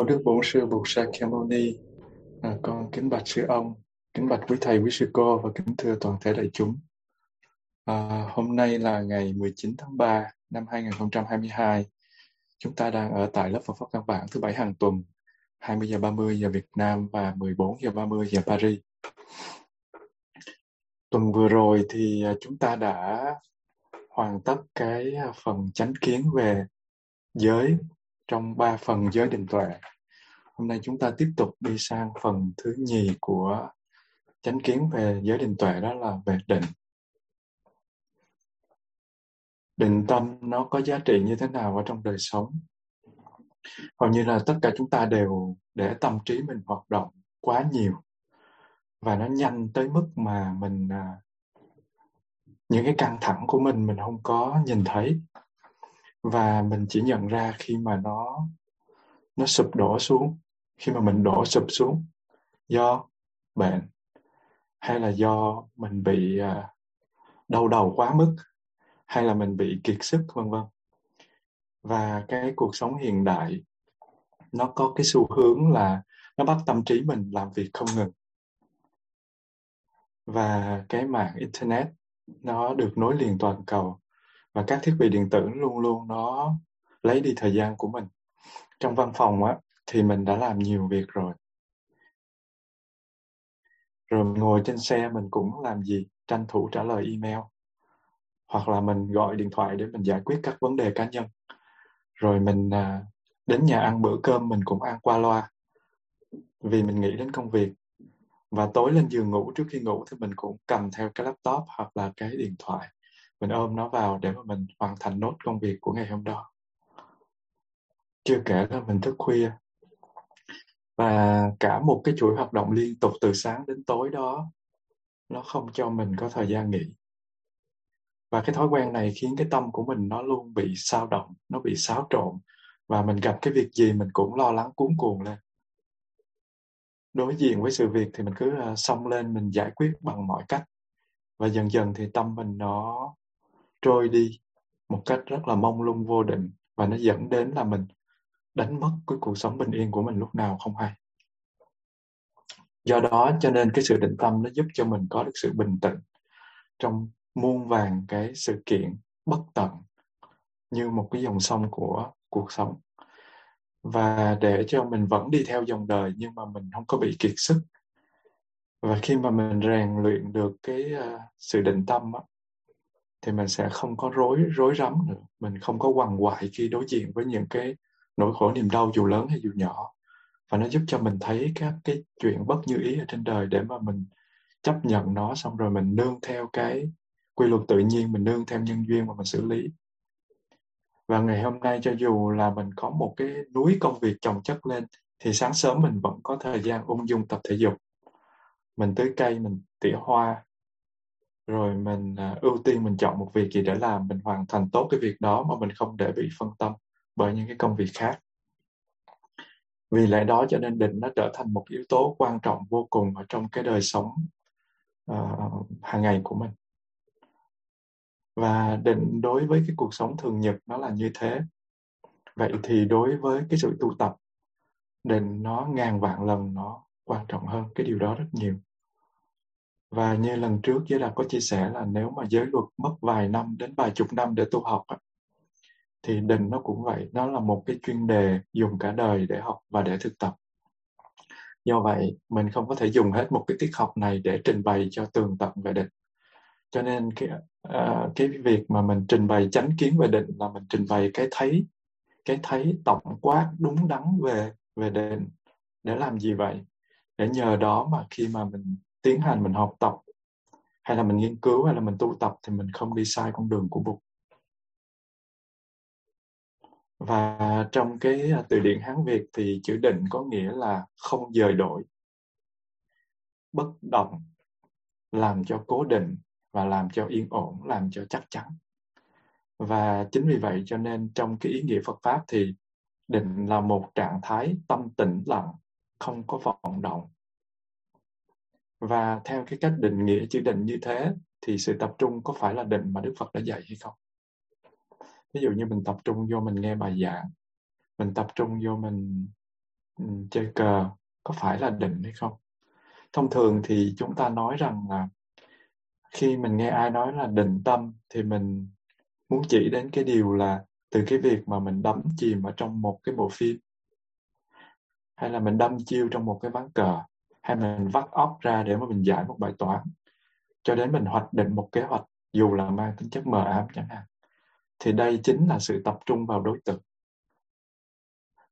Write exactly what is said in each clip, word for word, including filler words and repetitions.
Ô Đức Bổn Sư Bố Sa Khamuni, à, con kính bạch sư ông, kính bạch quý thầy, quý sư cô và kính thưa toàn thể đại chúng. À, hôm nay là ngày mười chín tháng ba năm hai nghìn không trăm hai mươi hai. Chúng ta đang ở tại lớp Phật pháp căn bản thứ bảy hàng tuần, hai mươi giờ ba mươi giờ Việt Nam và mười bốn giờ ba mươi giờ Paris. Tuần vừa rồi thì chúng ta đã hoàn tất cái phần chánh kiến về giới trong ba phần giới định tuệ. Hôm nay chúng ta tiếp tục đi sang phần thứ nhì của chánh kiến về giới định tuệ, đó là về định. Định tâm nó có giá trị như thế nào ở trong đời sống? Hầu như là tất cả chúng ta đều để tâm trí mình hoạt động quá nhiều và nó nhanh tới mức mà mình những cái căng thẳng của mình mình không có nhìn thấy. Và mình chỉ nhận ra khi mà nó nó sụp đổ xuống, khi mà mình đổ sụp xuống do bệnh hay là do mình bị đau đầu quá mức hay là mình bị kiệt sức, vân vân. Và cái cuộc sống hiện đại nó có cái xu hướng là nó bắt tâm trí mình làm việc không ngừng. Và cái mạng Internet nó được nối liền toàn cầu. Và các thiết bị điện tử luôn luôn nó lấy đi thời gian của mình. Trong văn phòng á, thì mình đã làm nhiều việc rồi. Rồi ngồi trên xe mình cũng làm gì? Tranh thủ trả lời email. Hoặc là mình gọi điện thoại để mình giải quyết các vấn đề cá nhân. Rồi mình à, đến nhà ăn bữa cơm mình cũng ăn qua loa. Vì mình nghĩ đến công việc. Và tối lên giường ngủ, trước khi ngủ thì mình cũng cầm theo cái laptop hoặc là cái điện thoại. Mình ôm nó vào để mà mình hoàn thành nốt công việc của ngày hôm đó. Chưa kể là mình thức khuya. Và cả một cái chuỗi hoạt động liên tục từ sáng đến tối đó, nó không cho mình có thời gian nghỉ. Và cái thói quen này khiến cái tâm của mình nó luôn bị xao động, nó bị xáo trộn. Và mình gặp cái việc gì mình cũng lo lắng cuống cuồng lên. Đối diện với sự việc thì mình cứ xông lên, mình giải quyết bằng mọi cách. Và dần dần thì tâm mình nó trôi đi một cách rất là mông lung vô định. Và nó dẫn đến là mình đánh mất cái cuộc sống bình yên của mình lúc nào không hay. Do đó cho nên cái sự định tâm nó giúp cho mình có được sự bình tĩnh trong muôn vàn cái sự kiện bất tận như một cái dòng sông của cuộc sống. Và để cho mình vẫn đi theo dòng đời nhưng mà mình không có bị kiệt sức. Và khi mà mình rèn luyện được cái uh, sự định tâm á, thì mình sẽ không có rối rối rắm nữa. Mình không có quằn quại khi đối diện với những cái nỗi khổ niềm đau dù lớn hay dù nhỏ. Và nó giúp cho mình thấy các cái chuyện bất như ý ở trên đời để mà mình chấp nhận nó, xong rồi mình nương theo cái quy luật tự nhiên, mình nương theo nhân duyên mà mình xử lý. Và ngày hôm nay cho dù là mình có một cái núi công việc chồng chất lên, thì sáng sớm mình vẫn có thời gian ung dung tập thể dục. Mình tưới cây, mình tỉa hoa, rồi mình uh, ưu tiên mình chọn một việc gì để làm, mình hoàn thành tốt cái việc đó mà mình không để bị phân tâm bởi những cái công việc khác. Vì lẽ đó cho nên định nó trở thành một yếu tố quan trọng vô cùng ở trong cái đời sống uh, hàng ngày của mình. Và định đối với cái cuộc sống thường nhật nó là như thế. Vậy thì đối với cái sự tu tập, định nó ngàn vạn lần nó quan trọng hơn cái điều đó rất nhiều. Và như lần trước Giê Đạt có chia sẻ là nếu mà giới luật mất vài năm đến vài chục năm để tu học thì định nó cũng vậy. Nó là một cái chuyên đề dùng cả đời để học và để thực tập. Do vậy mình không có thể dùng hết một cái tiết học này để trình bày cho tường tận về định. Cho nên cái, uh, cái việc mà mình trình bày chánh kiến về định là mình trình bày cái thấy, cái thấy tổng quát đúng đắn về, về định. Để làm gì vậy? Để nhờ đó mà khi mà mình tiến hành, mình học tập hay là mình nghiên cứu hay là mình tu tập thì mình không đi sai con đường của Bụt. Và trong cái từ điển Hán Việt thì chữ định có nghĩa là không dời đổi, bất động, làm cho cố định và làm cho yên ổn, làm cho chắc chắn. Và chính vì vậy cho nên trong cái ý nghĩa Phật pháp thì định là một trạng thái tâm tĩnh lặng, không có vọng động. Và theo cái cách định nghĩa chữ định như thế thì sự tập trung có phải là định mà Đức Phật đã dạy hay không? Ví dụ như mình tập trung vô mình nghe bài giảng, mình tập trung vô mình chơi cờ có phải là định hay không? Thông thường thì chúng ta nói rằng là khi mình nghe ai nói là định tâm thì mình muốn chỉ đến cái điều là từ cái việc mà mình đắm chìm ở trong một cái bộ phim, hay là mình đâm chiêu trong một cái ván cờ, hay mình vắt óc ra để mà mình giải một bài toán, cho đến mình hoạch định một kế hoạch dù là mang tính chất mờ ám chẳng hạn. Thì đây chính là sự tập trung vào đối tượng.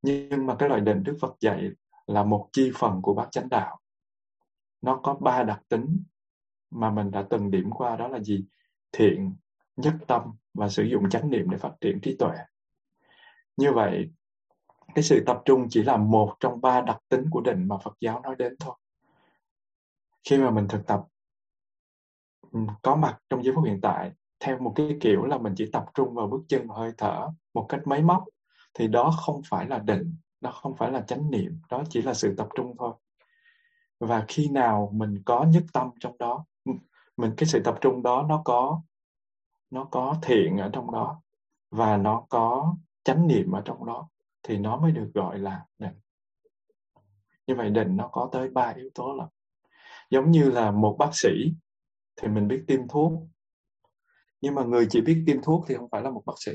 Nhưng mà cái loại định Đức Phật dạy là một chi phần của Bát Chánh Đạo. Nó có ba đặc tính mà mình đã từng điểm qua, đó là gì? Thiện, nhất tâm và sử dụng chánh niệm để phát triển trí tuệ. Như vậy, cái sự tập trung chỉ là một trong ba đặc tính của định mà Phật giáo nói đến thôi. Khi mà mình thực tập có mặt trong giây phút hiện tại, theo một cái kiểu là mình chỉ tập trung vào bước chân và hơi thở một cách máy móc, thì đó không phải là định, đó không phải là chánh niệm, đó chỉ là sự tập trung thôi. Và khi nào mình có nhất tâm trong đó, mình cái sự tập trung đó nó có nó có thiện ở trong đó và nó có chánh niệm ở trong đó, thì nó mới được gọi là định. Như vậy định nó có tới ba yếu tố lắm. Giống như là một bác sĩ thì mình biết tiêm thuốc, nhưng mà người chỉ biết tiêm thuốc thì không phải là một bác sĩ.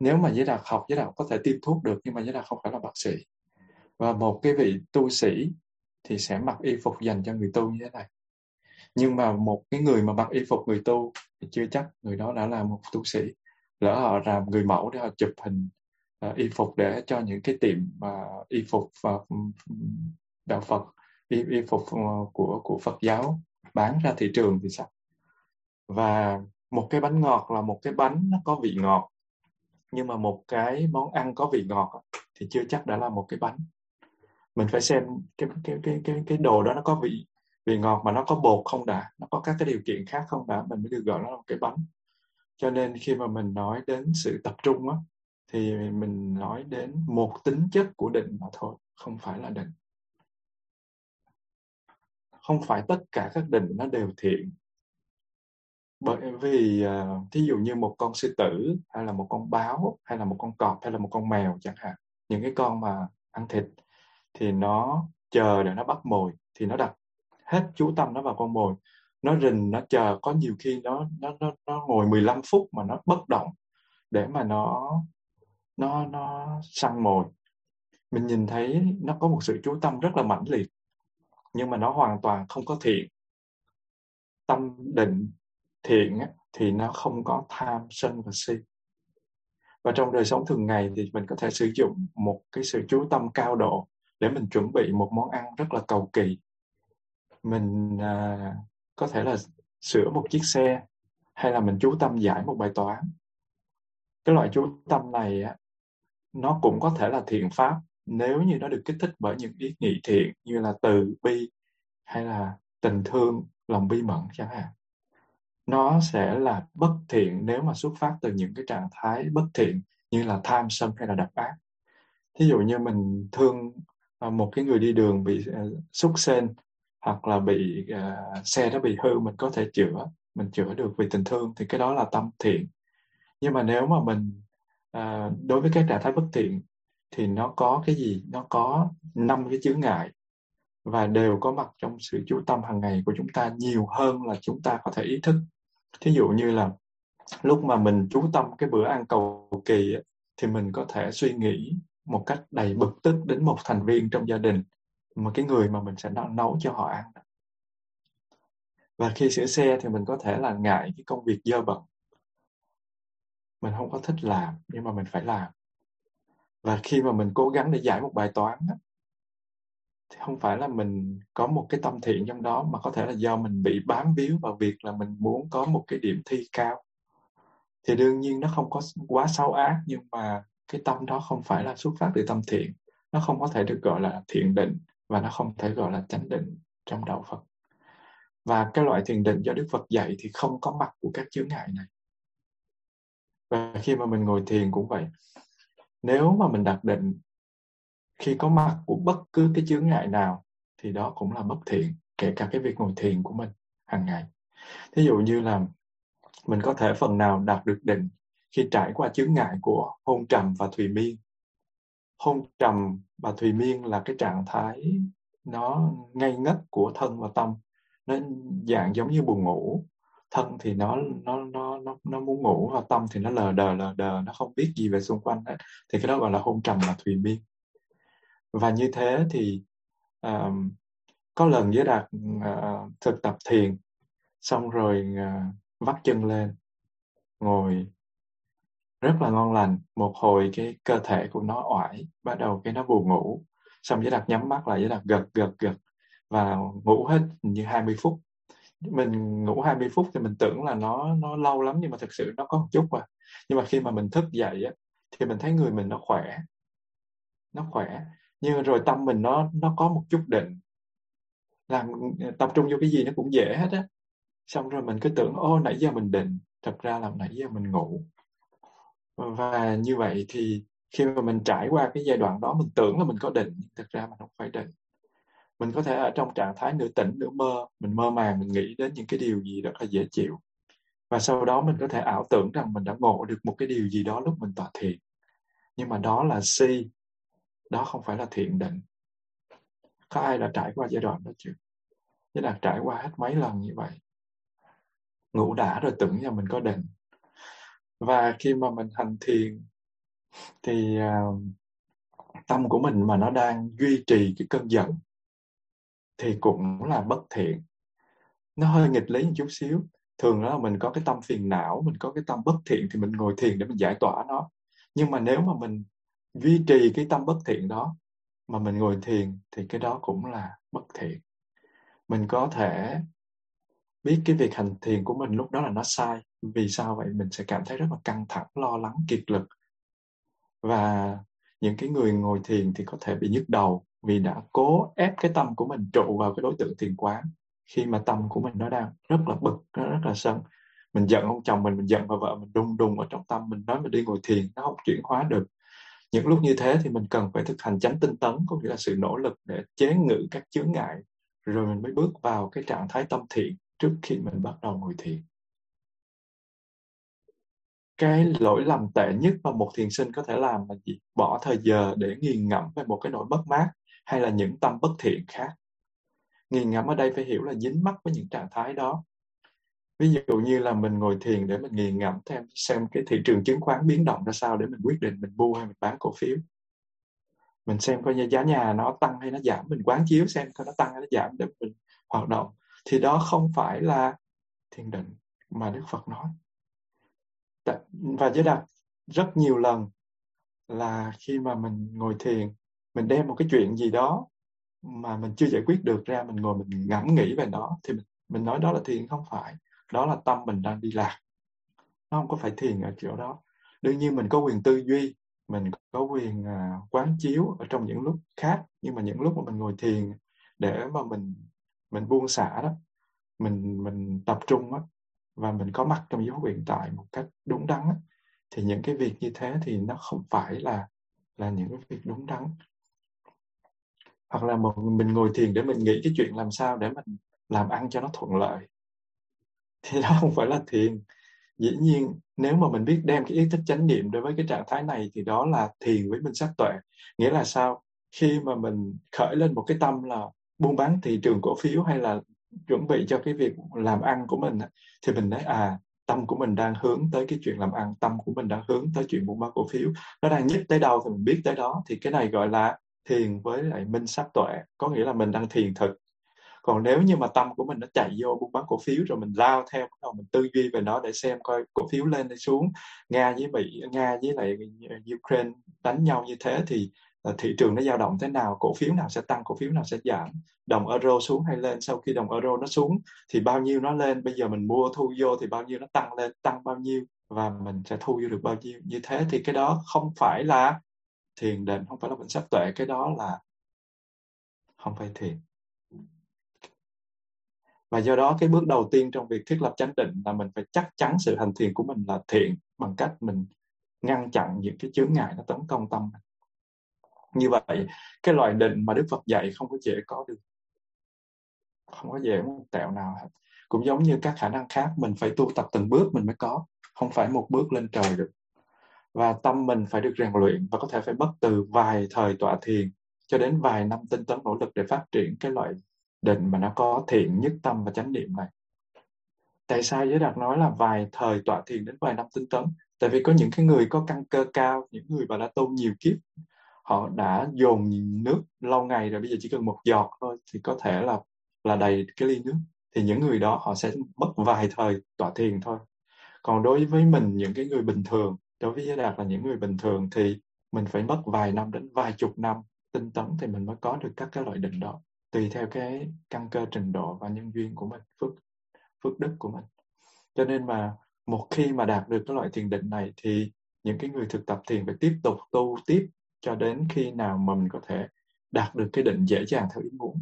Nếu mà Giê Đạt học, Giê Đạt có thể tiêm thuốc được, nhưng mà Giê Đạt không phải là bác sĩ. Và một cái vị tu sĩ thì sẽ mặc y phục dành cho người tu như thế này. Nhưng mà một cái người mà mặc y phục người tu thì chưa chắc người đó đã là một tu sĩ. Lỡ họ làm người mẫu để họ chụp hình uh, y phục để cho những cái tiệm uh, y phục uh, đạo Phật, y, y phục uh, của, của Phật giáo bán ra thị trường thì sao? Và một cái bánh ngọt là một cái bánh nó có vị ngọt, nhưng mà một cái món ăn có vị ngọt thì chưa chắc đã là một cái bánh. Mình phải xem cái, cái, cái, cái, cái đồ đó nó có vị, vị ngọt mà nó có bột không đã, nó có các cái điều kiện khác không đã, mình mới được gọi nó là một cái bánh. Cho nên khi mà mình nói đến sự tập trung á, thì mình nói đến một tính chất của định mà thôi, không phải là định. Không phải tất cả các định nó đều thiện. Bởi vì thí dụ như một con sư tử, hay là một con báo, hay là một con cọp, hay là một con mèo chẳng hạn. Những cái con mà ăn thịt thì nó chờ để nó bắt mồi, thì nó đặt hết chú tâm nó vào con mồi. Nó rình, nó chờ, có nhiều khi nó, nó, nó, nó ngồi mười lăm phút mà nó bất động để mà nó, nó, nó săn mồi. Mình nhìn thấy nó có một sự chú tâm rất là mãnh liệt, nhưng mà nó hoàn toàn không có thiện. Tâm định thiện thì nó không có tham, sân và si. Và trong đời sống thường ngày thì mình có thể sử dụng một cái sự chú tâm cao độ để mình chuẩn bị một món ăn rất là cầu kỳ. Mình... À, có thể là sửa một chiếc xe, hay là mình chú tâm giải một bài toán. Cái loại chú tâm này nó cũng có thể là thiện pháp nếu như nó được kích thích bởi những ý nghĩ thiện như là từ bi hay là tình thương, lòng bi mẫn chẳng hạn. Nó sẽ là bất thiện nếu mà xuất phát từ những cái trạng thái bất thiện như là tham, sân hay là độc ác. Thí dụ như mình thương một cái người đi đường bị xúc xên, hoặc là bị uh, xe đó bị hư, mình có thể chữa, mình chữa được vì tình thương, thì cái đó là tâm thiện. Nhưng mà nếu mà mình uh, đối với cái trạng thái bất thiện thì nó có cái gì? Nó có năm cái chướng ngại và đều có mặt trong sự chú tâm hàng ngày của chúng ta nhiều hơn là chúng ta có thể ý thức. Thí dụ như là lúc mà mình chú tâm cái bữa ăn cầu kỳ thì mình có thể suy nghĩ một cách đầy bực tức đến một thành viên trong gia đình, một cái người mà mình sẽ nấu cho họ ăn. Và khi sửa xe thì mình có thể là ngại cái công việc dơ bẩn, mình không có thích làm nhưng mà mình phải làm. Và khi mà mình cố gắng để giải một bài toán thì không phải là mình có một cái tâm thiện trong đó, mà có thể là do mình bị bám víu vào việc là mình muốn có một cái điểm thi cao. Thì đương nhiên nó không có quá xấu ác, nhưng mà cái tâm đó không phải là xuất phát từ tâm thiện. Nó không có thể được gọi là thiện định và nó không thể gọi là chánh định trong đạo Phật. Và cái loại thiền định do Đức Phật dạy thì không có mặt của các chướng ngại này. Và khi mà mình ngồi thiền cũng vậy. Nếu mà mình đặt định khi có mặt của bất cứ cái chướng ngại nào thì đó cũng là bất thiện, kể cả cái việc ngồi thiền của mình hàng ngày. Thí dụ như là mình có thể phần nào đạt được định khi trải qua chướng ngại của hôn trầm và thùy miên. hôn trầm và thùy miên là cái trạng thái nó ngây ngất của thân và tâm. Nó dạng giống như buồn ngủ. Thân thì nó nó nó nó nó muốn ngủ, và tâm thì nó lờ đờ lờ đờ, nó không biết gì về xung quanh hết. Thì cái đó gọi là hôn trầm và thùy miên. Và như thế thì uh, có lần Giới Đạt uh, thực tập thiền xong rồi uh, vắt chân lên ngồi rất là ngon lành. Một hồi cái cơ thể của nó oải, bắt đầu cái nó buồn ngủ. Xong Giới Đạt nhắm mắt lại, Giới Đạt gật gật gật và ngủ hết như hai mươi phút. Mình ngủ hai mươi phút thì mình tưởng là nó nó lâu lắm, nhưng mà thực sự nó có một chút à. Nhưng mà khi mà mình thức dậy á, thì mình thấy người mình nó khỏe, nó khỏe. Nhưng rồi tâm mình nó nó có một chút định, làm tập trung vô cái gì nó cũng dễ hết á. Xong rồi mình cứ tưởng ô nãy giờ mình định, thật ra là nãy giờ mình ngủ. Và như vậy thì khi mà mình trải qua cái giai đoạn đó, mình tưởng là mình có định, nhưng thực ra mình không phải định. Mình có thể ở trong trạng thái nửa tỉnh nửa mơ, mình mơ màng, mình nghĩ đến những cái điều gì rất là dễ chịu. Và sau đó mình có thể ảo tưởng rằng mình đã ngộ được một cái điều gì đó lúc mình tọa thiền. Nhưng mà đó là si, đó không phải là thiện định. Có ai đã trải qua giai đoạn đó chưa? Chứ đã trải qua hết mấy lần như vậy. Ngủ đã rồi tưởng là mình có định. Và khi mà mình hành thiền thì uh, tâm của mình mà nó đang duy trì cái cơn giận thì cũng là bất thiện. Nó hơi nghịch lý một chút xíu. Thường đó là mình có cái tâm phiền não, mình có cái tâm bất thiện thì mình ngồi thiền để mình giải tỏa nó. Nhưng mà nếu mà mình duy trì cái tâm bất thiện đó mà mình ngồi thiền thì cái đó cũng là bất thiện. Mình có thể biết cái việc hành thiền của mình lúc đó là nó sai. Vì sao vậy? Mình sẽ cảm thấy rất là căng thẳng, lo lắng, kiệt lực. Và những cái người ngồi thiền thì có thể bị nhức đầu vì đã cố ép cái tâm của mình trụ vào cái đối tượng thiền quán. Khi mà tâm của mình nó đang rất là bực, nó rất là sân, mình giận ông chồng mình, mình giận bà vợ mình, đùng đùng ở trong tâm mình, nói mình đi ngồi thiền, nó không chuyển hóa được. Những lúc như thế thì mình cần phải thực hành chánh tinh tấn, có nghĩa là sự nỗ lực để chế ngự các chướng ngại, rồi mình mới bước vào cái trạng thái tâm thiện trước khi mình bắt đầu ngồi thiền. Cái lỗi lầm tệ nhất mà một thiền sinh có thể làm là gì? Bỏ thời giờ để nghiền ngẫm về một cái nỗi bất mát hay là những tâm bất thiện khác. Nghiền ngẫm ở đây phải hiểu là dính mắc với những trạng thái đó. Ví dụ như là mình ngồi thiền để mình nghiền ngẫm thêm xem cái thị trường chứng khoán biến động ra sao để mình quyết định mình mua hay mình bán cổ phiếu. Mình xem coi như giá nhà nó tăng hay nó giảm, mình quán chiếu xem coi nó tăng hay nó giảm để mình hoạt động. Thì đó không phải là thiền định mà Đức Phật nói. Và Giới Đạt rất nhiều lần là khi mà mình ngồi thiền, mình đem một cái chuyện gì đó mà mình chưa giải quyết được ra, mình ngồi mình ngẫm nghĩ về nó, thì mình, mình nói đó là thiền. Không phải, đó là tâm mình đang đi lạc, nó không có phải thiền ở chỗ đó. Đương nhiên mình có quyền tư duy, mình có quyền uh, quán chiếu ở trong những lúc khác, nhưng mà những lúc mà mình ngồi thiền để mà mình mình buông xả đó, mình mình tập trung đó, và mình có mặt trong giây phút hiện tại một cách đúng đắn á, thì những cái việc như thế thì nó không phải là là những cái việc đúng đắn. Hoặc là một, mình ngồi thiền để mình nghĩ cái chuyện làm sao để mình làm ăn cho nó thuận lợi, thì đó không phải là thiền. Dĩ nhiên nếu mà mình biết đem cái ý thức chánh niệm đối với cái trạng thái này thì đó là thiền với minh sát tuệ. Nghĩa là sao? Khi mà mình khởi lên một cái tâm là buôn bán thị trường cổ phiếu hay là chuẩn bị cho cái việc làm ăn của mình, thì mình nói à, tâm của mình đang hướng tới cái chuyện làm ăn, tâm của mình đang hướng tới chuyện buôn bán cổ phiếu, nó đang nhích tới đâu thì mình biết tới đó. Thì cái này gọi là thiền với lại minh sát tuệ, có nghĩa là mình đang thiền thực. Còn nếu như mà tâm của mình nó chạy vô buôn bán cổ phiếu rồi mình lao theo, bắt đầu mình tư duy về nó để xem coi cổ phiếu lên hay xuống, Nga với Mỹ, Nga với lại Ukraine đánh nhau như thế thì thị trường nó dao động thế nào, cổ phiếu nào sẽ tăng, cổ phiếu nào sẽ giảm, đồng euro xuống hay lên, sau khi đồng euro nó xuống thì bao nhiêu nó lên, bây giờ mình mua thu vô thì bao nhiêu nó tăng lên, tăng bao nhiêu và mình sẽ thu vô được bao nhiêu. Như thế thì cái đó không phải là thiền định, không phải là mình sắp tuệ, cái đó là không phải thiền. Và do đó cái bước đầu tiên trong việc thiết lập chánh định là mình phải chắc chắn sự hành thiền của mình là thiện bằng cách mình ngăn chặn những cái chướng ngại nó tấn công tâm. Như vậy, cái loại định mà Đức Phật dạy không có dễ có được. Không có dễ một tẹo nào hết. Cũng giống như các khả năng khác, mình phải tu tập từng bước mình mới có. Không phải một bước lên trời được. Và tâm mình phải được rèn luyện và có thể phải mất từ vài thời tọa thiền cho đến vài năm tinh tấn nỗ lực để phát triển cái loại định mà nó có thiện nhất tâm và chánh niệm này. Tại sao Giới Đạt nói là vài thời tọa thiền đến vài năm tinh tấn? Tại vì có những cái người có căn cơ cao, những người Bà La Tôn nhiều kiếp, họ đã dồn nước lâu ngày rồi, bây giờ chỉ cần một giọt thôi thì có thể là, là đầy cái ly nước. Thì những người đó họ sẽ mất vài thời tọa thiền thôi. Còn đối với mình, những cái người bình thường, đối với Giới Đạt là những người bình thường thì mình phải mất vài năm đến vài chục năm tinh tấn thì mình mới có được các cái loại định đó, tùy theo cái căn cơ trình độ và nhân duyên của mình, phước, phước đức của mình. Cho nên mà một khi mà đạt được cái loại thiền định này thì những cái người thực tập thiền phải tiếp tục tu tiếp cho đến khi nào mà mình có thể đạt được cái định dễ dàng theo ý muốn.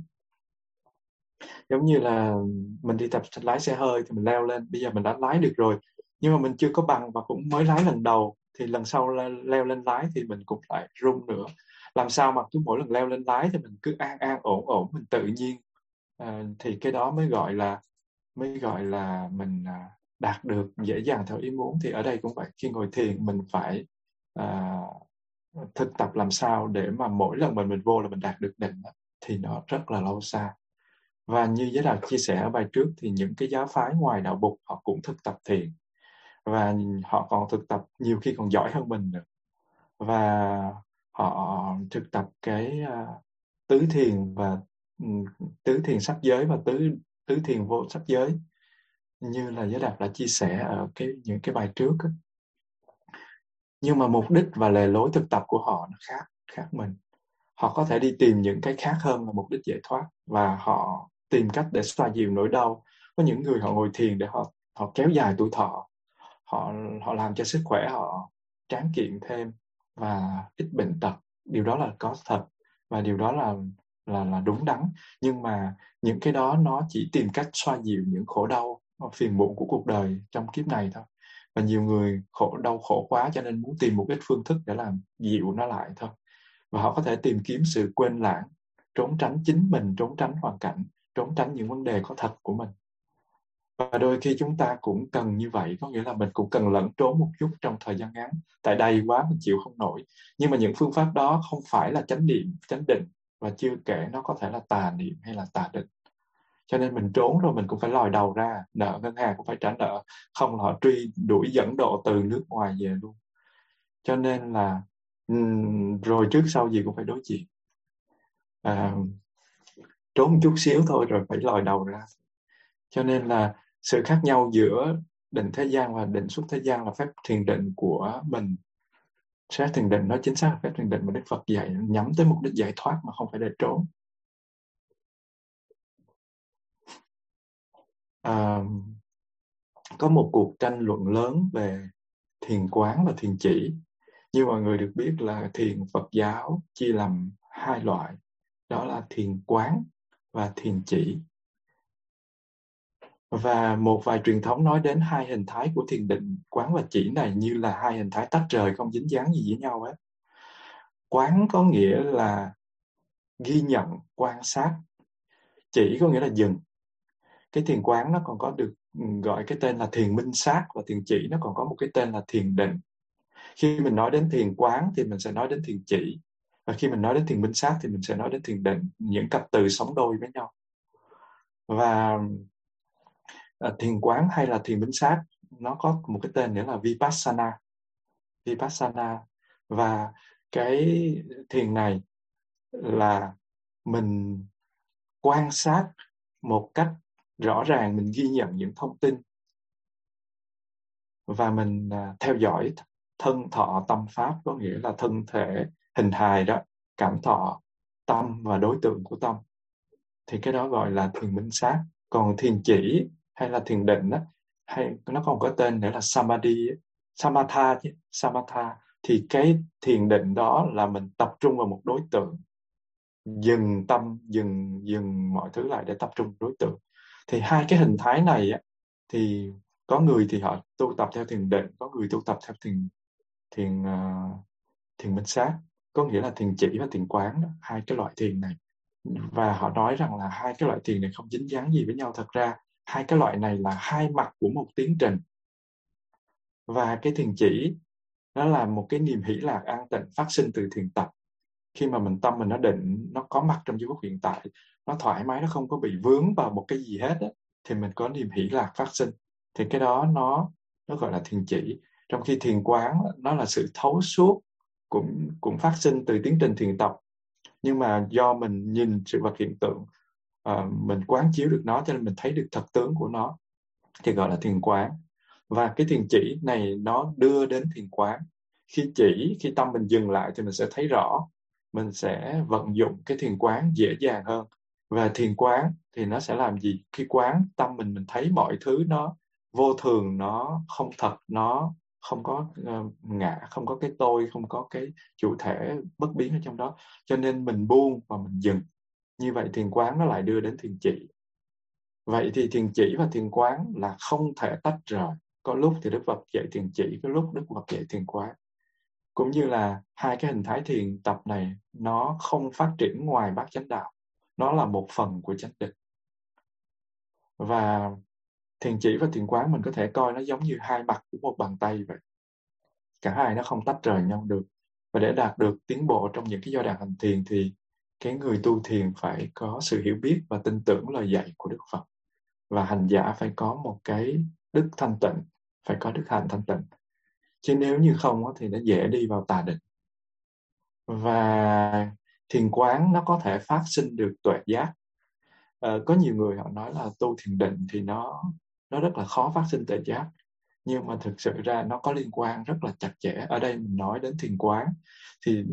Giống như là mình đi tập lái xe hơi thì mình leo lên, bây giờ mình đã lái được rồi nhưng mà mình chưa có bằng và cũng mới lái lần đầu, thì lần sau leo lên lái thì mình cũng lại run nữa. Làm sao mà cứ mỗi lần leo lên lái thì mình cứ an an ổn ổn, mình tự nhiên, à, thì cái đó mới gọi là mới gọi là mình à, đạt được dễ dàng theo ý muốn. Thì ở đây cũng vậy, khi ngồi thiền mình phải à, thực tập làm sao để mà mỗi lần mình mình vô là mình đạt được định thì nó rất là lâu xa. Và như Giới Đạt chia sẻ ở bài trước thì những cái giáo phái ngoài đạo Bụt họ cũng thực tập thiền và họ còn thực tập nhiều khi còn giỏi hơn mình nữa, và họ thực tập cái uh, tứ thiền và um, tứ thiền sắc giới và tứ tứ thiền vô sắc giới như là Giới Đạt đã chia sẻ ở cái những cái bài trước ấy. Nhưng mà mục đích và lề lối thực tập của họ nó khác khác mình. Họ có thể đi tìm những cái khác hơn là mục đích giải thoát, và họ tìm cách để xoa dịu nỗi đau. Có những người họ ngồi thiền để họ họ kéo dài tuổi thọ, họ họ làm cho sức khỏe họ tráng kiện thêm và ít bệnh tật. Điều đó là có thật và điều đó là là là đúng đắn, nhưng mà những cái đó nó chỉ tìm cách xoa dịu những khổ đau phiền muộn của cuộc đời trong kiếp này thôi. Và nhiều người khổ đau khổ quá cho nên muốn tìm một ít phương thức để làm dịu nó lại thôi. Và họ có thể tìm kiếm sự quên lãng, trốn tránh chính mình, trốn tránh hoàn cảnh, trốn tránh những vấn đề có thật của mình. Và đôi khi chúng ta cũng cần như vậy, có nghĩa là mình cũng cần lẩn trốn một chút trong thời gian ngắn. Tại đây quá mình chịu không nổi. Nhưng mà những phương pháp đó không phải là chánh niệm, chánh định, và chưa kể nó có thể là tà niệm hay là tà định. Cho nên mình trốn rồi mình cũng phải lòi đầu ra, nợ ngân hàng cũng phải trả nợ, không là họ truy đuổi dẫn độ từ nước ngoài về luôn. Cho nên là rồi trước sau gì cũng phải đối diện. À, trốn một chút xíu thôi rồi phải lòi đầu ra. Cho nên là sự khác nhau giữa định thế gian và định xuất thế gian là phép thiền định của mình. Phép thiền định nó chính xác là phép thiền định mà Đức Phật dạy, nhắm tới mục đích giải thoát mà không phải để trốn. À, có một cuộc tranh luận lớn về thiền quán và thiền chỉ. Như mọi người được biết là thiền Phật giáo chia làm hai loại, đó là thiền quán và thiền chỉ. Và một vài truyền thống nói đến hai hình thái của thiền định quán và chỉ này như là hai hình thái tách rời, không dính dáng gì với nhau hết. Quán có nghĩa là ghi nhận, quan sát. Chỉ có nghĩa là dừng. Cái thiền quán nó còn có được gọi cái tên là thiền minh sát, và thiền chỉ nó còn có một cái tên là thiền định. Khi mình nói đến thiền quán thì mình sẽ nói đến thiền chỉ, và khi mình nói đến thiền minh sát thì mình sẽ nói đến thiền định. Những cặp từ sống đôi với nhau. Và thiền quán hay là thiền minh sát nó có một cái tên nữa là vipassana. Vipassana và cái thiền này là mình quan sát một cách rõ ràng, mình ghi nhận những thông tin và mình theo dõi thân thọ tâm pháp, có nghĩa là thân thể, hình hài đó, cảm thọ, tâm và đối tượng của tâm. Thì cái đó gọi là thiền minh sát. Còn thiền chỉ hay là thiền định đó, hay nó còn có tên nữa là samadhi, samatha, samatha. Thì cái thiền định đó là mình tập trung vào một đối tượng, dừng tâm, dừng dừng mọi thứ lại để tập trung đối tượng. Thì hai cái hình thái này á, thì có người thì họ tu tập theo thiền định, có người tu tập theo thiền thiền uh, thiền minh sát, có nghĩa là thiền chỉ và thiền quán đó, hai cái loại thiền này. Và họ nói rằng là hai cái loại thiền này không dính dáng gì với nhau. Thật ra hai cái loại này là hai mặt của một tiến trình. Và cái thiền chỉ Nó là một cái niềm hỷ lạc an tịnh phát sinh từ thiền tập. Khi mà mình tâm mình nó định, nó có mặt trong giây phút hiện tại, nó thoải mái, nó không có bị vướng vào một cái gì hết á, thì mình có niềm hỷ lạc phát sinh. Thì cái đó nó nó gọi là thiền chỉ. Trong khi thiền quán nó là sự thấu suốt cũng cũng phát sinh từ tiến trình thiền tập, nhưng mà do mình nhìn sự vật hiện tượng, uh, mình quán chiếu được nó cho nên mình thấy được thật tướng của nó, thì gọi là thiền quán. Và cái thiền chỉ này nó đưa đến thiền quán. Khi chỉ, khi tâm mình dừng lại thì mình sẽ thấy rõ, mình sẽ vận dụng cái thiền quán dễ dàng hơn. Và thiền quán thì nó sẽ làm gì? Khi quán tâm mình, mình thấy mọi thứ nó vô thường, nó không thật, nó không có uh, ngã, không có cái tôi, không có cái chủ thể bất biến ở trong đó. Cho nên mình buông và mình dừng. Như vậy thiền quán nó lại đưa đến thiền chỉ. Vậy thì thiền chỉ và thiền quán là không thể tách rời. Có lúc thì Đức Phật dạy thiền chỉ, có lúc Đức Phật dạy thiền quán. Cũng như là hai cái hình thái thiền tập này nó không phát triển ngoài Bát Chánh Đạo. Nó là một phần của chánh định. Và thiền chỉ và thiền quán mình có thể coi nó giống như hai mặt của một bàn tay vậy. Cả hai nó không tách rời nhau được. Và để đạt được tiến bộ trong những cái giai đoạn hành thiền thì cái người tu thiền phải có sự hiểu biết và tin tưởng lời dạy của Đức Phật. Và hành giả phải có một cái đức thanh tịnh, phải có đức hạnh thanh tịnh. Chứ nếu như không thì nó dễ đi vào tà định. Và thiền quán nó có thể phát sinh được tuệ giác. À, có nhiều người họ nói là tu thiền định thì nó, nó rất là khó phát sinh tuệ giác. Nhưng mà thực sự ra nó có liên quan rất là chặt chẽ. Ở đây mình nói đến thiền quán. Thì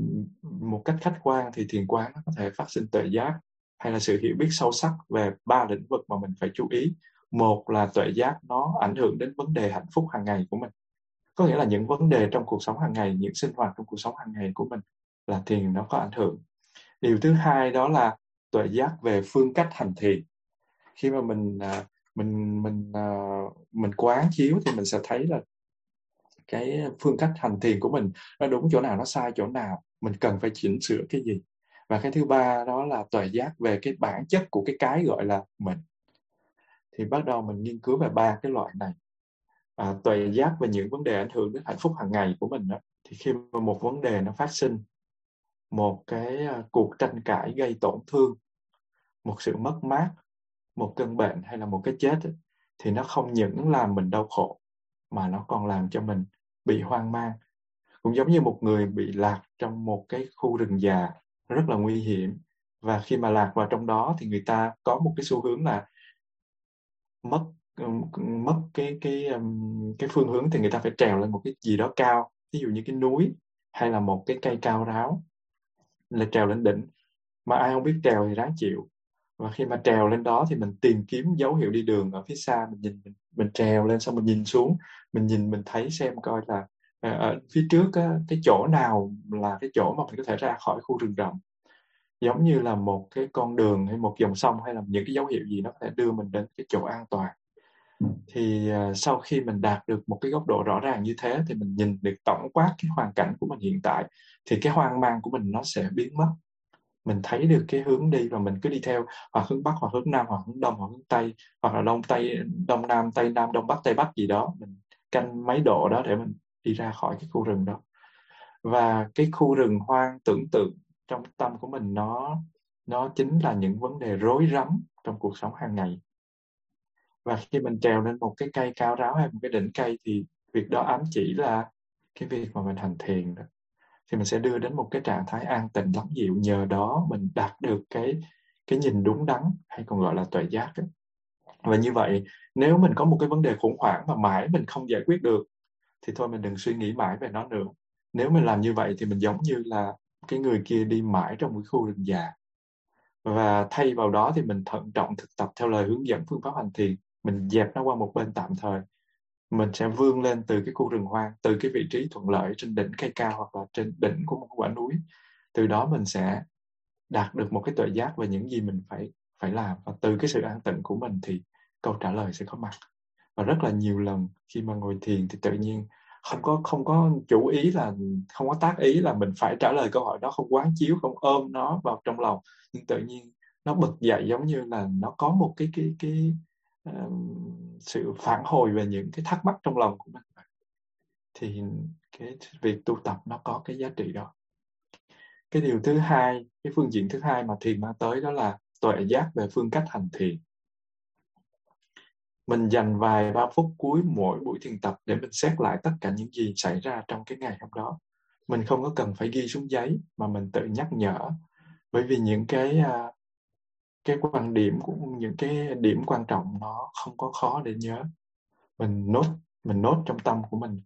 một cách khách quan thì thiền quán nó có thể phát sinh tuệ giác, hay là sự hiểu biết sâu sắc về ba lĩnh vực mà mình phải chú ý. Một là tuệ giác nó ảnh hưởng đến vấn đề hạnh phúc hàng ngày của mình. Có nghĩa là những vấn đề trong cuộc sống hàng ngày, những sinh hoạt trong cuộc sống hàng ngày của mình là thiền nó có ảnh hưởng. Điều thứ hai đó là tuệ giác về phương cách hành thiền. Khi mà mình mình mình mình quán chiếu thì mình sẽ thấy là cái phương cách hành thiền của mình nó đúng chỗ nào, nó sai chỗ nào, mình cần phải chỉnh sửa cái gì. Và cái thứ ba đó là tuệ giác về cái bản chất của cái cái gọi là mình. Thì bắt đầu mình nghiên cứu về ba cái loại này. À, tuệ giác về những vấn đề ảnh hưởng đến hạnh phúc hàng ngày của mình đó. Thì khi mà một vấn đề nó phát sinh, một cái cuộc tranh cãi gây tổn thương, một sự mất mát, một cơn bệnh hay là một cái chết, thì nó không những làm mình đau khổ mà nó còn làm cho mình bị hoang mang. Cũng giống như một người bị lạc trong một cái khu rừng già rất là nguy hiểm, và khi mà lạc vào trong đó thì người ta có một cái xu hướng là mất mất cái cái cái phương hướng, thì người ta phải trèo lên một cái gì đó cao, ví dụ như cái núi hay là một cái cây cao ráo, là trèo lên đỉnh. Mà ai không biết trèo thì ráng chịu. Và khi mà trèo lên đó thì mình tìm kiếm dấu hiệu đi đường ở phía xa, mình nhìn mình, mình trèo lên, xong mình nhìn xuống, mình nhìn mình thấy xem coi là ở phía trước á, cái chỗ nào là cái chỗ mà mình có thể ra khỏi khu rừng rậm. Giống như là một cái con đường hay một dòng sông hay là những cái dấu hiệu gì nó có thể đưa mình đến cái chỗ an toàn. Thì uh, sau khi mình đạt được một cái góc độ rõ ràng như thế thì mình nhìn được tổng quát cái hoàn cảnh của mình hiện tại, thì cái hoang mang của mình nó sẽ biến mất. Mình thấy được cái hướng đi và mình cứ đi theo, hoặc hướng Bắc, hoặc hướng Nam, hoặc hướng Đông, hoặc hướng Tây, hoặc là Đông Tây, Đông Nam, Tây Nam, Đông Bắc, Tây Bắc gì đó. Mình canh mấy độ đó để mình đi ra khỏi cái khu rừng đó. Và cái khu rừng hoang tưởng tượng trong tâm của mình nó, nó chính là những vấn đề rối rắm trong cuộc sống hàng ngày. Và khi mình trèo lên một cái cây cao ráo hay một cái đỉnh cây thì việc đó ám chỉ là cái việc mà mình hành thiền đó. Thì mình sẽ đưa đến một cái trạng thái an tịnh lắng dịu, nhờ đó mình đạt được cái, cái nhìn đúng đắn hay còn gọi là tuệ giác đó. Và như vậy nếu mình có một cái vấn đề khủng hoảng mà mãi mình không giải quyết được thì thôi mình đừng suy nghĩ mãi về nó nữa. Nếu mình làm như vậy thì mình giống như là cái người kia đi mãi trong một khu rừng già. Và thay vào đó thì mình thận trọng thực tập theo lời hướng dẫn phương pháp hành thiền. Mình dẹp nó qua một bên tạm thời. Mình sẽ vươn lên từ cái khu rừng hoang, từ cái vị trí thuận lợi trên đỉnh cây cao hoặc là trên đỉnh của một quả núi. Từ đó mình sẽ đạt được một cái tuệ giác về những gì mình phải, phải làm. Và từ cái sự an tịnh của mình thì câu trả lời sẽ có mặt. Và rất là nhiều lần khi mà ngồi thiền thì tự nhiên không có, không có chủ ý là, không có tác ý là mình phải trả lời câu hỏi đó, không quán chiếu, không ôm nó vào trong lòng. Nhưng tự nhiên nó bật dậy giống như là nó có một cái, cái, cái uh, sự phản hồi về những cái thắc mắc trong lòng của mình. thì cái việc tu tập nó có cái giá trị đó. Cái điều thứ hai, cái phương diện thứ hai mà thiền mang tới đó là tuệ giác về phương cách hành thiền. Mình dành vài ba phút cuối mỗi buổi thiền tập để mình xét lại tất cả những gì xảy ra trong cái ngày hôm đó. Mình không có cần phải ghi xuống giấy mà mình tự nhắc nhở. Bởi vì những cái, cái quan điểm, những cái điểm quan trọng nó không có khó để nhớ. Mình nốt, mình nốt trong tâm của mình.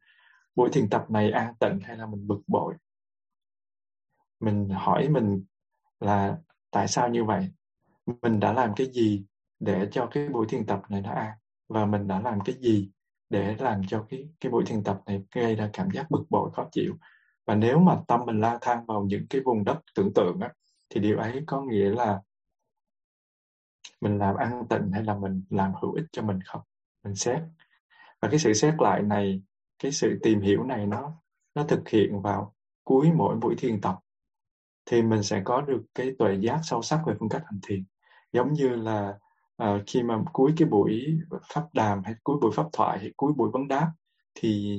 Buổi thiền tập này an tịnh hay là mình bực bội? Mình hỏi mình là tại sao như vậy? Mình đã làm cái gì để cho cái buổi thiền tập này nó an? Và mình đã làm cái gì để làm cho cái, cái buổi thiền tập này gây ra cảm giác bực bội, khó chịu? Và nếu mà tâm mình lang thang vào những cái vùng đất tưởng tượng á, thì điều ấy có nghĩa là mình làm an tịnh hay là mình làm hữu ích cho mình không? Mình xét. Và cái sự xét lại này, cái sự tìm hiểu này nó, nó thực hiện vào cuối mỗi buổi thiền tập, thì mình sẽ có được cái tuệ giác sâu sắc về phương cách hành thiền. Giống như là uh, khi mà cuối cái buổi pháp đàm hay cuối buổi pháp thoại hay cuối buổi vấn đáp, thì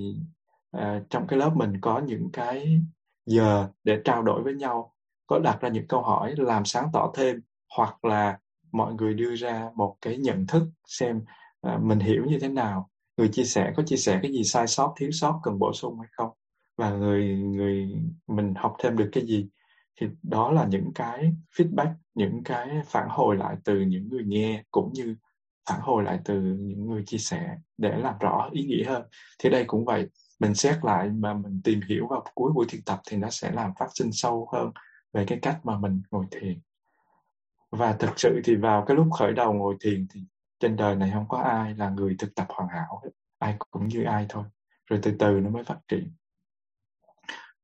uh, trong cái lớp mình có những cái giờ để trao đổi với nhau, có đặt ra những câu hỏi làm sáng tỏ thêm, hoặc là mọi người đưa ra một cái nhận thức xem uh, mình hiểu như thế nào, người chia sẻ có chia sẻ cái gì sai sót, thiếu sót, cần bổ sung hay không, và người người mình học thêm được cái gì. Thì đó là những cái feedback, những cái phản hồi lại từ những người nghe cũng như phản hồi lại từ những người chia sẻ để làm rõ ý nghĩa hơn. Thì đây cũng vậy, mình xét lại mà mình tìm hiểu vào cuối buổi thiền tập thì nó sẽ làm phát sinh sâu hơn về cái cách mà mình ngồi thiền. Và thực sự thì vào cái lúc khởi đầu ngồi thiền thì trên đời này không có ai là người thực tập hoàn hảo, ai cũng như ai thôi, rồi từ từ nó mới phát triển.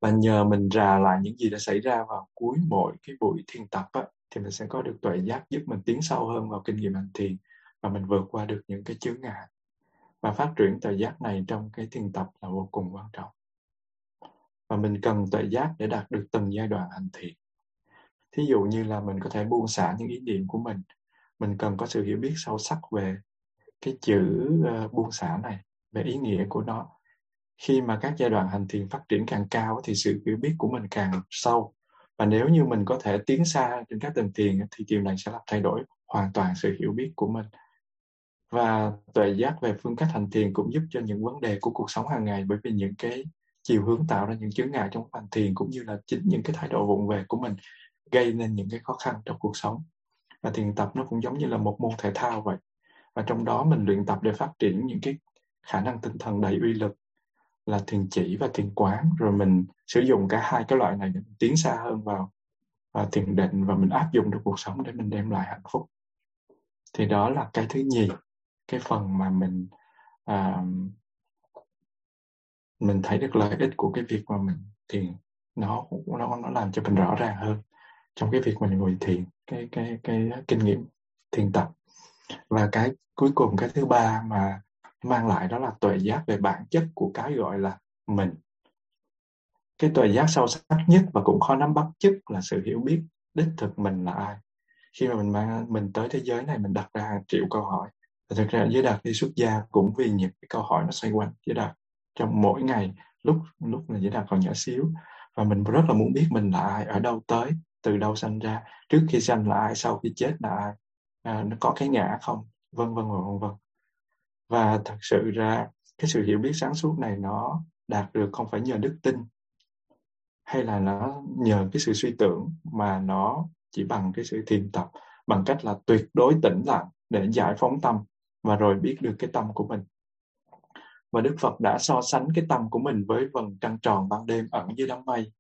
Và nhờ mình rà lại những gì đã xảy ra vào cuối mỗi cái buổi thiền tập á, thì mình sẽ có được tuệ giác giúp mình tiến sâu hơn vào kinh nghiệm hành thiền, và mình vượt qua được những cái chướng ngại. Và phát triển tuệ giác này trong cái thiền tập là vô cùng quan trọng. Và mình cần tuệ giác để đạt được từng giai đoạn hành thiền. Thí dụ như là mình có thể buông xả những ý niệm của mình. Mình cần có sự hiểu biết sâu sắc về cái chữ uh, buông xả này, về ý nghĩa của nó. Khi mà các giai đoạn hành thiền phát triển càng cao thì sự hiểu biết của mình càng sâu. Và nếu như mình có thể tiến xa trên các tầng thiền thì điều này sẽ làm thay đổi hoàn toàn sự hiểu biết của mình. Và tuệ giác về phương cách hành thiền cũng giúp cho những vấn đề của cuộc sống hàng ngày, bởi vì những cái chiều hướng tạo ra những chướng ngại trong hành thiền cũng như là chính những cái thái độ vụng về của mình gây nên những cái khó khăn trong cuộc sống. Và thiền tập nó cũng giống như là một môn thể thao vậy. Và trong đó mình luyện tập để phát triển những cái khả năng tinh thần đầy uy lực là thiền chỉ và thiền quán, rồi mình sử dụng cả hai cái loại này để mình tiến xa hơn vào và thiền định, và mình áp dụng được cuộc sống để mình đem lại hạnh phúc. Thì đó là cái thứ nhì, cái phần mà mình à, mình thấy được lợi ích của cái việc mà mình thiền, nó nó nó làm cho mình rõ ràng hơn trong cái việc mình ngồi thiền, cái cái cái kinh nghiệm thiền tập. Và cái cuối cùng, cái thứ ba mà mang lại đó là tuệ giác về bản chất của cái gọi là mình. Cái tuệ giác sâu sắc nhất và cũng khó nắm bắt nhất là sự hiểu biết đích thực mình là ai. Khi mà mình mang mình tới thế giới này, mình đặt ra hàng triệu câu hỏi. Và thực ra Giới Đạt đi xuất gia cũng vì những cái câu hỏi nó xoay quanh Giới Đạt trong mỗi ngày, lúc lúc là Giới Đạt còn nhỏ xíu. Và mình rất là muốn biết mình là ai, ở đâu tới, từ đâu sanh ra, trước khi sanh là ai, sau khi chết là ai, à, nó có cái ngã không, vân vân vân vân. Và thật sự ra cái sự hiểu biết sáng suốt này nó đạt được không phải nhờ đức tin hay là nó nhờ cái sự suy tưởng, mà nó chỉ bằng cái sự thiền tập, bằng cách là tuyệt đối tĩnh lặng để giải phóng tâm và rồi biết được cái tâm của mình. Và Đức Phật đã so sánh cái tâm của mình với vầng trăng tròn ban đêm ẩn dưới đám mây.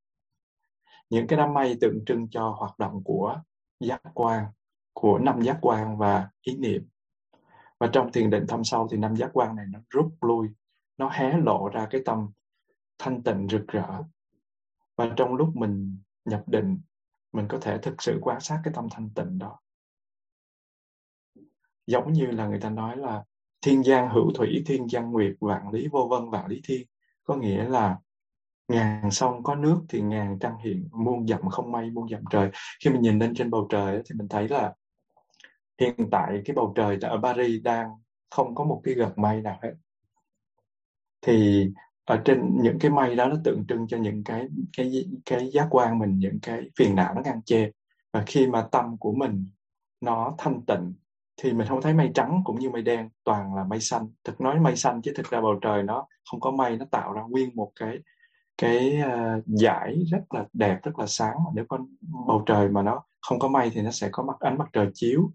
Những cái đám mây tượng trưng cho hoạt động của giác quan, của năm giác quan và ý niệm. Và trong thiền định thâm sâu thì năm giác quan này nó rút lui, nó hé lộ ra cái tâm thanh tịnh rực rỡ. Và trong lúc mình nhập định, mình có thể thực sự quan sát cái tâm thanh tịnh đó. Giống như là người ta nói là thiên giang hữu thủy, thiên giang nguyệt, vạn lý vô vân, vạn lý thiên. Có nghĩa là ngàn sông có nước thì ngàn trăng hiện, muôn dặm không mây, muôn dặm trời. Khi mình nhìn lên trên bầu trời thì mình thấy là hiện tại cái bầu trời ở Paris đang không có một cái gợt mây nào hết. Thì ở trên những cái mây đó nó tượng trưng cho những cái cái cái giác quan mình, những cái phiền não nó ngăn che. Và khi mà tâm của mình nó thanh tịnh thì mình không thấy mây trắng cũng như mây đen, toàn là mây xanh. Thực nói mây xanh chứ thực ra bầu trời nó không có mây, nó tạo ra nguyên một cái cái dải rất là đẹp, rất là sáng. Nếu có bầu trời mà nó không có mây thì nó sẽ có mặt ánh mặt trời chiếu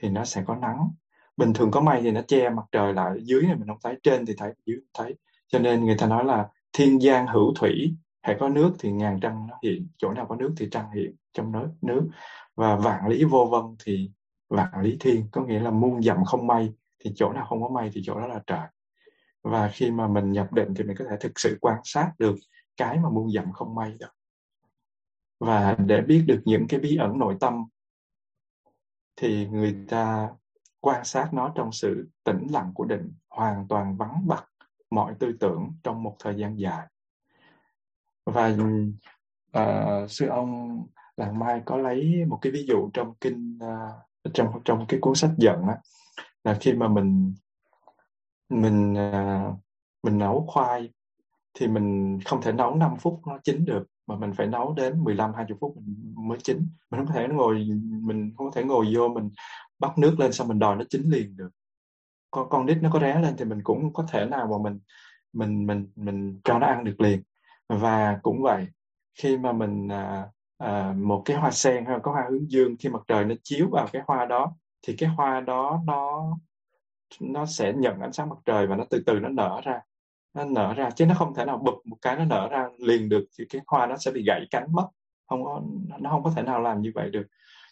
thì nó sẽ có nắng. Bình thường có mây thì nó che mặt trời lại, dưới này mình không thấy, trên thì thấy, dưới không thấy. Cho nên người ta nói là thiên giang hữu thủy, hãy có nước thì ngàn trăng nó hiện, chỗ nào có nước thì trăng hiện trong nước, nước. Và vạn lý vô vân thì vạn lý thiên, có nghĩa là muôn dặm không mây, thì chỗ nào không có mây thì chỗ đó là trời. Và khi mà mình nhập định thì mình có thể thực sự quan sát được cái mà muôn dặm không mây đó. Và để biết được những cái bí ẩn nội tâm thì người ta quan sát nó trong sự tĩnh lặng của định, hoàn toàn vắng bặt mọi tư tưởng trong một thời gian dài. Và uh, sư ông Làng Mai có lấy một cái ví dụ trong kinh uh, trong trong cái cuốn sách Giận á, là khi mà mình mình uh, mình nấu khoai thì mình không thể nấu năm phút nó chín được, mà mình phải nấu đến mười lăm hai mươi phút mình mới chín. Mình không thể ngồi mình không thể ngồi vô mình bắt nước lên xong mình đòi nó chín liền được. Con con nít nó có ré lên thì mình cũng có thể nào mà mình mình mình mình cho nó ăn được liền. Và cũng vậy, khi mà mình à, à, một cái hoa sen hay có hoa hướng dương, khi mặt trời nó chiếu vào cái hoa đó thì cái hoa đó nó nó sẽ nhận ánh sáng mặt trời và nó từ từ nó nở ra, nó nở ra chứ nó không thể nào bụp một cái nó nở ra liền được, thì cái hoa nó sẽ bị gãy cánh mất, không có, nó không có thể nào làm như vậy được.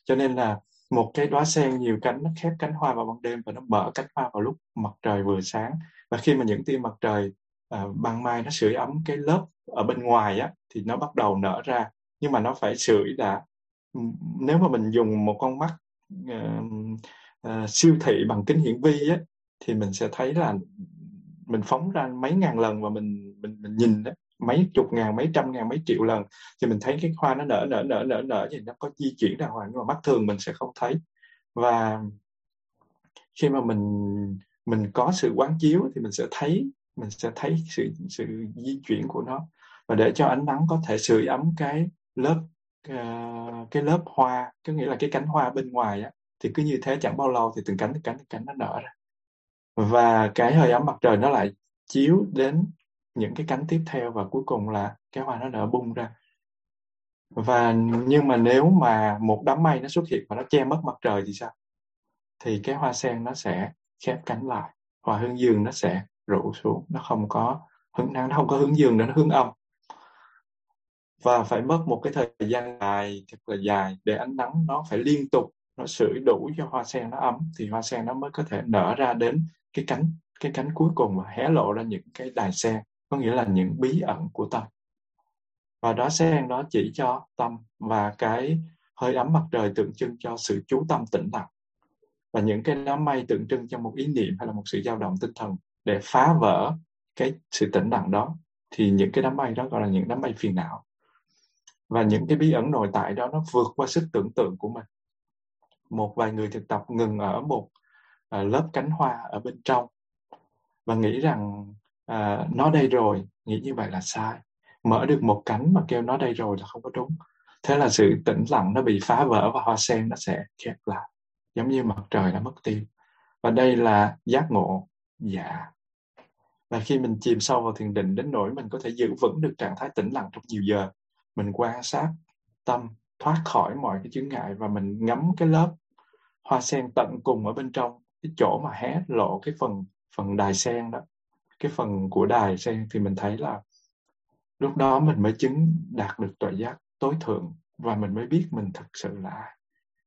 Cho nên là một cái đóa sen nhiều cánh nó khép cánh hoa vào ban đêm và nó mở cánh hoa vào lúc mặt trời vừa sáng. Và khi mà những tia mặt trời à, ban mai nó sưởi ấm cái lớp ở bên ngoài á, thì nó bắt đầu nở ra. Nhưng mà nó phải sưởi đã. Nếu mà mình dùng một con mắt à, à, siêu thị bằng kính hiển vi á, thì mình sẽ thấy là mình phóng ra mấy ngàn lần và mình, mình, mình nhìn á, mấy chục ngàn, mấy trăm ngàn, mấy triệu lần thì mình thấy cái hoa nó nở, nở, nở, nở, nở thì nó có di chuyển ra ngoài, nhưng mà mắt thường mình sẽ không thấy. Và khi mà mình mình có sự quán chiếu thì mình sẽ thấy mình sẽ thấy sự sự di chuyển của nó. Và để cho ánh nắng có thể sưởi ấm cái lớp uh, cái lớp hoa, có nghĩa là cái cánh hoa bên ngoài á, thì cứ như thế chẳng bao lâu thì từng cánh từng cánh từng cánh nó nở ra. Và cái hơi ấm mặt trời nó lại chiếu đến những cái cánh tiếp theo và cuối cùng là cái hoa nó nở bung ra. Và nhưng mà nếu mà một đám mây nó xuất hiện và nó che mất mặt trời thì sao? Thì cái hoa sen nó sẽ khép cánh lại, hoa hướng dương nó sẽ rũ xuống, nó không có hướng nắng, nó không có hướng dương nữa, nó hướng âm. Và phải mất một cái thời gian dài, thật là dài, để ánh nắng nó phải liên tục nó sưởi đủ cho hoa sen nó ấm thì hoa sen nó mới có thể nở ra đến cái cánh cái cánh cuối cùng và hé lộ ra những cái đài sen, có nghĩa là những bí ẩn của tâm. Và đó sen đó chỉ cho tâm, và cái hơi ấm mặt trời tượng trưng cho sự chú tâm tĩnh lặng, và những cái đám mây tượng trưng cho một ý niệm hay là một sự dao động tinh thần để phá vỡ cái sự tĩnh lặng đó. Thì những cái đám mây đó gọi là những đám mây phiền não. Và những cái bí ẩn nội tại đó nó vượt qua sức tưởng tượng của mình. Một vài người thực tập ngừng ở một lớp cánh hoa ở bên trong và nghĩ rằng à, nó đây rồi, nghĩ như vậy là sai. Mở được một cánh mà kêu nó đây rồi là không có đúng. Thế là sự tĩnh lặng nó bị phá vỡ và hoa sen nó sẽ khép lại, giống như mặt trời đã mất tiêu. Và đây là giác ngộ dạ. Và khi mình chìm sâu vào thiền định đến nỗi mình có thể giữ vững được trạng thái tĩnh lặng trong nhiều giờ, mình quan sát tâm thoát khỏi mọi cái chướng ngại và mình ngắm cái lớp hoa sen tận cùng ở bên trong, cái chỗ mà hé lộ cái phần phần đài sen đó, cái phần của đài sen, thì mình thấy là lúc đó mình mới chứng đạt được tuệ giác tối thượng và mình mới biết mình thực sự là ai.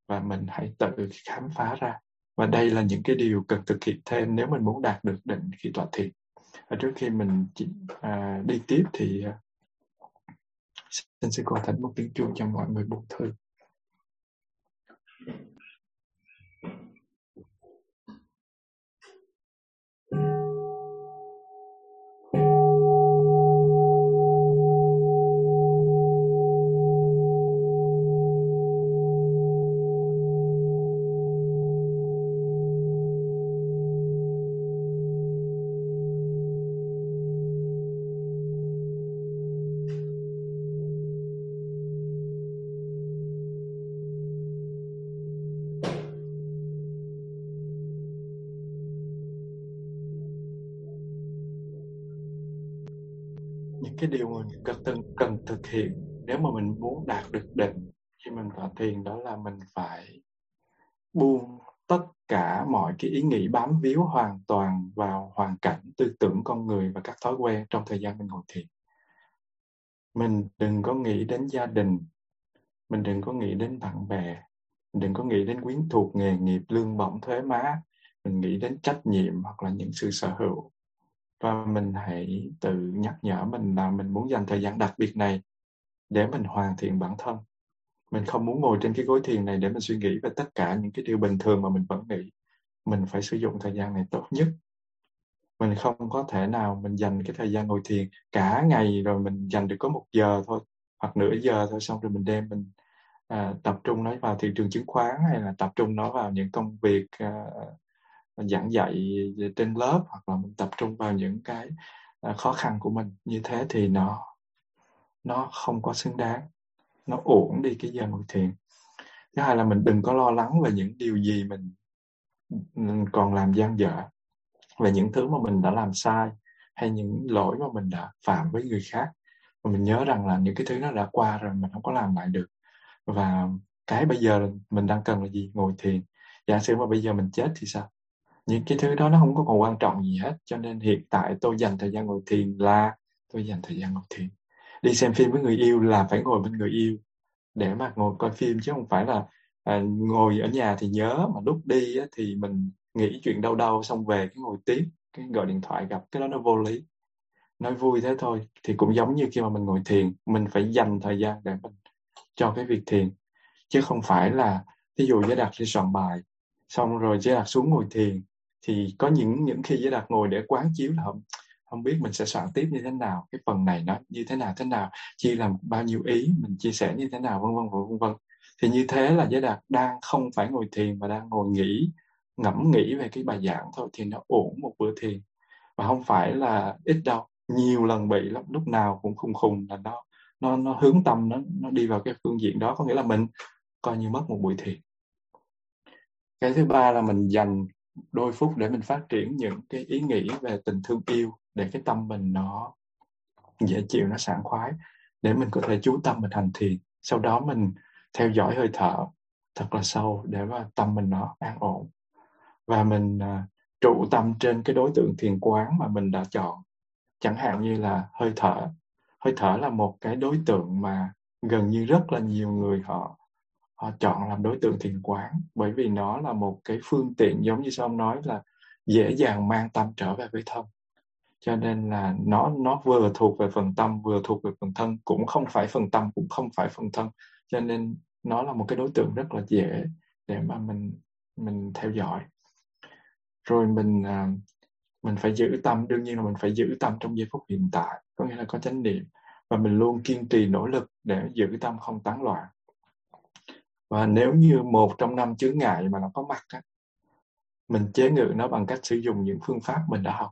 Và mình hãy tự khám phá ra. Và đây là những cái điều cần thực hiện thêm nếu mình muốn đạt được định khi tọa thiền. Và trước khi mình à, đi tiếp thì à, xin sư cô thỉnh một tiếng chuông cho mọi người buông thư. những cái điều mà mình cần, cần thực hiện nếu mà mình muốn đạt được định khi mình vào thiền, đó là mình phải buông tất cả mọi cái ý nghĩ bám víu hoàn toàn vào hoàn cảnh, tư tưởng con người và các thói quen trong thời gian mình ngồi thiền. Mình đừng có nghĩ đến gia đình, mình đừng có nghĩ đến bạn bè, mình đừng có nghĩ đến quyến thuộc, nghề nghiệp, lương bổng, thuế má. Mình nghĩ đến trách nhiệm hoặc là những sự sở hữu. Và mình hãy tự nhắc nhở mình là mình muốn dành thời gian đặc biệt này để mình hoàn thiện bản thân. Mình không muốn ngồi trên cái gối thiền này để mình suy nghĩ về tất cả những cái điều bình thường mà mình vẫn nghĩ. Mình phải sử dụng thời gian này tốt nhất. Mình không có thể nào mình dành cái thời gian ngồi thiền cả ngày rồi mình dành được có một giờ thôi, hoặc nửa giờ thôi, xong rồi mình đem mình à, tập trung nó vào thị trường chứng khoán, hay là tập trung nó vào những công việc à, giảng dạy trên lớp, hoặc là mình tập trung vào những cái à, khó khăn của mình. Như thế thì nó nó không có xứng đáng, nó uổng đi cái giờ ngồi thiền. Thứ hai là mình đừng có lo lắng về những điều gì mình, mình còn làm dang dở, về những thứ mà mình đã làm sai hay những lỗi mà mình đã phạm với người khác. Và mình nhớ rằng là những cái thứ nó đã qua rồi, mình không có làm lại được. Và cái bây giờ mình đang cần là gì? Ngồi thiền. Giả sử mà bây giờ mình chết thì sao? Những cái thứ đó nó không có còn quan trọng gì hết. Cho nên hiện tại tôi dành thời gian ngồi thiền là tôi dành thời gian ngồi thiền. Đi xem phim với người yêu là phải ngồi bên người yêu để mà ngồi coi phim, chứ không phải là à, ngồi ở nhà thì nhớ, mà lúc đi á, thì mình nghĩ chuyện đâu đâu, xong về cái ngồi tiếp, cái gọi điện thoại gặp, cái đó nó vô lý. Nói vui thế thôi. Thì cũng giống như khi mà mình ngồi thiền, mình phải dành thời gian để mình cho cái việc thiền, chứ không phải là ví dụ Giê Đạt đi soạn bài xong rồi Giê Đạt xuống ngồi thiền, thì có những những khi Giê Đạt ngồi để quán chiếu là không, không biết mình sẽ soạn tiếp như thế nào, cái phần này nó như thế nào thế nào, chia làm bao nhiêu ý, mình chia sẻ như thế nào, vân vân vân vân. Thì như thế là Giê Đạt đang không phải ngồi thiền mà đang ngồi nghĩ, ngẫm nghĩ về cái bài giảng thôi, thì nó uổng một bữa thiền. Và không phải là ít đâu, nhiều lần bị lắm, lúc nào cũng khùng khùng là nó nó nó hướng tâm nó nó đi vào cái phương diện đó, có nghĩa là mình coi như mất một buổi thiền. Cái thứ ba là mình dành đôi phút để mình phát triển những cái ý nghĩ về tình thương yêu, để cái tâm mình nó dễ chịu, nó sảng khoái, để mình có thể chú tâm mình hành thiền. Sau đó mình theo dõi hơi thở thật là sâu để mà tâm mình nó an ổn, và mình à, trụ tâm trên cái đối tượng thiền quán mà mình đã chọn. Chẳng hạn như là hơi thở. Hơi thở là một cái đối tượng mà gần như rất là nhiều người họ, họ chọn làm đối tượng thiền quán, bởi vì nó là một cái phương tiện, giống như sao ông nói, là dễ dàng mang tâm trở về với thân. Cho nên là nó, nó vừa thuộc về phần tâm, vừa thuộc về phần thân, cũng không phải phần tâm, cũng không phải phần thân. Cho nên nó là một cái đối tượng rất là dễ để mà mình, mình theo dõi. Rồi mình... À, Mình phải giữ tâm, đương nhiên là mình phải giữ tâm trong giây phút hiện tại, có nghĩa là có chánh niệm. Và mình luôn kiên trì nỗ lực để giữ tâm không tán loạn. Và nếu như một trong năm chướng ngại mà nó có mặt á, mình chế ngự nó bằng cách sử dụng những phương pháp mình đã học.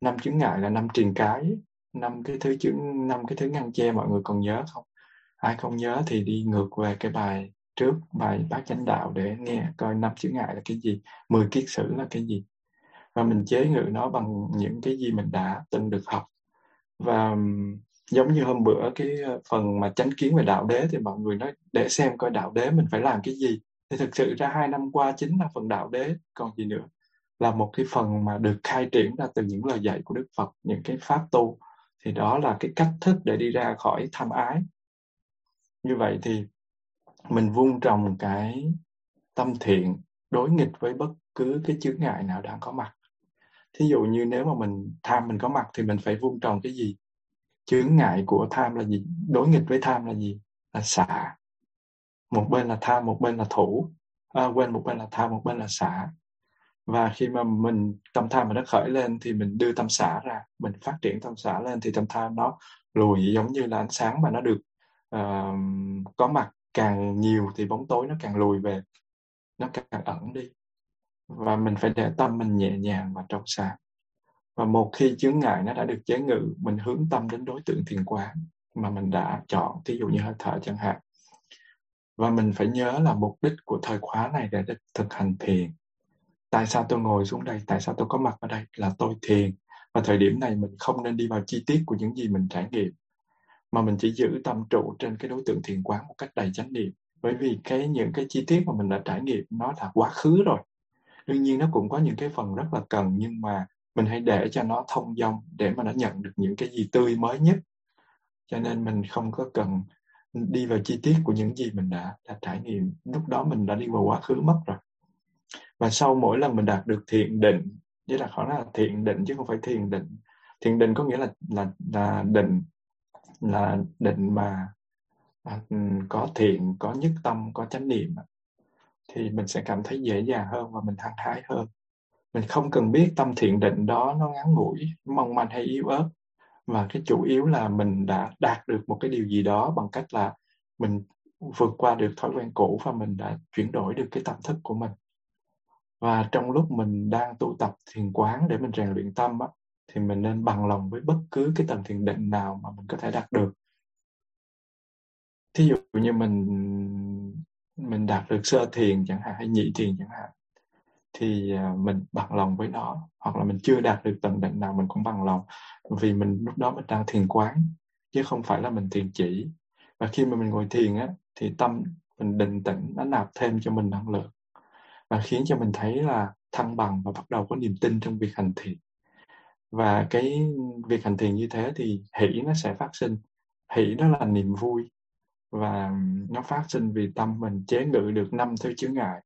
Năm chướng ngại là năm triền cái, năm cái thứ chướng, năm cái thứ ngăn che, mọi người còn nhớ không? Ai không nhớ thì đi ngược về cái bài trước, bài Bát Chánh Đạo, để nghe coi năm chướng ngại là cái gì, mười kiết sử là cái gì. Và mình chế ngự nó bằng những cái gì mình đã từng được học. Và giống như hôm bữa cái phần mà chánh kiến về đạo đế, thì mọi người nói để xem coi đạo đế mình phải làm cái gì. Thì thực sự ra hai năm qua chính là phần đạo đế, còn gì nữa, là một cái phần mà được khai triển ra từ những lời dạy của Đức Phật, những cái pháp tu. Thì đó là cái cách thức để đi ra khỏi tham ái. Như vậy thì mình vun trồng cái tâm thiện đối nghịch với bất cứ cái chướng ngại nào đang có mặt. Thí dụ như nếu mà mình tham mình có mặt thì mình phải vun trồng cái gì? Chướng ngại của tham là gì? Đối nghịch với tham là gì? Là xả. Một bên là tham, một bên là thủ. À, quên, một bên là tham, một bên là xả. Và khi mà mình tâm tham mà nó khởi lên thì mình đưa tâm xả ra, mình phát triển tâm xả lên thì tâm tham nó lùi, giống như là ánh sáng mà nó được uh, có mặt càng nhiều thì bóng tối nó càng lùi về, nó càng ẩn đi. Và mình phải để tâm mình nhẹ nhàng và trong sáng. Và một khi chướng ngại nó đã được chế ngự, mình hướng tâm đến đối tượng thiền quán mà mình đã chọn, thí dụ như hơi thở chẳng hạn. Và mình phải nhớ là mục đích của thời khóa này là để thực hành thiền. Tại sao tôi ngồi xuống đây? Tại sao tôi có mặt ở đây? Là tôi thiền. Và thời điểm này mình không nên đi vào chi tiết của những gì mình trải nghiệm, mà mình chỉ giữ tâm trụ trên cái đối tượng thiền quán một cách đầy chánh niệm. Bởi vì cái những cái chi tiết mà mình đã trải nghiệm nó là quá khứ rồi. Đương nhiên nó cũng có những cái phần rất là cần, nhưng mà mình hãy để cho nó thông dong để mà nó nhận được những cái gì tươi mới nhất. Cho nên mình không có cần đi vào chi tiết của những gì mình đã, đã trải nghiệm. Lúc đó mình đã đi vào quá khứ mất rồi. Và sau mỗi lần mình đạt được thiện định, với là khó là thiện định chứ không phải thiền định. Thiền định có nghĩa là, là, là định, là định mà à, có thiện, có nhất tâm, có chánh niệm. Thì mình sẽ cảm thấy dễ dàng hơn và mình hăng hái hơn. Mình không cần biết tâm thiện định đó nó ngắn ngủi, mong manh hay yếu ớt. Và cái chủ yếu là mình đã đạt được một cái điều gì đó bằng cách là mình vượt qua được thói quen cũ và mình đã chuyển đổi được cái tâm thức của mình. Và trong lúc mình đang tu tập thiền quán để mình rèn luyện tâm á, thì mình nên bằng lòng với bất cứ cái tầng thiền định nào mà mình có thể đạt được. Thí dụ như mình, mình đạt được sơ thiền chẳng hạn hay nhị thiền chẳng hạn, thì mình bằng lòng với nó. Hoặc là mình chưa đạt được tầng định nào mình cũng bằng lòng, vì mình lúc đó mình đang thiền quán chứ không phải là mình thiền chỉ. Và khi mà mình ngồi thiền á, thì tâm mình định tĩnh, nó nạp thêm cho mình năng lượng và khiến cho mình thấy là thăng bằng và bắt đầu có niềm tin trong việc hành thiền. Và cái việc hành thiền như thế thì hỷ nó sẽ phát sinh. Hỷ đó là niềm vui, và nó phát sinh vì tâm mình chế ngự được năm thứ chướng ngại.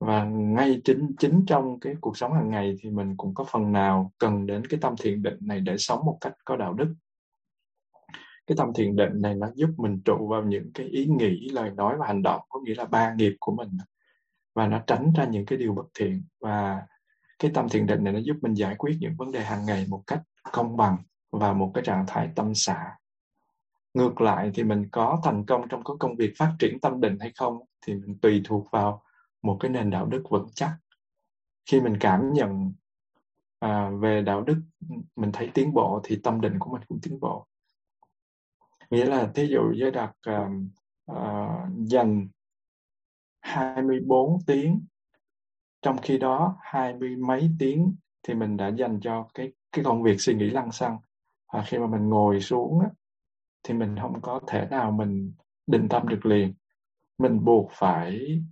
Và ngay chính, chính trong cái cuộc sống hàng ngày thì mình cũng có phần nào cần đến cái tâm thiền định này để sống một cách có đạo đức. Cái tâm thiền định này nó giúp mình trụ vào những cái ý nghĩ, lời nói và hành động, có nghĩa là ba nghiệp của mình. Và nó tránh ra những cái điều bất thiện. Và cái tâm thiền định này nó giúp mình giải quyết những vấn đề hàng ngày một cách công bằng và một cái trạng thái tâm xả. Ngược lại thì mình có thành công trong cái công việc phát triển tâm định hay không thì mình tùy thuộc vào một cái nền đạo đức vững chắc. Khi mình cảm nhận à, về đạo đức, mình thấy tiến bộ thì tâm định của mình cũng tiến bộ. Nghĩa là thí dụ Giê Đạt à, à, dành hai mươi bốn tiếng, trong khi đó hai mươi mấy tiếng thì mình đã dành cho cái, cái công việc suy nghĩ lăng xăng. À, khi mà mình ngồi xuống á, thì mình không có thể nào mình định tâm được liền. Mình buộc phải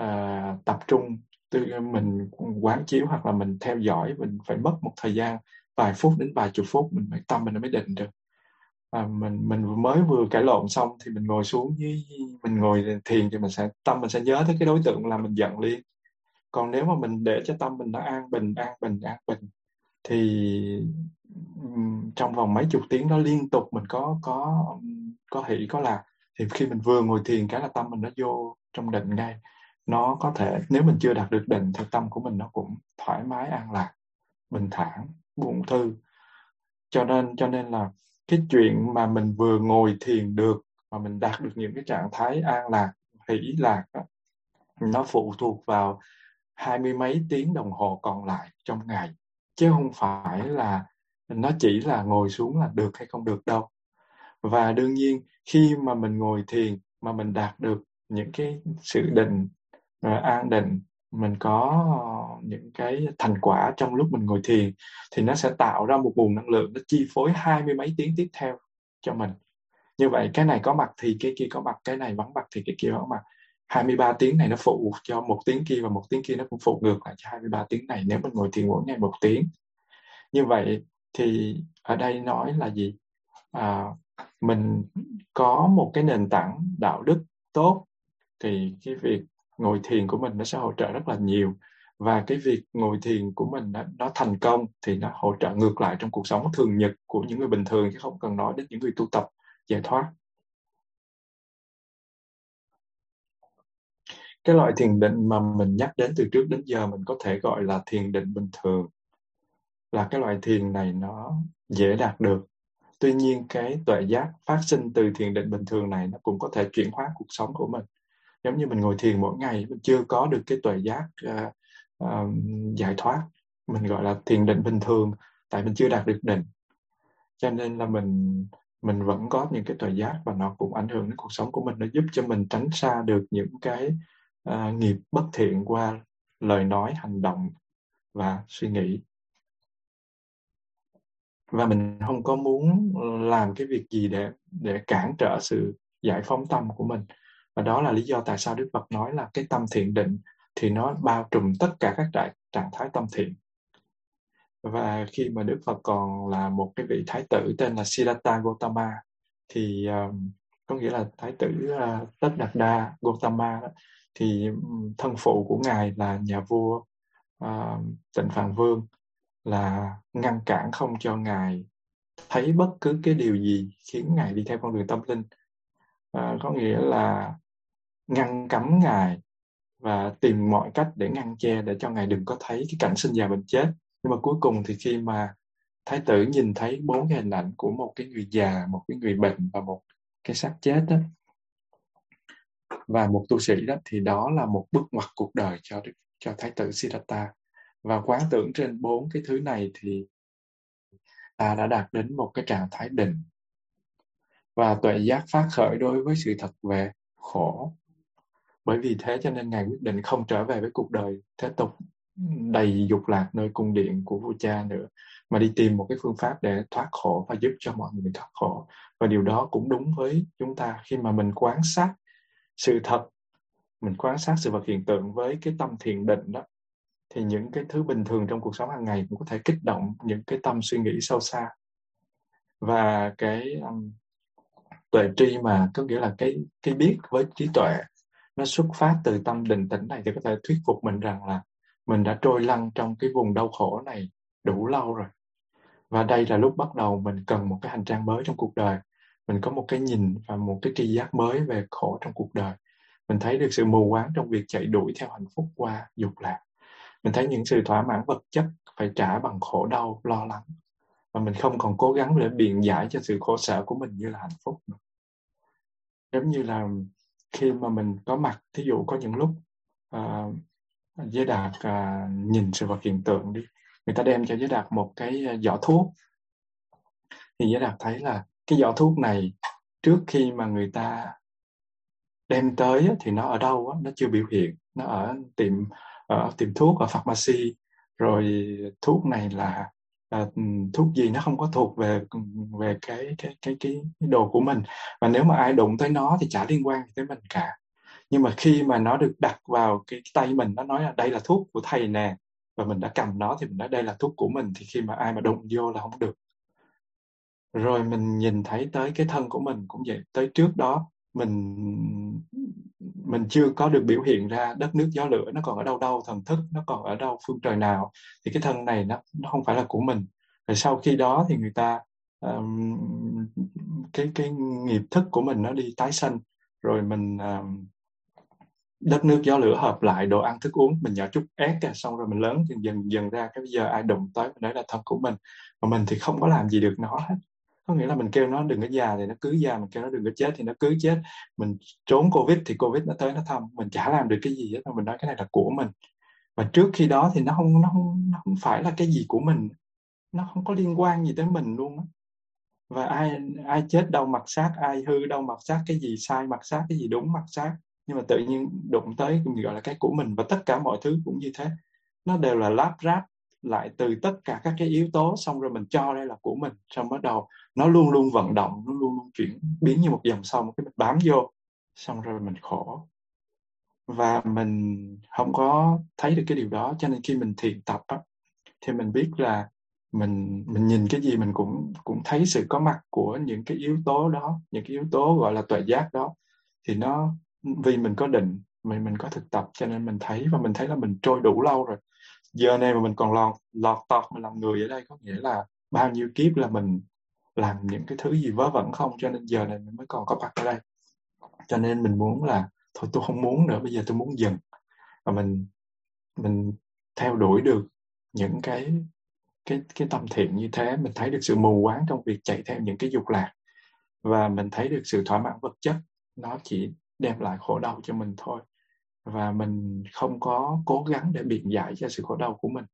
À, tập trung, từ mình quán chiếu hoặc là mình theo dõi, mình phải mất một thời gian vài phút đến vài chục phút mình mới tâm mình mới định được. À, mình mình mới vừa cãi lộn xong thì mình ngồi xuống với mình ngồi thiền thì mình sẽ tâm mình sẽ nhớ tới cái đối tượng là mình giận liền. Còn nếu mà mình để cho tâm mình nó an bình an bình an bình thì trong vòng mấy chục tiếng đó liên tục mình có có có hỷ có lạc, thì khi mình vừa ngồi thiền cái là tâm mình nó vô trong định ngay. Nó có thể, nếu mình chưa đạt được định thì tâm của mình nó cũng thoải mái, an lạc, bình thản, buông thư. Cho nên, cho nên là cái chuyện mà mình vừa ngồi thiền được mà mình đạt được những cái trạng thái an lạc, hỷ lạc đó, nó phụ thuộc vào hai mươi mấy tiếng đồng hồ còn lại trong ngày. Chứ không phải là nó chỉ là ngồi xuống là được hay không được đâu. Và đương nhiên khi mà mình ngồi thiền mà mình đạt được những cái sự định, rồi an định, mình có những cái thành quả trong lúc mình ngồi thiền thì nó sẽ tạo ra một nguồn năng lượng, nó chi phối hai mươi mấy tiếng tiếp theo cho mình. Như vậy cái này có mặt thì cái kia có mặt, cái này vắng mặt thì cái kia vắng mặt. Hai mươi ba tiếng này nó phụ cho một tiếng kia, và một tiếng kia nó cũng phụ ngược lại cho hai mươi ba tiếng này nếu mình ngồi thiền mỗi ngày một tiếng. Như vậy thì ở đây nói là gì? À, mình có một cái nền tảng đạo đức tốt thì cái việc ngồi thiền của mình nó sẽ hỗ trợ rất là nhiều. Và cái việc ngồi thiền của mình nó, nó thành công thì nó hỗ trợ ngược lại trong cuộc sống thường nhật của những người bình thường, chứ không cần nói đến những người tu tập giải thoát. Cái loại thiền định mà mình nhắc đến từ trước đến giờ mình có thể gọi là thiền định bình thường. Là cái loại thiền này nó dễ đạt được. Tuy nhiên cái tuệ giác phát sinh từ thiền định bình thường này nó cũng có thể chuyển hóa cuộc sống của mình. Giống như mình ngồi thiền mỗi ngày, mình chưa có được cái tuệ giác uh, uh, giải thoát, mình gọi là thiền định bình thường, tại mình chưa đạt được định. Cho nên là mình, mình vẫn có những cái tuệ giác và nó cũng ảnh hưởng đến cuộc sống của mình, nó giúp cho mình tránh xa được những cái uh, nghiệp bất thiện qua lời nói, hành động và suy nghĩ. Và mình không có muốn làm cái việc gì để, để cản trở sự giải phóng tâm của mình. Và đó là lý do tại sao Đức Phật nói là cái tâm thiện định thì nó bao trùm tất cả các trạng, trạng thái tâm thiện. Và khi mà Đức Phật còn là một cái vị thái tử tên là Siddhartha Gautama, thì uh, có nghĩa là thái tử uh, Tất Đạt Đa Gautama, thì thân phụ của ngài là nhà vua uh, Tịnh Phạn Vương, là ngăn cản không cho ngài thấy bất cứ cái điều gì khiến ngài đi theo con đường tâm linh. À, có nghĩa là ngăn cấm ngài và tìm mọi cách để ngăn che để cho ngài đừng có thấy cái cảnh sinh già bệnh chết. Nhưng mà cuối cùng thì khi mà thái tử nhìn thấy bốn cái hình ảnh của một cái người già, một cái người bệnh và một cái xác chết đó, và một tu sĩ đó, thì đó là một bước ngoặt cuộc đời cho, cho thái tử Siddhartha. Và quán tưởng trên bốn cái thứ này thì ta đã đạt đến một cái trạng thái định. Và tuệ giác phát khởi đối với sự thật về khổ. Bởi vì thế cho nên ngài quyết định không trở về với cuộc đời thế tục đầy dục lạc nơi cung điện của vua cha nữa, mà đi tìm một cái phương pháp để thoát khổ và giúp cho mọi người thoát khổ. Và điều đó cũng đúng với chúng ta khi mà mình quan sát sự thật, mình quan sát sự vật hiện tượng với cái tâm thiền định đó, thì những cái thứ bình thường trong cuộc sống hàng ngày cũng có thể kích động những cái tâm suy nghĩ sâu xa. Và cái um, tuệ tri mà có nghĩa là cái, cái biết với trí tuệ nó xuất phát từ tâm định tĩnh này, thì có thể thuyết phục mình rằng là mình đã trôi lăn trong cái vùng đau khổ này đủ lâu rồi. Và đây là lúc bắt đầu mình cần một cái hành trang mới trong cuộc đời. Mình có một cái nhìn và một cái tri giác mới về khổ trong cuộc đời. Mình thấy được sự mù quáng trong việc chạy đuổi theo hạnh phúc qua dục lạc. Mình thấy những sự thỏa mãn vật chất phải trả bằng khổ đau, lo lắng. Và mình không còn cố gắng để biện giải cho sự khổ sở của mình như là hạnh phúc. Giống như là khi mà mình có mặt, thí dụ có những lúc uh, Giê Đạt uh, nhìn sự vật hiện tượng đi. Người ta đem cho Giê Đạt một cái giỏ thuốc. Thì Giê Đạt thấy là cái giỏ thuốc này trước khi mà người ta đem tới thì nó ở đâu, nó chưa biểu hiện. Nó ở tiệm... ở tiệm thuốc, ở pharmacy, rồi thuốc này là, là thuốc gì, nó không có thuộc về về cái cái cái cái đồ của mình, và nếu mà ai đụng tới nó thì chả liên quan tới mình cả. Nhưng mà khi mà nó được đặt vào cái tay mình, nó nói là đây là thuốc của thầy nè, và mình đã cầm nó thì mình nói đây là thuốc của mình, thì khi mà ai mà đụng vô là không được. Rồi mình nhìn thấy tới cái thân của mình cũng vậy, tới trước đó mình mình chưa có được biểu hiện ra đất nước gió lửa nó còn ở đâu đâu, thần thức nó còn ở đâu, phương trời nào, thì cái thân này nó nó không phải là của mình. Rồi sau khi đó thì người ta um, cái cái nghiệp thức của mình nó đi tái sanh, rồi mình um, đất nước gió lửa hợp lại, đồ ăn thức uống mình nhỏ chút ép, xong rồi mình lớn thì dần dần ra cái bây giờ ai đụng tới mình nói là thân của mình, mà mình thì không có làm gì được nó hết. Có nghĩa là mình kêu nó đừng có già thì nó cứ già, mình kêu nó đừng có chết thì nó cứ chết, mình trốn Covid thì Covid nó tới nó thăm, mình chả làm được cái gì hết, mà mình nói cái này là của mình. Và trước khi đó thì nó không, nó không, nó không phải là cái gì của mình, nó không có liên quan gì tới mình luôn á. Và ai, ai chết đâu mặc xác, ai hư đâu mặc xác, cái gì sai mặc xác, cái gì đúng mặc xác. Nhưng mà tự nhiên đụng tới cũng gọi là cái của mình, và tất cả mọi thứ cũng như thế. Nó đều là láp ráp lại từ tất cả các cái yếu tố, xong rồi mình cho đây là của mình, xong bắt đầu nó luôn luôn vận động, nó luôn luôn chuyển biến như một dòng sông, cái mình bám vô, xong rồi mình khổ. Và mình không có thấy được cái điều đó, cho nên khi mình thiền tập á, thì mình biết là mình mình nhìn cái gì mình cũng cũng thấy sự có mặt của những cái yếu tố đó, những cái yếu tố gọi là tuệ giác đó. Thì nó vì mình có định, mình mình có thực tập, cho nên mình thấy, và mình thấy là mình trôi đủ lâu rồi. Giờ này mà mình còn lọt, lọt tọt mình làm người ở đây, có nghĩa là bao nhiêu kiếp là mình làm những cái thứ gì vớ vẩn không, cho nên giờ này mình mới còn có mặt ở đây. Cho nên mình muốn là thôi tôi không muốn nữa, bây giờ tôi muốn dừng. Và mình mình theo đuổi được những cái cái cái tâm thiện như thế, mình thấy được sự mù quáng trong việc chạy theo những cái dục lạc, và mình thấy được sự thỏa mãn vật chất nó chỉ đem lại khổ đau cho mình thôi. Và mình không có cố gắng để biện giải cho sự khổ đau của mình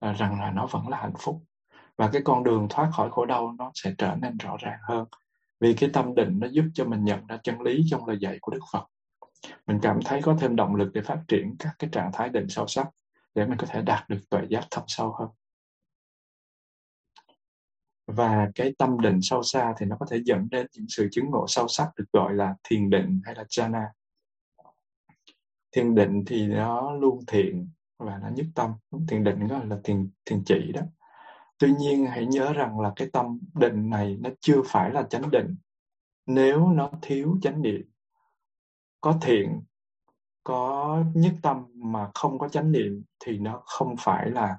à, rằng là nó vẫn là hạnh phúc. Và cái con đường thoát khỏi khổ đau nó sẽ trở nên rõ ràng hơn. Vì cái tâm định nó giúp cho mình nhận ra chân lý trong lời dạy của Đức Phật. Mình cảm thấy có thêm động lực để phát triển các cái trạng thái định sâu sắc, để mình có thể đạt được tuệ giác thâm sâu hơn. Và cái tâm định sâu xa thì nó có thể dẫn đến những sự chứng ngộ sâu sắc được gọi là thiền định hay là jhana. Thiền định thì nó luôn thiện và nó nhất tâm. Thiền định đó là thiền, thiền chỉ đó. Tuy nhiên hãy nhớ rằng là cái tâm định này nó chưa phải là chánh định. Nếu nó thiếu chánh niệm, có thiện, có nhất tâm mà không có chánh niệm thì nó không phải là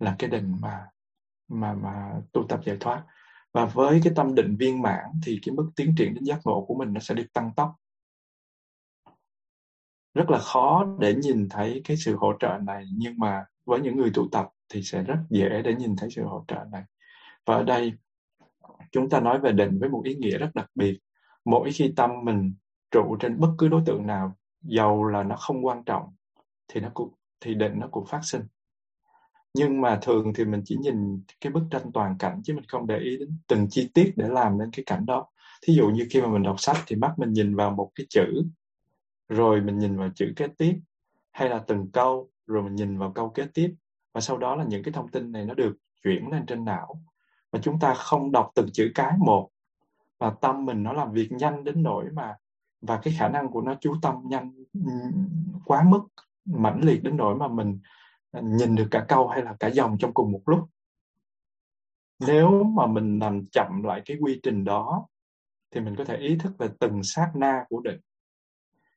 là cái định mà mà mà tu tập giải thoát. Và với cái tâm định viên mãn thì cái mức tiến triển đến giác ngộ của mình nó sẽ được tăng tốc. Rất là khó để nhìn thấy cái sự hỗ trợ này, nhưng mà với những người tu tập thì sẽ rất dễ để nhìn thấy sự hỗ trợ này. Và ở đây chúng ta nói về định với một ý nghĩa rất đặc biệt. Mỗi khi tâm mình trụ trên bất cứ đối tượng nào, dầu là nó không quan trọng, thì nó cũng, thì định nó cũng phát sinh. Nhưng mà thường thì mình chỉ nhìn cái bức tranh toàn cảnh, chứ mình không để ý đến từng chi tiết để làm nên cái cảnh đó. Thí dụ như khi mà mình đọc sách thì mắt mình nhìn vào một cái chữ, rồi mình nhìn vào chữ kế tiếp, hay là từng câu, rồi mình nhìn vào câu kế tiếp. Và sau đó là những cái thông tin này nó được chuyển lên trên não. Và chúng ta không đọc từng chữ cái một. Và tâm mình nó làm việc nhanh đến nỗi mà, và cái khả năng của nó chú tâm nhanh quá mức, mãnh liệt đến nỗi mà mình nhìn được cả câu hay là cả dòng trong cùng một lúc. Nếu mà mình làm chậm lại cái quy trình đó, thì mình có thể ý thức về từng sát na của định.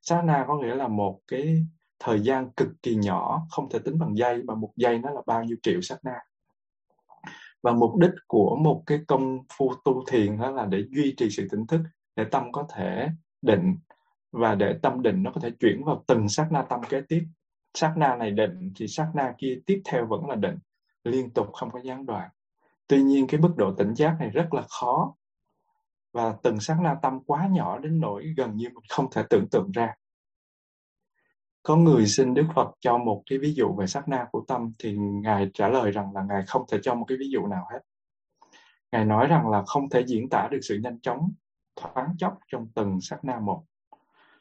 Sát na có nghĩa là một cái thời gian cực kỳ nhỏ, không thể tính bằng giây, mà một giây nó là bao nhiêu triệu sát na. Và mục đích của một cái công phu tu thiền đó là để duy trì sự tỉnh thức, để tâm có thể định, và để tâm định nó có thể chuyển vào từng sát na tâm kế tiếp. Sát na này định thì sát na kia tiếp theo vẫn là định, liên tục không có gián đoạn. Tuy nhiên cái mức độ tỉnh giác này rất là khó, và từng sát na tâm quá nhỏ đến nỗi gần như mình không thể tưởng tượng ra. Có người xin Đức Phật cho một cái ví dụ về sát na của tâm, thì Ngài trả lời rằng là Ngài không thể cho một cái ví dụ nào hết. Ngài nói rằng là không thể diễn tả được sự nhanh chóng, thoáng chốc trong từng sát na một.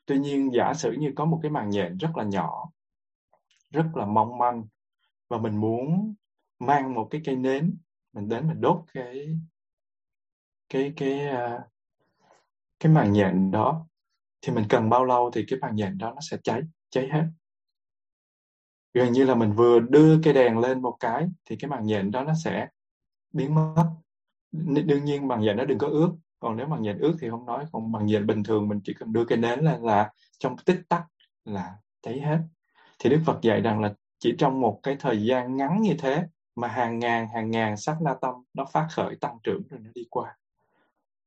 Tuy nhiên giả sử như có một cái màng nhện rất là nhỏ, rất là mong manh, và mình muốn mang một cái cây nến, mình đến mình đốt cái cái cái cái màng nhện đó, thì mình cần bao lâu thì cái màng nhện đó nó sẽ cháy cháy hết. Gần như là mình vừa đưa cái đèn lên một cái thì cái màng nhện đó nó sẽ biến mất. Đương nhiên màng nhện nó đừng có ướt, còn nếu màng nhện ướt thì không nói, còn màng nhện bình thường mình chỉ cần đưa cái nến lên là trong tích tắc là cháy hết. Thì Đức Phật dạy rằng là chỉ trong một cái thời gian ngắn như thế mà hàng ngàn hàng ngàn sát na tâm nó phát khởi tăng trưởng rồi nó đi qua.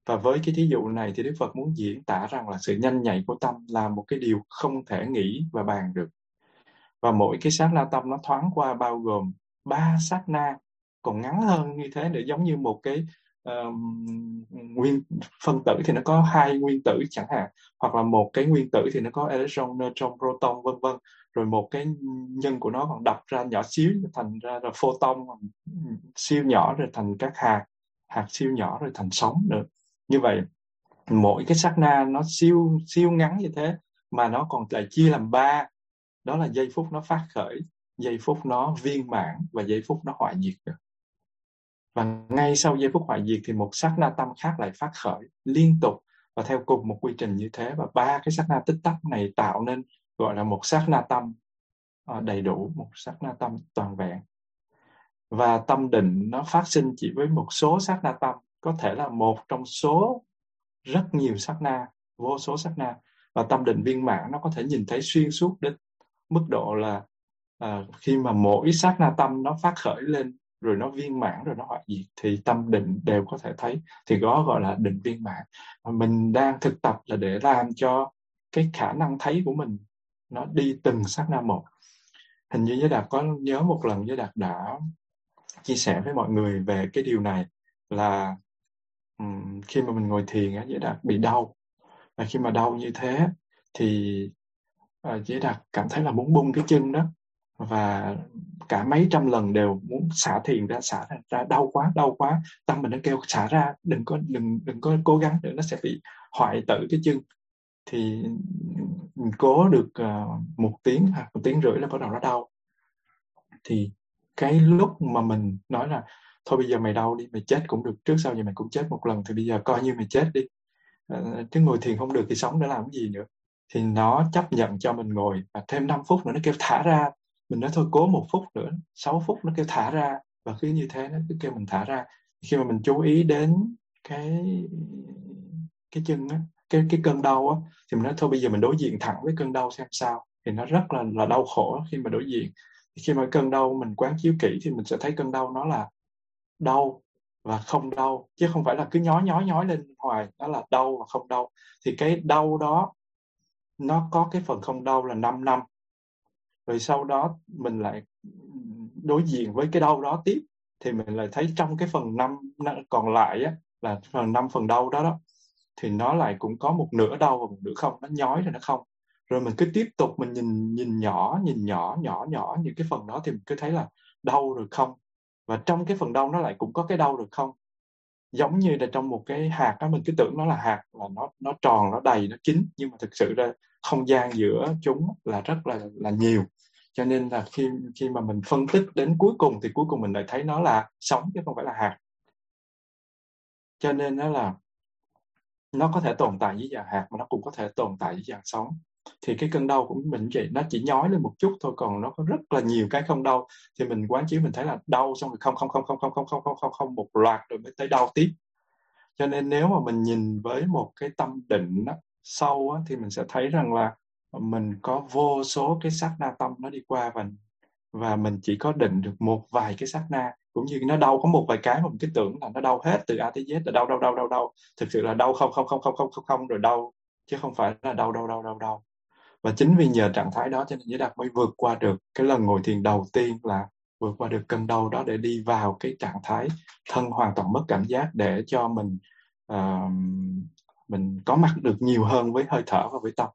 Và với cái thí dụ này thì Đức Phật muốn diễn tả rằng là sự nhanh nhạy của tâm là một cái điều không thể nghĩ và bàn được. Và mỗi cái sát na tâm nó thoáng qua bao gồm ba sát na, còn ngắn hơn như thế để giống như một cái uh, nguyên phân tử thì nó có hai nguyên tử chẳng hạn, hoặc là một cái nguyên tử thì nó có electron, neutron, proton vân vân. Rồi một cái nhân của nó còn đập ra nhỏ xíu thành ra là photon siêu nhỏ, rồi thành các hạt, hạt siêu nhỏ rồi thành sóng nữa. Như vậy, mỗi cái sát na nó siêu siêu ngắn như thế mà nó còn lại chia làm ba. Đó là giây phút nó phát khởi, giây phút nó viên mãn và giây phút nó hoại diệt. Và ngay sau giây phút hoại diệt thì một sát na tâm khác lại phát khởi liên tục và theo cùng một quy trình như thế. Và ba cái sát na tích tắc này tạo nên gọi là một sát na tâm đầy đủ, một sát na tâm toàn vẹn. Và tâm định nó phát sinh chỉ với một số sát na tâm, có thể là một trong số rất nhiều sát na, vô số sát na. Và tâm định viên mãn nó có thể nhìn thấy xuyên suốt đến mức độ là à, khi mà mỗi sát na tâm nó phát khởi lên, rồi nó viên mãn, rồi nó hoại diệt, thì tâm định đều có thể thấy. Thì đó gọi là định viên mãn. Mình đang thực tập là để làm cho cái khả năng thấy của mình nó đi từng sát na một. Hình như Giê Đạt có nhớ một lần Giê Đạt đã chia sẻ với mọi người về cái điều này, là um, khi mà mình ngồi thiền á, Giê Đạt bị đau. Và khi mà đau như thế thì uh, Giê Đạt cảm thấy là muốn bung cái chân đó, và cả mấy trăm lần đều muốn xả thiền ra, xả ra, đau quá, đau quá. Tâm mình nó kêu xả ra, đừng có, đừng, đừng có cố gắng nữa, nó sẽ bị hoại tử cái chân. Thì mình cố được uh, một tiếng hoặc một tiếng rưỡi là bắt đầu nó đau. Thì cái lúc mà mình nói là thôi bây giờ mày đau đi, mày chết cũng được, trước sau giờ mày cũng chết một lần, thì bây giờ coi như mày chết đi. Chứ ngồi thiền không được thì sống để làm cái gì nữa. Thì nó chấp nhận cho mình ngồi, và thêm năm phút nữa nó kêu thả ra. Mình nói thôi cố một phút nữa, sáu phút nó kêu thả ra. Và cứ như thế nó cứ kêu mình thả ra. Khi mà mình chú ý đến cái cái chân á, cái, cái cơn đau á, thì mình nói thôi bây giờ mình đối diện thẳng với cơn đau xem sao. Thì nó rất là, là đau khổ khi mà đối diện. Khi mà cơn đau mình quán chiếu kỹ thì mình sẽ thấy cơn đau nó là đau và không đau, chứ không phải là cứ nhói nhói nhói lên hoài. Đó là đau và không đau. Thì cái đau đó nó có cái phần không đau là năm năm. Rồi sau đó mình lại đối diện với cái đau đó tiếp, thì mình lại thấy trong cái phần năm còn lại á, là phần năm phần đau đó đó, thì nó lại cũng có một nửa đau và một nửa không. Nó nhói rồi nó không. Rồi mình cứ tiếp tục mình nhìn nhìn nhỏ, nhìn nhỏ, nhỏ, nhỏ những cái phần đó, thì mình cứ thấy là đau rồi không. Và trong cái phần đau nó lại cũng có cái đau rồi không. Giống như là trong một cái hạt đó, mình cứ tưởng nó là hạt, là nó, nó tròn, nó đầy, nó chín. Nhưng mà thực sự ra không gian giữa chúng là rất là, là nhiều. Cho nên là khi, khi mà mình phân tích đến cuối cùng, thì cuối cùng mình lại thấy nó là sống chứ không phải là hạt. Cho nên đó là nó có thể tồn tại dưới dạng hạt, mà nó cũng có thể tồn tại dưới dạng sống. Thì cái cơn đau của mình vậy, nó chỉ nhói lên một chút thôi, còn nó có rất là nhiều cái không đau. Thì mình quán chiếu mình thấy là đau, xong rồi không không không không không không không không không không một loạt rồi mới tới đau tiếp. Cho nên nếu mà mình nhìn với một cái tâm định đó, sâu á, thì mình sẽ thấy rằng là mình có vô số cái sát na tâm nó đi qua, và và mình chỉ có định được một vài cái sát na, cũng như nó đau có một vài cái mà mình cứ tưởng là nó đau hết từ A tới Z, là đau đau đau đau đau, thực sự là đau không không không không không không không rồi đau, chứ không phải là đau đau đau đau đau. Và chính vì nhờ trạng thái đó cho nên Giới Đạt mới vượt qua được cái lần ngồi thiền đầu tiên, là vượt qua được cơn đau đó để đi vào cái trạng thái thân hoàn toàn mất cảm giác, để cho mình uh, mình có mặt được nhiều hơn với hơi thở và với tâm.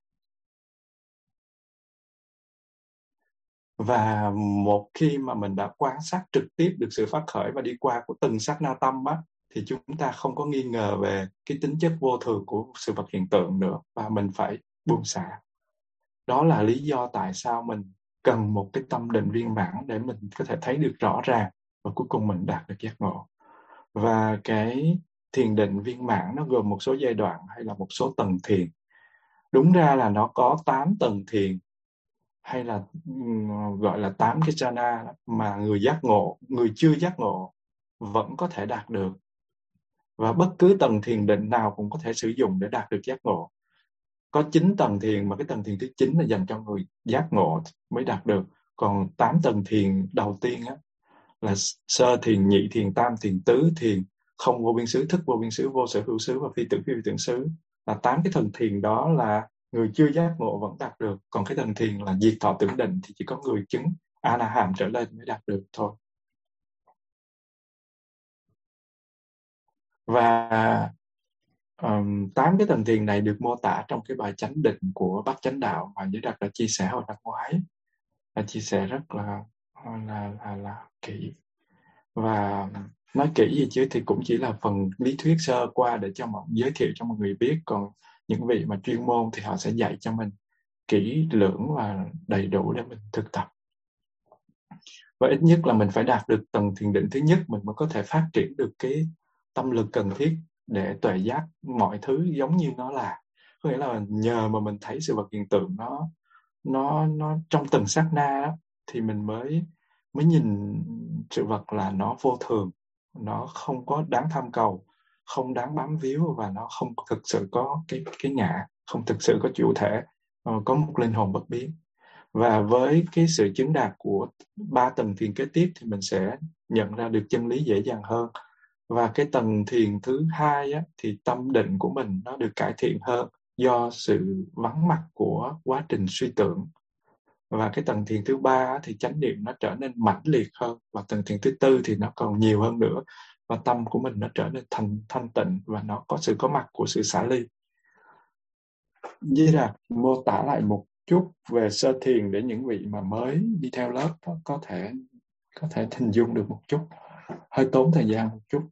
Và một khi mà mình đã quan sát trực tiếp được sự phát khởi và đi qua của từng sát na tâm á, thì chúng ta không có nghi ngờ về cái tính chất vô thường của sự vật hiện tượng nữa, và mình phải buông xả. Đó là lý do tại sao mình cần một cái tâm định viên mãn, để mình có thể thấy được rõ ràng và cuối cùng mình đạt được giác ngộ. Và cái thiền định viên mãn nó gồm một số giai đoạn hay là một số tầng thiền. Đúng ra là nó có tám tầng thiền, hay là gọi là tám cái jhana mà người giác ngộ, người chưa giác ngộ vẫn có thể đạt được. Và bất cứ tầng thiền định nào cũng có thể sử dụng để đạt được giác ngộ. Có chín tầng thiền, mà cái tầng thiền thứ chín là dành cho người giác ngộ mới đạt được. Còn tám tầng thiền đầu tiên á, là sơ thiền, nhị thiền, tam thiền, tứ thiền, không vô biên xứ, thức vô biên xứ, vô sở hữu xứ và phi tưởng phi tưởng xứ. Là tám cái tầng thiền đó là người chưa giác ngộ vẫn đạt được. Còn cái tầng thiền là diệt thọ tưởng định thì chỉ có người chứng a na hàm trở lên mới đạt được thôi. Và tám um, cái tầng thiền này được mô tả trong cái bài chánh định của Bát Chánh Đạo mà Giới Đạt đã chia sẻ hồi năm ngoái, đã chia sẻ rất là là là, là kỹ. Và nói kỹ gì chứ thì cũng chỉ là phần lý thuyết sơ qua để cho mọi giới thiệu cho mọi người biết. Còn những vị mà chuyên môn thì họ sẽ dạy cho mình kỹ lưỡng và đầy đủ để mình thực tập. Và ít nhất là mình phải đạt được tầng thiền định thứ nhất, mình mới có thể phát triển được cái tâm lực cần thiết để tuệ giác mọi thứ giống như nó là. Có nghĩa là nhờ mà mình thấy sự vật hiện tượng nó nó nó trong từng sát na đó, thì mình mới mới nhìn sự vật là nó vô thường, nó không có đáng tham cầu, không đáng bám víu, và nó không thực sự có cái cái ngã, không thực sự có chủ thể, có một linh hồn bất biến. Và với cái sự chứng đạt của ba tầng thiền kế tiếp thì mình sẽ nhận ra được chân lý dễ dàng hơn. Và cái tầng thiền thứ hai á, thì tâm định của mình nó được cải thiện hơn do sự vắng mặt của quá trình suy tưởng. Và cái tầng thiền thứ ba á, thì chánh niệm nó trở nên mãnh liệt hơn. Và tầng thiền thứ tư thì nó còn nhiều hơn nữa. Và tâm của mình nó trở nên thành, thanh tịnh, và nó có sự có mặt của sự xả ly. Như là mô tả lại một chút về sơ thiền để những vị mà mới đi theo lớp có thể, có thể hình dung được một chút. Hơi tốn thời gian một chút.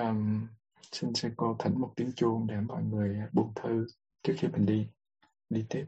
Um, xin sư cô thỉnh một tiếng chuông để mọi người buông thư trước khi mình đi đi tiếp.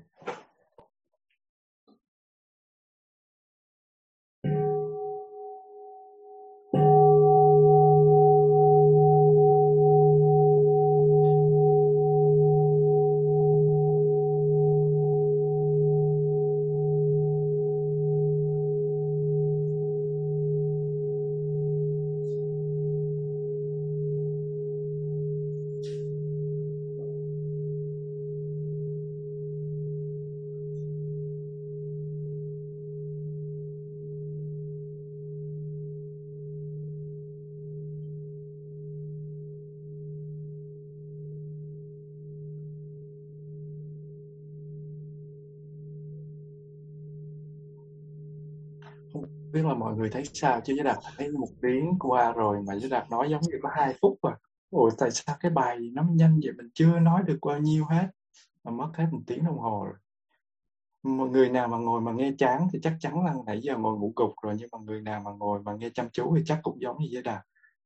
biết là mọi người thấy sao, chứ Giê Đạt thấy một tiếng qua rồi mà Giê Đạt nói giống như có hai phút rồi. Ủa tại sao cái bài nó nhanh vậy, mình chưa nói được bao nhiêu hết mà mất hết một tiếng đồng hồ rồi. Mà người nào mà ngồi mà nghe chán thì chắc chắn là nãy giờ ngồi ngủ gục rồi, nhưng mà người nào mà ngồi mà nghe chăm chú thì chắc cũng giống như Giê Đạt,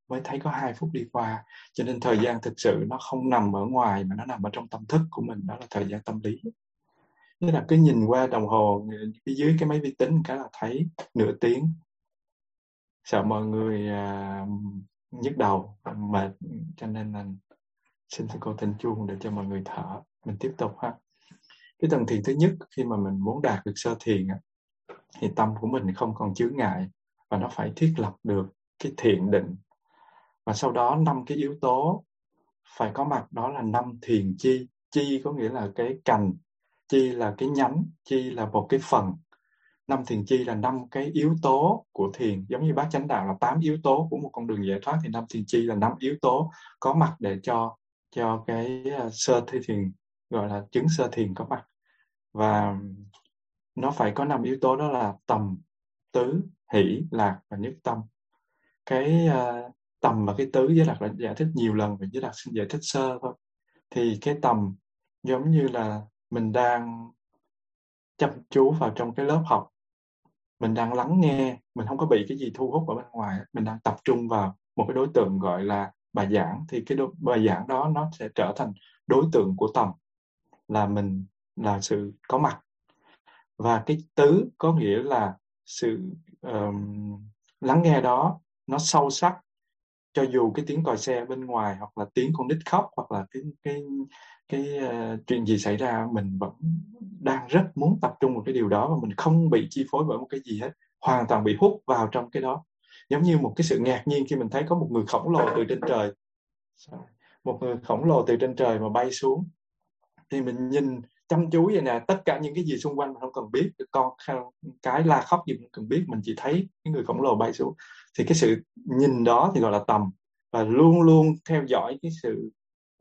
mới thấy có hai phút đi qua. Cho nên thời gian thực sự nó không nằm ở ngoài mà nó nằm ở trong tâm thức của mình, đó là thời gian tâm lý. Thế là cứ nhìn qua đồng hồ cái dưới cái máy vi tính cái là thấy nửa tiếng. Sợ mọi người à, nhức đầu mệt, cho nên là xin thưa cô thanh chuông để cho mọi người thở. Mình tiếp tục ha. Cái tầng thiền thứ nhất, khi mà mình muốn đạt được sơ thiền thì tâm của mình không còn chướng ngại và nó phải thiết lập được cái thiện định. Và sau đó năm cái yếu tố phải có mặt, đó là năm thiền chi. Chi có nghĩa là cái cành, chi là cái nhánh, chi là một cái phần. Năm thiền chi là năm cái yếu tố của thiền, giống như Bát Chánh Đạo là tám yếu tố của một con đường giải thoát, thì năm thiền chi là năm yếu tố có mặt để cho cho cái sơ thiền, gọi là chứng sơ thiền có mặt. Và nó phải có năm yếu tố, đó là tầm, tứ, hỷ, lạc và nhất tâm. Cái uh, tầm và cái tứ Giới Đạt đã giải thích nhiều lần, và Giới Đạt xin giải thích sơ thôi. Thì cái tầm giống như là mình đang chăm chú vào trong cái lớp học, mình đang lắng nghe, mình không có bị cái gì thu hút ở bên ngoài, mình đang tập trung vào một cái đối tượng gọi là bài giảng, thì cái bài giảng đó nó sẽ trở thành đối tượng của tầm, là mình là sự có mặt. Và cái tứ có nghĩa là sự um, lắng nghe đó nó sâu sắc, cho dù cái tiếng còi xe bên ngoài hoặc là tiếng con nít khóc hoặc là cái cái cái uh, chuyện gì xảy ra, mình vẫn đang rất muốn tập trung vào cái điều đó và mình không bị chi phối bởi một cái gì hết, hoàn toàn bị hút vào trong cái đó. Giống như một cái sự ngạc nhiên khi mình thấy có một người khổng lồ từ trên trời, một người khổng lồ từ trên trời mà bay xuống, thì mình nhìn chăm chú vậy nè, tất cả những cái gì xung quanh mình không cần biết, con cái la khóc gì mình cần biết, mình chỉ thấy cái người khổng lồ bay xuống. Thì cái sự nhìn đó thì gọi là tầm, và luôn luôn theo dõi cái sự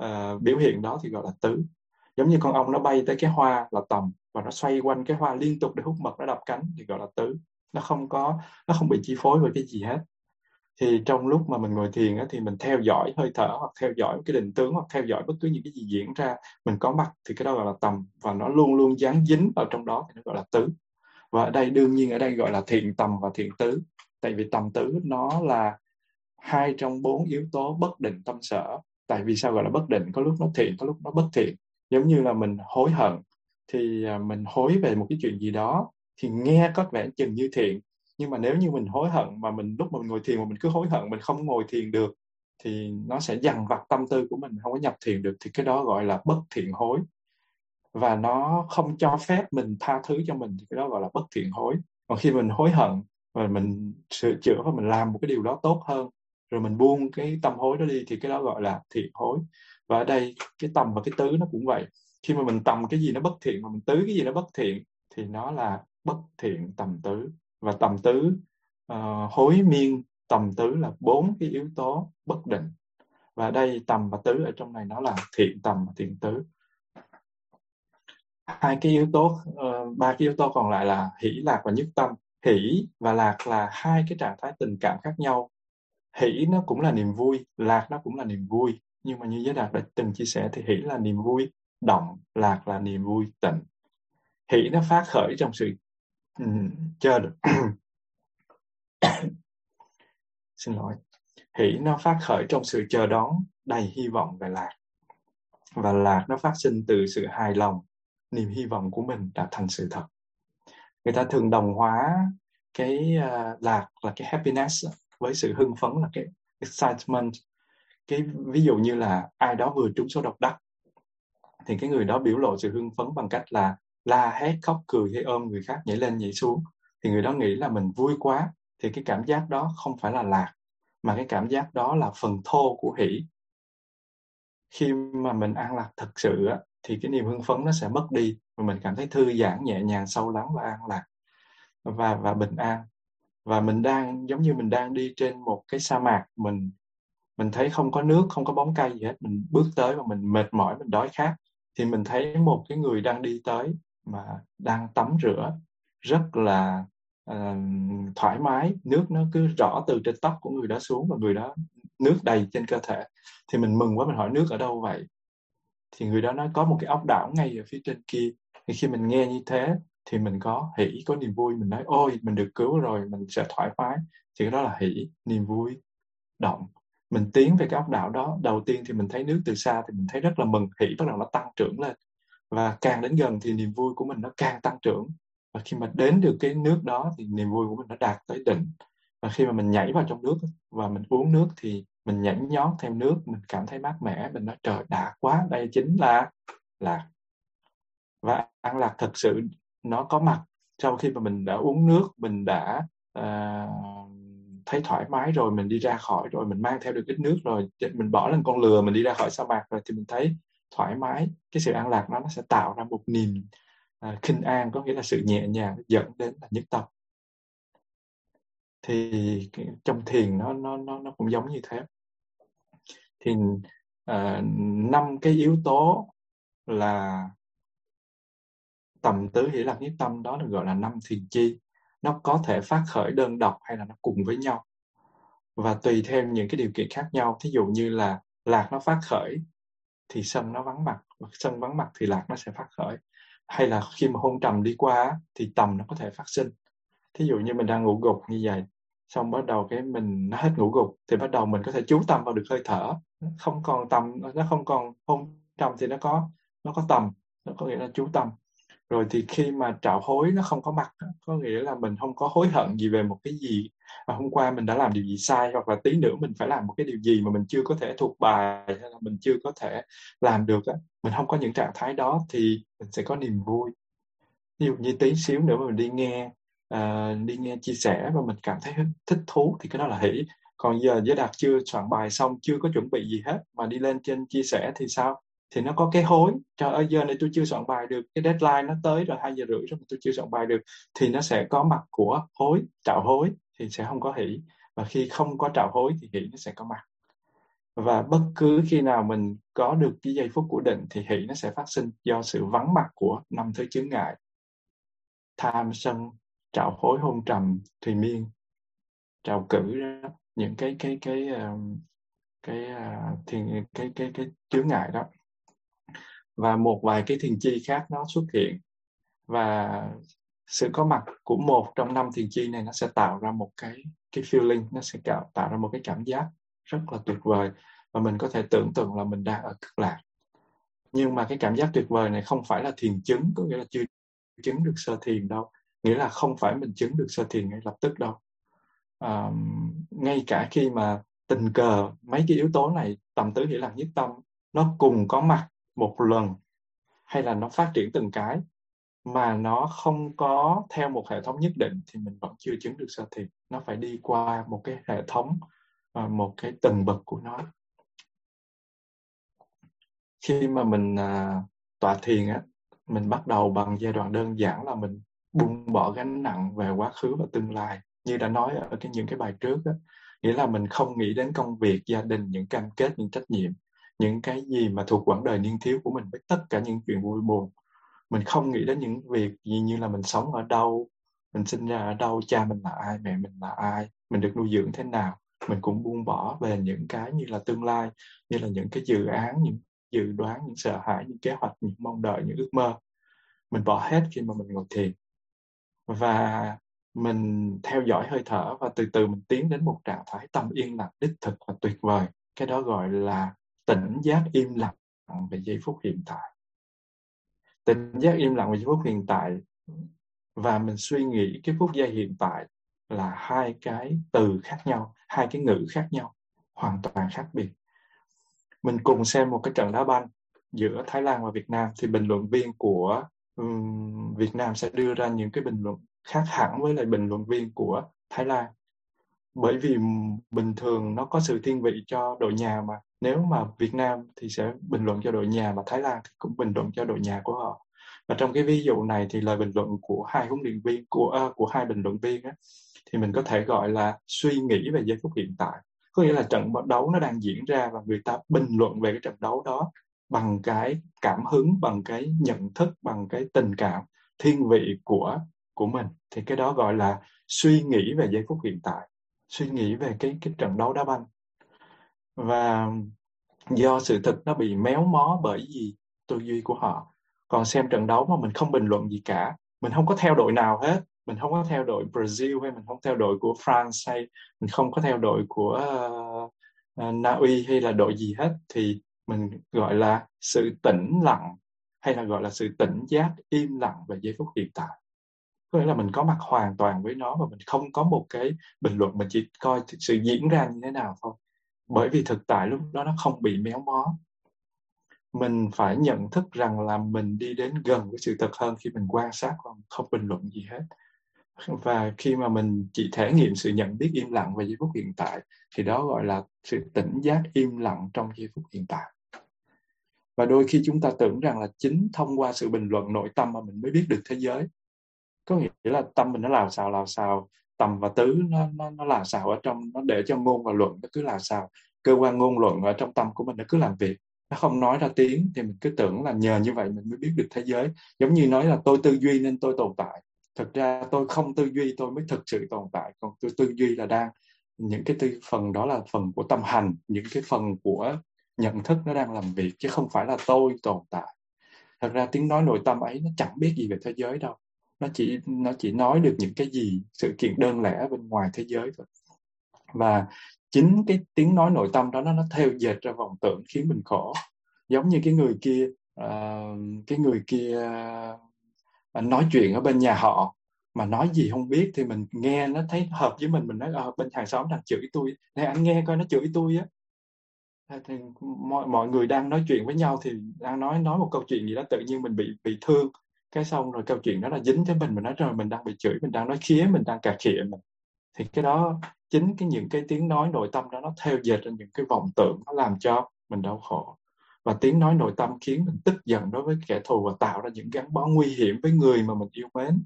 uh, biểu hiện đó thì gọi là tứ. Giống như con ong nó bay tới cái hoa là tầm, và nó xoay quanh cái hoa liên tục để hút mật, nó đập cánh thì gọi là tứ. Nó không có, nó không bị chi phối bởi cái gì hết. Thì trong lúc mà mình ngồi thiền á, thì mình theo dõi hơi thở hoặc theo dõi cái định tướng hoặc theo dõi bất cứ những cái gì diễn ra, mình có mặt thì cái đó gọi là tầm, và nó luôn luôn dán dính vào trong đó thì nó gọi là tứ. Và ở đây đương nhiên ở đây gọi là thiện tầm và thiện tứ, tại vì tầm tứ nó là hai trong bốn yếu tố bất định tâm sở. Tại vì sao gọi là bất định? Có lúc nó thiện, có lúc nó bất thiện. Giống như là mình hối hận, thì mình hối về một cái chuyện gì đó thì nghe có vẻ chừng như thiện, nhưng mà nếu như mình hối hận mà mình lúc mà mình ngồi thiền mà mình cứ hối hận, mình không ngồi thiền được, thì nó sẽ dằn vặt tâm tư của mình, không có nhập thiền được, thì cái đó gọi là bất thiện hối. Và nó không cho phép mình tha thứ cho mình, thì cái đó gọi là bất thiện hối. Còn khi mình hối hận và mình sửa chữa và mình làm một cái điều đó tốt hơn, rồi mình buông cái tâm hối đó đi, thì cái đó gọi là thiện hối. Và ở đây cái tầm và cái tứ nó cũng vậy. Khi mà mình tầm cái gì nó bất thiện mà mình tứ cái gì nó bất thiện thì nó là bất thiện tầm tứ. Và tầm tứ uh, hối miên tầm tứ là bốn cái yếu tố bất định. Và đây tầm và tứ ở trong này nó là thiện tầm và thiện tứ. Hai cái yếu tố, uh, ba cái yếu tố còn lại là hỷ, lạc và nhất tâm. Hỷ và lạc là hai cái trạng thái tình cảm khác nhau. Hỷ nó cũng là niềm vui, lạc nó cũng là niềm vui. Nhưng mà như Giới Đạt đã từng chia sẻ thì hỷ là niềm vui động, lạc là niềm vui tịnh. Hỷ nó phát khởi trong sự Ừ, chờ được. Xin lỗi. Hỷ nó phát khởi trong sự chờ đón đầy hy vọng về lạc. Và lạc nó phát sinh từ sự hài lòng, niềm hy vọng của mình đã thành sự thật. Người ta thường đồng hóa cái uh, lạc là cái happiness với sự hưng phấn là cái excitement. Cái ví dụ như là ai đó vừa trúng số độc đắc thì cái người đó biểu lộ sự hưng phấn bằng cách là la hét, khóc, cười hay ôm người khác, nhảy lên nhảy xuống, thì người đó nghĩ là mình vui quá. Thì cái cảm giác đó không phải là lạc, mà cái cảm giác đó là phần thô của hỷ. Khi mà mình an lạc thật sự thì cái niềm hưng phấn nó sẽ mất đi, và mình cảm thấy thư giãn, nhẹ nhàng, sâu lắng và an lạc và, và bình an. Và mình đang giống như mình đang đi trên một cái sa mạc, mình, mình thấy không có nước, không có bóng cây gì hết. Mình bước tới và mình mệt mỏi, mình đói khát, thì mình thấy một cái người đang đi tới mà đang tắm rửa rất là à, thoải mái, nước nó cứ rõ từ trên tóc của người đó xuống và người đó nước đầy trên cơ thể. Thì mình mừng quá, mình hỏi nước ở đâu vậy? Thì người đó nói có một cái ốc đảo ngay ở phía trên kia. Thì khi mình nghe như thế thì mình có hỷ, có niềm vui. Mình nói ôi mình được cứu rồi, mình sẽ thoải mái. Thì đó là hỷ, niềm vui, động. Mình tiến về cái ốc đảo đó, đầu tiên thì mình thấy nước từ xa thì mình thấy rất là mừng, hỷ bắt đầu nó tăng trưởng lên. Và càng đến gần thì niềm vui của mình nó càng tăng trưởng. Và khi mà đến được cái nước đó thì niềm vui của mình nó đạt tới đỉnh. Và khi mà mình nhảy vào trong nước và mình uống nước thì mình nhảy nhót theo nước, mình cảm thấy mát mẻ, mình nói trời đã quá, đây chính là lạc. Và ăn lạc thật sự nó có mặt sau khi mà mình đã uống nước, mình đã uh, thấy thoải mái rồi, mình đi ra khỏi rồi, mình mang theo được ít nước rồi, mình bỏ lên con lừa, mình đi ra khỏi sa mạc rồi thì mình thấy thoải mái. Cái sự an lạc đó nó sẽ tạo ra một niềm uh, khinh an, có nghĩa là sự nhẹ nhàng dẫn đến là nhất tâm. Thì trong thiền nó nó nó nó cũng giống như thế. Thì uh, năm cái yếu tố là tầm tứ hỷ lạc nhất tâm, đó được gọi là năm thiền chi. Nó có thể phát khởi đơn độc hay là nó cùng với nhau và tùy theo những cái điều kiện khác nhau. Thí dụ như là lạc nó phát khởi thì sân nó vắng mặt, sân vắng mặt thì lạc nó sẽ phát khởi. Hay là khi mà hôn trầm đi qua thì tầm nó có thể phát sinh. Thí dụ như mình đang ngủ gục như vậy, xong bắt đầu cái mình nó hết ngủ gục thì bắt đầu mình có thể chú tâm vào được hơi thở. Không còn tầm, nó không còn hôn trầm thì nó có nó có tầm, nó có nghĩa là chú tâm. Rồi thì khi mà trạo hối nó không có mặt, có nghĩa là mình không có hối hận gì về một cái gì. À, hôm qua mình đã làm điều gì sai, hoặc là tí nữa mình phải làm một cái điều gì mà mình chưa có thể thuộc bài, hay là mình chưa có thể làm được. Á. Mình không có những trạng thái đó thì mình sẽ có niềm vui. Ví dụ như tí xíu nữa mà mình đi nghe, à, đi nghe chia sẻ và mình cảm thấy thích thú thì cái đó là hỷ. Còn giờ Giới Đạt chưa soạn bài xong, chưa có chuẩn bị gì hết mà đi lên trên chia sẻ thì sao? Thì nó có cái hối, trời ơi giờ này tôi chưa soạn bài được, cái deadline nó tới rồi, hai giờ rưỡi rồi mà tôi chưa soạn bài được. Thì nó sẽ có mặt của hối, trạo hối thì sẽ không có hỷ. Và khi không có trạo hối thì hỷ nó sẽ có mặt. Và bất cứ khi nào mình có được cái giây phút của định thì hỷ nó sẽ phát sinh do sự vắng mặt của năm thứ chướng ngại: tham, sân, trạo hối, hôn trầm, thùy miên, trạo cử. Những cái cái cái cái cái cái cái cái chướng ngại đó. Và một vài cái thiền chi khác nó xuất hiện. Và sự có mặt của một trong năm thiền chi này nó sẽ tạo ra một cái, cái feeling, nó sẽ tạo, tạo ra một cái cảm giác rất là tuyệt vời. Và mình có thể tưởng tượng là mình đang ở cực lạc. Nhưng mà cái cảm giác tuyệt vời này không phải là thiền chứng, có nghĩa là chưa chứng được sơ thiền đâu. Nghĩa là không phải mình chứng được sơ thiền ngay lập tức đâu. À, ngay cả khi mà tình cờ mấy cái yếu tố này, tầm tứ hỷ lạc nhất tâm, nó cùng có mặt một lần hay là nó phát triển từng cái mà nó không có theo một hệ thống nhất định thì mình vẫn chưa chứng được sơ thiền. Nó phải đi qua một cái hệ thống, một cái tầng bậc của nó. Khi mà mình à, tọa thiền á, mình bắt đầu bằng giai đoạn đơn giản là mình buông bỏ gánh nặng về quá khứ và tương lai. Như đã nói ở cái, những cái bài trước á, nghĩa là mình không nghĩ đến công việc, gia đình, những cam kết, những trách nhiệm, những cái gì mà thuộc quãng đời niên thiếu của mình với tất cả những chuyện vui buồn. Mình không nghĩ đến những việc gì như là mình sống ở đâu, mình sinh ra ở đâu, cha mình là ai, mẹ mình là ai, mình được nuôi dưỡng thế nào. Mình cũng buông bỏ về những cái như là tương lai, như là những cái dự án, những dự đoán, những sợ hãi, những kế hoạch, những mong đợi, những ước mơ. Mình bỏ hết khi mà mình ngồi thiền. Và mình theo dõi hơi thở và từ từ mình tiến đến một trạng thái tâm yên lặng đích thực và tuyệt vời. Cái đó gọi là tỉnh giác im lặng về giây phút hiện tại. Tỉnh giác im lặng về giây phút hiện tại và mình suy nghĩ cái phút giây hiện tại là hai cái từ khác nhau, hai cái ngữ khác nhau, hoàn toàn khác biệt. Mình cùng xem một cái trận đá banh giữa Thái Lan và Việt Nam thì bình luận viên của um, Việt Nam sẽ đưa ra những cái bình luận khác hẳn với lại bình luận viên của Thái Lan. Bởi vì bình thường nó có sự thiên vị cho đội nhà mà. Nếu mà Việt Nam thì sẽ bình luận cho đội nhà và Thái Lan thì cũng bình luận cho đội nhà của họ. Và trong cái ví dụ này thì lời bình luận của hai huấn luyện viên của uh, của hai bình luận viên á, thì mình có thể gọi là suy nghĩ về giây phút hiện tại. Có nghĩa là trận đấu nó đang diễn ra và người ta bình luận về cái trận đấu đó bằng cái cảm hứng, bằng cái nhận thức, bằng cái tình cảm thiên vị của của mình, thì cái đó gọi là suy nghĩ về giây phút hiện tại, suy nghĩ về cái, cái trận đấu đá banh. Và do sự thật nó bị méo mó bởi vì tư duy của họ. Còn xem trận đấu mà mình không bình luận gì cả, mình không có theo đội nào hết, mình không có theo đội Brazil hay mình không theo đội của France hay mình không có theo đội của uh, uh, Na Uy hay là đội gì hết, thì mình gọi là sự tĩnh lặng hay là gọi là sự tỉnh giác, im lặng về giây phút hiện tại. Có nghĩa là mình có mặt hoàn toàn với nó và mình không có một cái bình luận, mình chỉ coi sự diễn ra như thế nào thôi. Bởi vì thực tại lúc đó nó không bị méo mó. Mình phải nhận thức rằng là mình đi đến gần với sự thật hơn khi mình quan sát và không bình luận gì hết. Và khi mà mình chỉ thể nghiệm sự nhận biết im lặng về giây phút hiện tại, thì đó gọi là sự tỉnh giác im lặng trong giây phút hiện tại. Và đôi khi chúng ta tưởng rằng là chính thông qua sự bình luận nội tâm mà mình mới biết được thế giới. Có nghĩa là tâm mình nó lào xào lào xào, tầm và tứ nó, nó, nó lào xào ở trong, nó để cho ngôn và luận nó cứ lào xào. Cơ quan ngôn luận ở trong tâm của mình nó cứ làm việc, nó không nói ra tiếng, thì mình cứ tưởng là nhờ như vậy mình mới biết được thế giới. Giống như nói là tôi tư duy nên tôi tồn tại. Thực ra tôi không tư duy tôi mới thực sự tồn tại. Còn tôi tư duy là đang, những cái tư, phần đó là phần của tâm hành, những cái phần của nhận thức nó đang làm việc, chứ không phải là tôi tồn tại. Thật ra tiếng nói nội tâm ấy nó chẳng biết gì về thế giới đâu. Nó chỉ, nó chỉ nói được những cái gì, sự kiện đơn lẻ bên ngoài thế giới thôi. Và chính cái tiếng nói nội tâm đó nó, nó theo dệt ra vòng tưởng khiến mình khổ. Giống như cái người kia, uh, cái người kia uh, nói chuyện ở bên nhà họ, mà nói gì không biết thì mình nghe nó thấy hợp với mình, mình nói à, bên hàng xóm đang chửi tôi, này anh nghe coi nó chửi tôi á. Thì mọi, mọi người đang nói chuyện với nhau thì đang nói nói một câu chuyện gì đó, tự nhiên mình bị bị thương, cái xong rồi câu chuyện đó là dính tới mình, mình nói rồi mình đang bị chửi, mình đang nói khía, mình đang cà khịa mình. Thì cái đó chính cái những cái tiếng nói nội tâm đó nó theo dệt ra những cái vọng tưởng, nó làm cho mình đau khổ. Và tiếng nói nội tâm khiến mình tức giận đối với kẻ thù và tạo ra những gắn bó nguy hiểm với người mà mình yêu mến.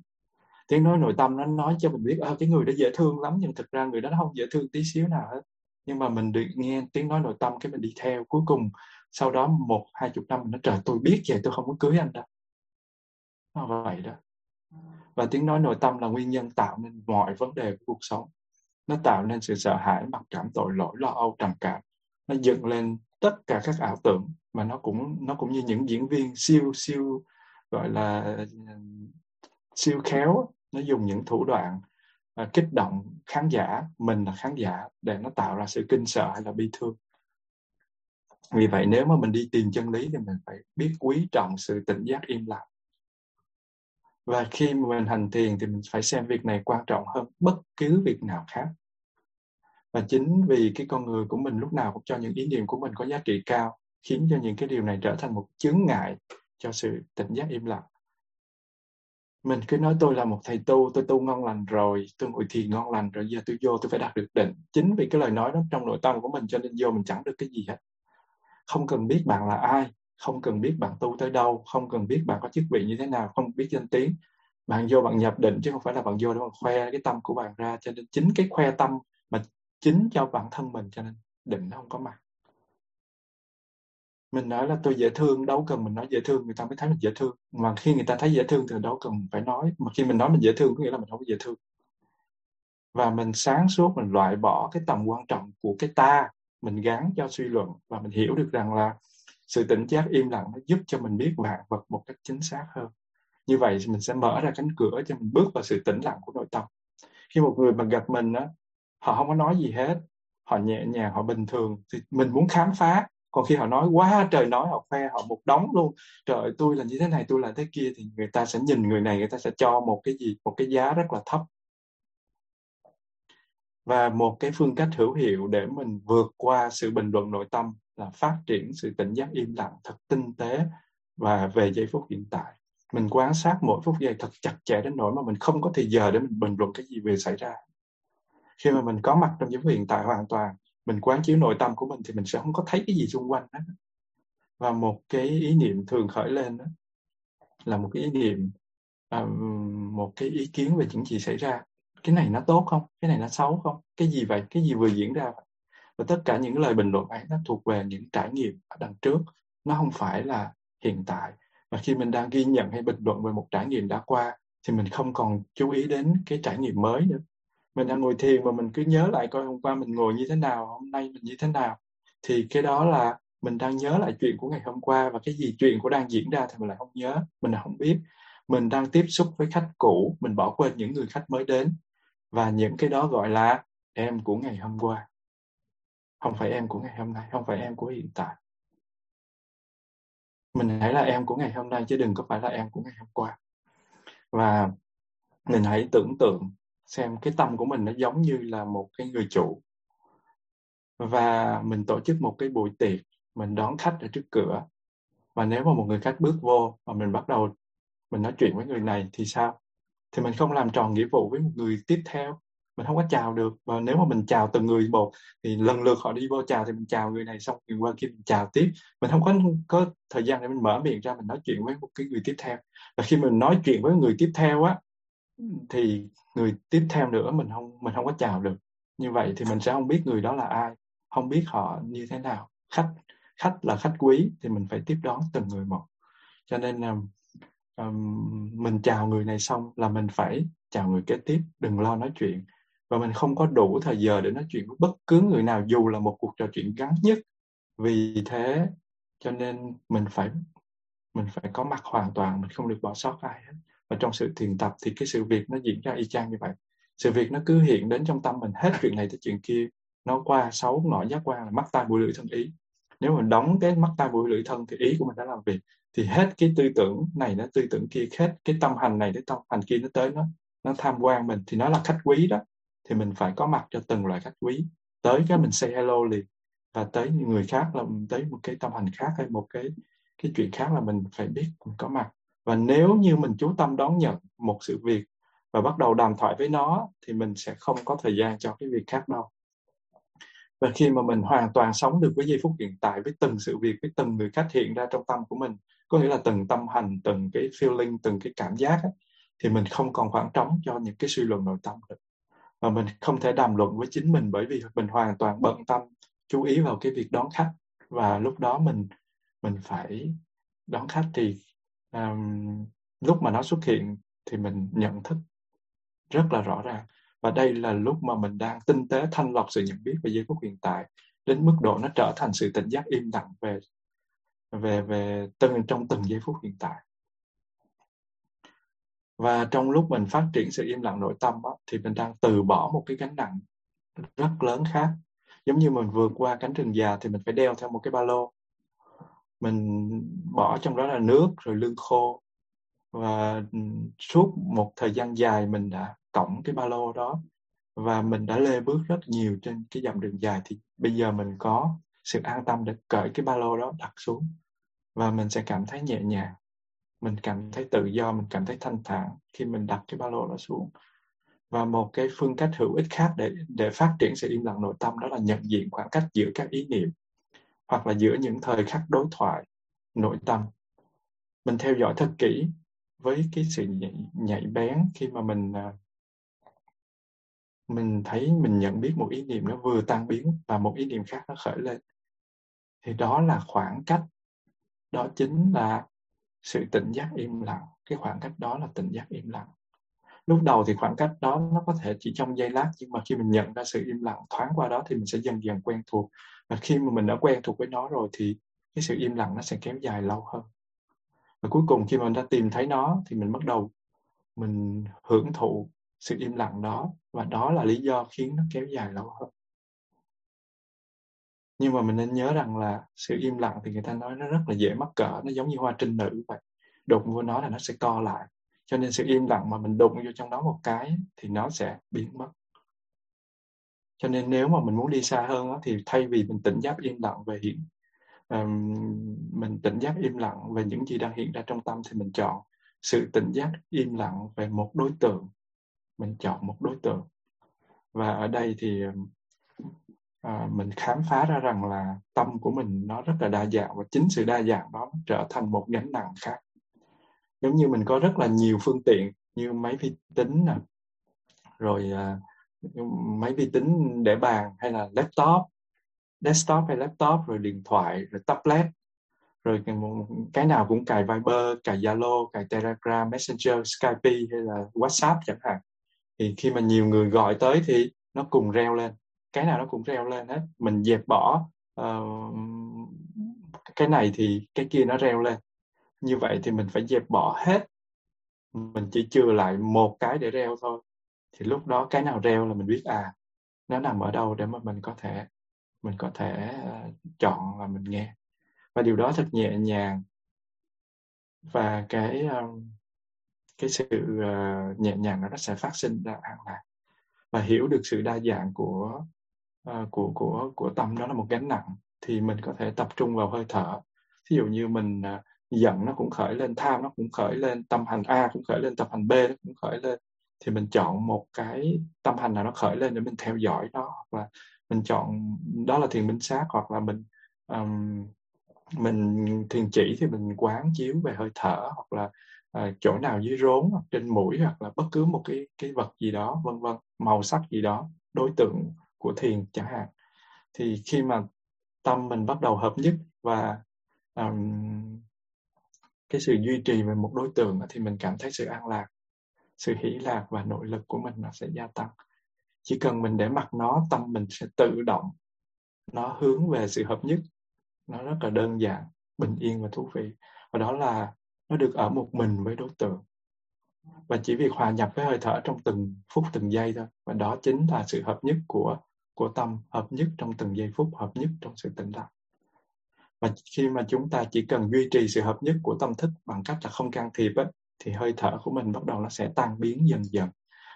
Tiếng nói nội tâm nó nói cho mình biết à, cái người đó dễ thương lắm, nhưng thực ra người đó nó không dễ thương tí xíu nào hết. Nhưng mà mình được nghe tiếng nói nội tâm cái mình đi theo, cuối cùng sau đó một hai chục năm mình nói trời tôi biết vậy tôi không muốn cưới anh đâu. Nó vậy đó. Và tiếng nói nội tâm là nguyên nhân tạo nên mọi vấn đề của cuộc sống. Nó tạo nên sự sợ hãi, mặc cảm, tội lỗi, lo âu, trầm cảm. Nó dựng lên tất cả các ảo tưởng, mà nó cũng nó cũng như những diễn viên siêu siêu gọi là siêu khéo, nó dùng những thủ đoạn à, kích động khán giả, mình là khán giả, để nó tạo ra sự kinh sợ hay là bi thương. Vì vậy nếu mà mình đi tìm chân lý thì mình phải biết quý trọng sự tỉnh giác im lặng. Và khi mình hành thiền thì mình phải xem việc này quan trọng hơn bất cứ việc nào khác. Và chính vì cái con người của mình lúc nào cũng cho những ý niệm của mình có giá trị cao, khiến cho những cái điều này trở thành một chướng ngại cho sự tỉnh giác im lặng. Mình cứ nói tôi là một thầy tu, tôi tu ngon lành rồi, tôi ngồi thiền ngon lành rồi, giờ tôi vô tôi phải đạt được định. Chính vì cái lời nói đó trong nội tâm của mình cho nên vô mình chẳng được cái gì hết. Không cần biết bạn là ai, không cần biết bạn tu tới đâu, không cần biết bạn có chức vị như thế nào, không biết danh tiếng. Bạn vô bạn nhập định chứ không phải là bạn vô để bạn khoe cái tâm của bạn ra. Cho nên chính cái khoe tâm mà chính cho bản thân mình, cho nên định nó không có mặt. Mình nói là tôi dễ thương, đâu cần mình nói dễ thương người ta mới thấy mình dễ thương. Mà khi người ta thấy dễ thương thì đâu cần mình phải nói. Mà khi mình nói mình dễ thương có nghĩa là mình không có dễ thương. Và mình sáng suốt, mình loại bỏ cái tầm quan trọng của cái ta, mình gán cho suy luận. Và mình hiểu được rằng là sự tỉnh giác im lặng nó giúp cho mình biết vạn vật một cách chính xác hơn. Như vậy mình sẽ mở ra cánh cửa cho mình bước vào sự tĩnh lặng của nội tâm. Khi một người mà gặp mình á, họ không có nói gì hết, họ nhẹ nhàng, họ bình thường, thì mình muốn khám phá. Còn khi họ nói quá trời nói, họ khoe họ một đống luôn, trời ơi, tôi là như thế này, tôi là thế kia, thì người ta sẽ nhìn người này, người ta sẽ cho một cái gì, một cái giá rất là thấp. Và một cái phương cách hữu hiệu để mình vượt qua sự bình luận nội tâm là phát triển sự tỉnh giác im lặng thật tinh tế và về giây phút hiện tại. Mình quan sát mỗi phút giây thật chặt chẽ đến nỗi mà mình không có thời giờ để mình bình luận cái gì về xảy ra. Khi mà mình có mặt trong giây phút hiện tại hoàn toàn, mình quán chiếu nội tâm của mình thì mình sẽ không có thấy cái gì xung quanh hết. Và một cái ý niệm thường khởi lên đó là một cái ý niệm, một cái ý kiến về những gì xảy ra. Cái này nó tốt không? Cái này nó xấu không? Cái gì vậy? Cái gì vừa diễn ra vậy? Và tất cả những lời bình luận ấy nó thuộc về những trải nghiệm ở đằng trước, nó không phải là hiện tại. Và khi mình đang ghi nhận hay bình luận về một trải nghiệm đã qua thì mình không còn chú ý đến cái trải nghiệm mới nữa. Mình đang ngồi thiền mà mình cứ nhớ lại coi hôm qua mình ngồi như thế nào, hôm nay mình như thế nào, thì cái đó là mình đang nhớ lại chuyện của ngày hôm qua, và cái gì chuyện của đang diễn ra thì mình lại không nhớ, mình lại không biết. Mình đang tiếp xúc với khách cũ, mình bỏ quên những người khách mới đến, và những cái đó gọi là em của ngày hôm qua, không phải em của ngày hôm nay, không phải em của hiện tại. Mình hãy là em của ngày hôm nay chứ đừng có phải là em của ngày hôm qua. Và mình hãy tưởng tượng xem cái tâm của mình nó giống như là một cái người chủ, và mình tổ chức một cái buổi tiệc, mình đón khách ở trước cửa. Và nếu mà một người khách bước vô và mình bắt đầu mình nói chuyện với người này thì sao? Thì mình không làm tròn nghĩa vụ với một người tiếp theo, mình không có chào được. Và nếu mà mình chào từng người một thì lần lượt họ đi vô chào, thì mình chào người này xong người qua kia mình chào tiếp. Mình không có, có thời gian để mình mở miệng ra mình nói chuyện với một cái người tiếp theo. Và khi mình nói chuyện với người tiếp theo á, thì người tiếp theo nữa mình không, mình không có chào được. Như vậy thì mình sẽ không biết người đó là ai, không biết họ như thế nào. Khách, khách là khách quý thì mình phải tiếp đón từng người một. Cho nên là um, mình chào người này xong là mình phải chào người kế tiếp, đừng lo nói chuyện. Và mình không có đủ thời giờ để nói chuyện với bất cứ người nào, dù là một cuộc trò chuyện ngắn nhất. Vì thế cho nên mình phải, mình phải có mặt hoàn toàn, mình không được bỏ sót ai hết. Và trong sự thiền tập thì cái sự việc nó diễn ra y chang như vậy. Sự việc nó cứ hiện đến trong tâm mình, hết chuyện này tới chuyện kia, nó qua sáu ngõ giác quan là mắt tai mũi lưỡi thân ý. Nếu mình đóng cái mắt tai mũi lưỡi thân thì ý của mình đã làm việc, thì hết cái tư tưởng này nó tư tưởng kia, hết cái tâm hành này đến tâm hành kia, nó tới nó nó tham quan mình, thì nó là khách quý đó. Thì mình phải có mặt cho từng loại khách quý. Tới cái mình say hello liền, và tới người khác là mình tới một cái tâm hành khác hay một cái cái chuyện khác là mình phải biết mình có mặt. Và nếu như mình chú tâm đón nhận một sự việc và bắt đầu đàm thoại với nó thì mình sẽ không có thời gian cho cái việc khác đâu. Và khi mà mình hoàn toàn sống được với giây phút hiện tại, với từng sự việc, với từng người khách hiện ra trong tâm của mình, có nghĩa là từng tâm hành, từng cái feeling, từng cái cảm giác ấy, thì mình không còn khoảng trống cho những cái suy luận nội tâm được. Và mình không thể đàm luận với chính mình bởi vì mình hoàn toàn bận tâm, chú ý vào cái việc đón khách. Và lúc đó mình, mình phải đón khách thì um, lúc mà nó xuất hiện thì mình nhận thức rất là rõ ràng. Và đây là lúc mà mình đang tinh tế thanh lọc sự nhận biết về giây phút hiện tại, đến mức độ nó trở thành sự tỉnh giác im lặng về, về, về từng, trong từng giây phút hiện tại. Và trong lúc mình phát triển sự im lặng nội tâm đó, thì mình đang từ bỏ một cái gánh nặng rất lớn khác. Giống như mình vượt qua cánh rừng già thì mình phải đeo theo một cái ba lô, mình bỏ trong đó là nước rồi lương khô. Và suốt một thời gian dài mình đã cõng cái ba lô đó, và mình đã lê bước rất nhiều trên cái dặm đường dài. Thì bây giờ mình có sự an tâm để cởi cái ba lô đó đặt xuống, và mình sẽ cảm thấy nhẹ nhàng, mình cảm thấy tự do, mình cảm thấy thanh thản khi mình đặt cái ba lô đó xuống. Và một cái phương cách hữu ích khác để, để phát triển sự im lặng nội tâm đó là nhận diện khoảng cách giữa các ý niệm, hoặc là giữa những thời khắc đối thoại nội tâm. Mình theo dõi thật kỹ với cái sự nhạy, nhạy bén khi mà mình mình thấy mình nhận biết một ý niệm nó vừa tan biến và một ý niệm khác nó khởi lên, thì đó là khoảng cách, đó chính là sự tỉnh giác im lặng. Cái khoảng cách đó là tỉnh giác im lặng. Lúc đầu thì khoảng cách đó nó có thể chỉ trong giây lát, nhưng mà khi mình nhận ra sự im lặng thoáng qua đó thì mình sẽ dần dần quen thuộc. Và khi mà mình đã quen thuộc với nó rồi thì cái sự im lặng nó sẽ kéo dài lâu hơn. Và cuối cùng khi mà mình đã tìm thấy nó thì mình bắt đầu mình hưởng thụ sự im lặng đó, và đó là lý do khiến nó kéo dài lâu hơn. Nhưng mà mình nên nhớ rằng là sự im lặng thì người ta nói nó rất là dễ mắc cỡ, nó giống như hoa trinh nữ vậy, đụng vô nó là nó sẽ co lại. Cho nên sự im lặng mà mình đụng vô trong đó một cái thì nó sẽ biến mất. Cho nên nếu mà mình muốn đi xa hơn đó, thì thay vì mình tỉnh giác im lặng về hiện, um, mình tỉnh giác im lặng về những gì đang hiện ra trong tâm, thì mình chọn sự tỉnh giác im lặng về một đối tượng. Mình chọn một đối tượng. Và ở đây thì à, mình khám phá ra rằng là tâm của mình nó rất là đa dạng, và chính sự đa dạng đó trở thành một gánh nặng khác. Giống như mình có rất là nhiều phương tiện, như máy vi tính nè, rồi à, máy vi tính để bàn hay là laptop, desktop hay laptop, rồi điện thoại, rồi tablet, rồi cái nào cũng cài Viber, cài Zalo, cài Telegram, Messenger, Skype hay là WhatsApp chẳng hạn. Thì khi mà nhiều người gọi tới thì nó cùng reo lên, cái nào nó cũng reo lên hết. Mình dẹp bỏ uh, cái này thì cái kia nó reo lên. Như vậy thì mình phải dẹp bỏ hết, mình chỉ chừa lại một cái để reo thôi. Thì lúc đó cái nào reo là mình biết à, nó nằm ở đâu để mà mình có thể mình có thể uh, chọn là mình nghe. Và điều đó thật nhẹ nhàng, và cái uh, cái sự uh, nhẹ nhàng đó nó sẽ phát sinh ra hàng ngày. Và hiểu được sự đa dạng của uh, của của của tâm đó là một gánh nặng, thì mình có thể tập trung vào hơi thở. Ví dụ như mình uh, giận nó cũng khởi lên, tham nó cũng khởi lên, tâm hành A cũng khởi lên, tâm hành B nó cũng khởi lên. Thì mình chọn một cái tâm hành nào nó khởi lên để mình theo dõi nó, hoặc là mình chọn đó là thiền minh sát, hoặc là mình um, mình thiền chỉ thì mình quán chiếu về hơi thở, hoặc là uh, chỗ nào dưới rốn hoặc trên mũi, hoặc là bất cứ một cái cái vật gì đó, vân vân, màu sắc gì đó, đối tượng của thiền chẳng hạn. Thì khi mà tâm mình bắt đầu hợp nhất và um, cái sự duy trì về một đối tượng thì mình cảm thấy sự an lạc, sự hỷ lạc và nội lực của mình nó sẽ gia tăng. Chỉ cần mình để mặc nó, tâm mình sẽ tự động nó hướng về sự hợp nhất. Nó rất là đơn giản, bình yên và thú vị. Và đó là nó được ở một mình với đối tượng. Và chỉ việc hòa nhập với hơi thở trong từng phút, từng giây thôi. Và đó chính là sự hợp nhất của, của tâm, hợp nhất trong từng giây phút, hợp nhất trong sự tĩnh lặng. Và khi mà chúng ta chỉ cần duy trì sự hợp nhất của tâm thức bằng cách là không can thiệp ấy, thì hơi thở của mình bắt đầu nó sẽ tan biến dần dần.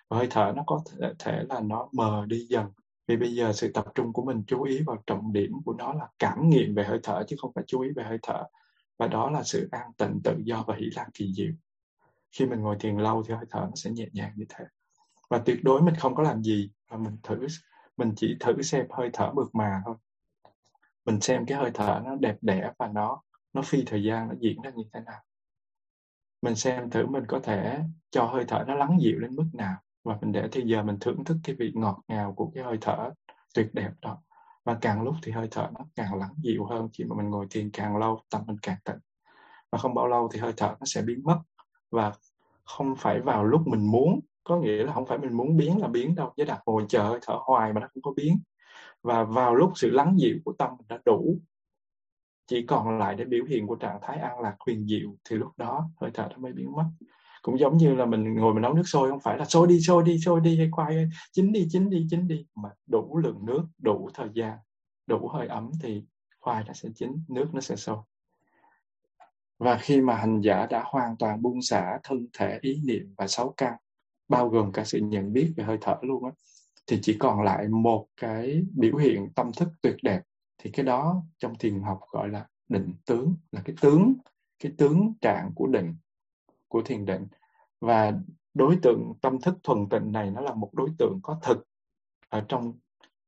Và hơi thở nó có thể, thể là nó mờ đi dần. Vì bây giờ sự tập trung của mình chú ý vào trọng điểm của nó là cảm nghiệm về hơi thở, chứ không phải chú ý về hơi thở. Và đó là sự an tịnh, tự do và hỷ lạc kỳ diệu. Khi mình ngồi thiền lâu thì hơi thở nó sẽ nhẹ nhàng như thế. Và tuyệt đối mình không có làm gì, và mình thử mình chỉ thử xem hơi thở mượt mà thôi. Mình xem cái hơi thở nó đẹp đẽ và nó, nó phi thời gian, nó diễn ra như thế nào. Mình xem thử mình có thể cho hơi thở nó lắng dịu đến mức nào. Và mình để thì giờ mình thưởng thức cái vị ngọt ngào của cái hơi thở tuyệt đẹp đó. Và càng lúc thì hơi thở nó càng lắng dịu hơn. Khi mà mình ngồi thiền càng lâu, tâm mình càng tĩnh. Và không bao lâu thì hơi thở nó sẽ biến mất. Và không phải vào lúc mình muốn. Có nghĩa là không phải mình muốn biến là biến đâu. Chứ đặt ngồi chờ hơi thở hoài mà nó không có biến. Và vào lúc sự lắng dịu của tâm mình đã đủ, chỉ còn lại để biểu hiện của trạng thái an lạc huyền diệu, thì lúc đó hơi thở nó mới biến mất. Cũng giống như là mình ngồi mình nấu nước sôi, không phải là sôi đi, sôi đi, sôi đi hay khoai ơi, chín đi, chín đi, chín đi. Mà đủ lượng nước, đủ thời gian, đủ hơi ấm thì khoai nó sẽ chín, nước nó sẽ sôi. Và khi mà hành giả đã hoàn toàn buông xả thân thể, ý niệm và sáu căn, bao gồm cả sự nhận biết về hơi thở luôn á, thì chỉ còn lại một cái biểu hiện tâm thức tuyệt đẹp. Thì cái đó trong thiền học gọi là định tướng, là cái tướng, cái tướng trạng của định, của thiền định. Và đối tượng tâm thức thuần tịnh này nó là một đối tượng có thực ở trong,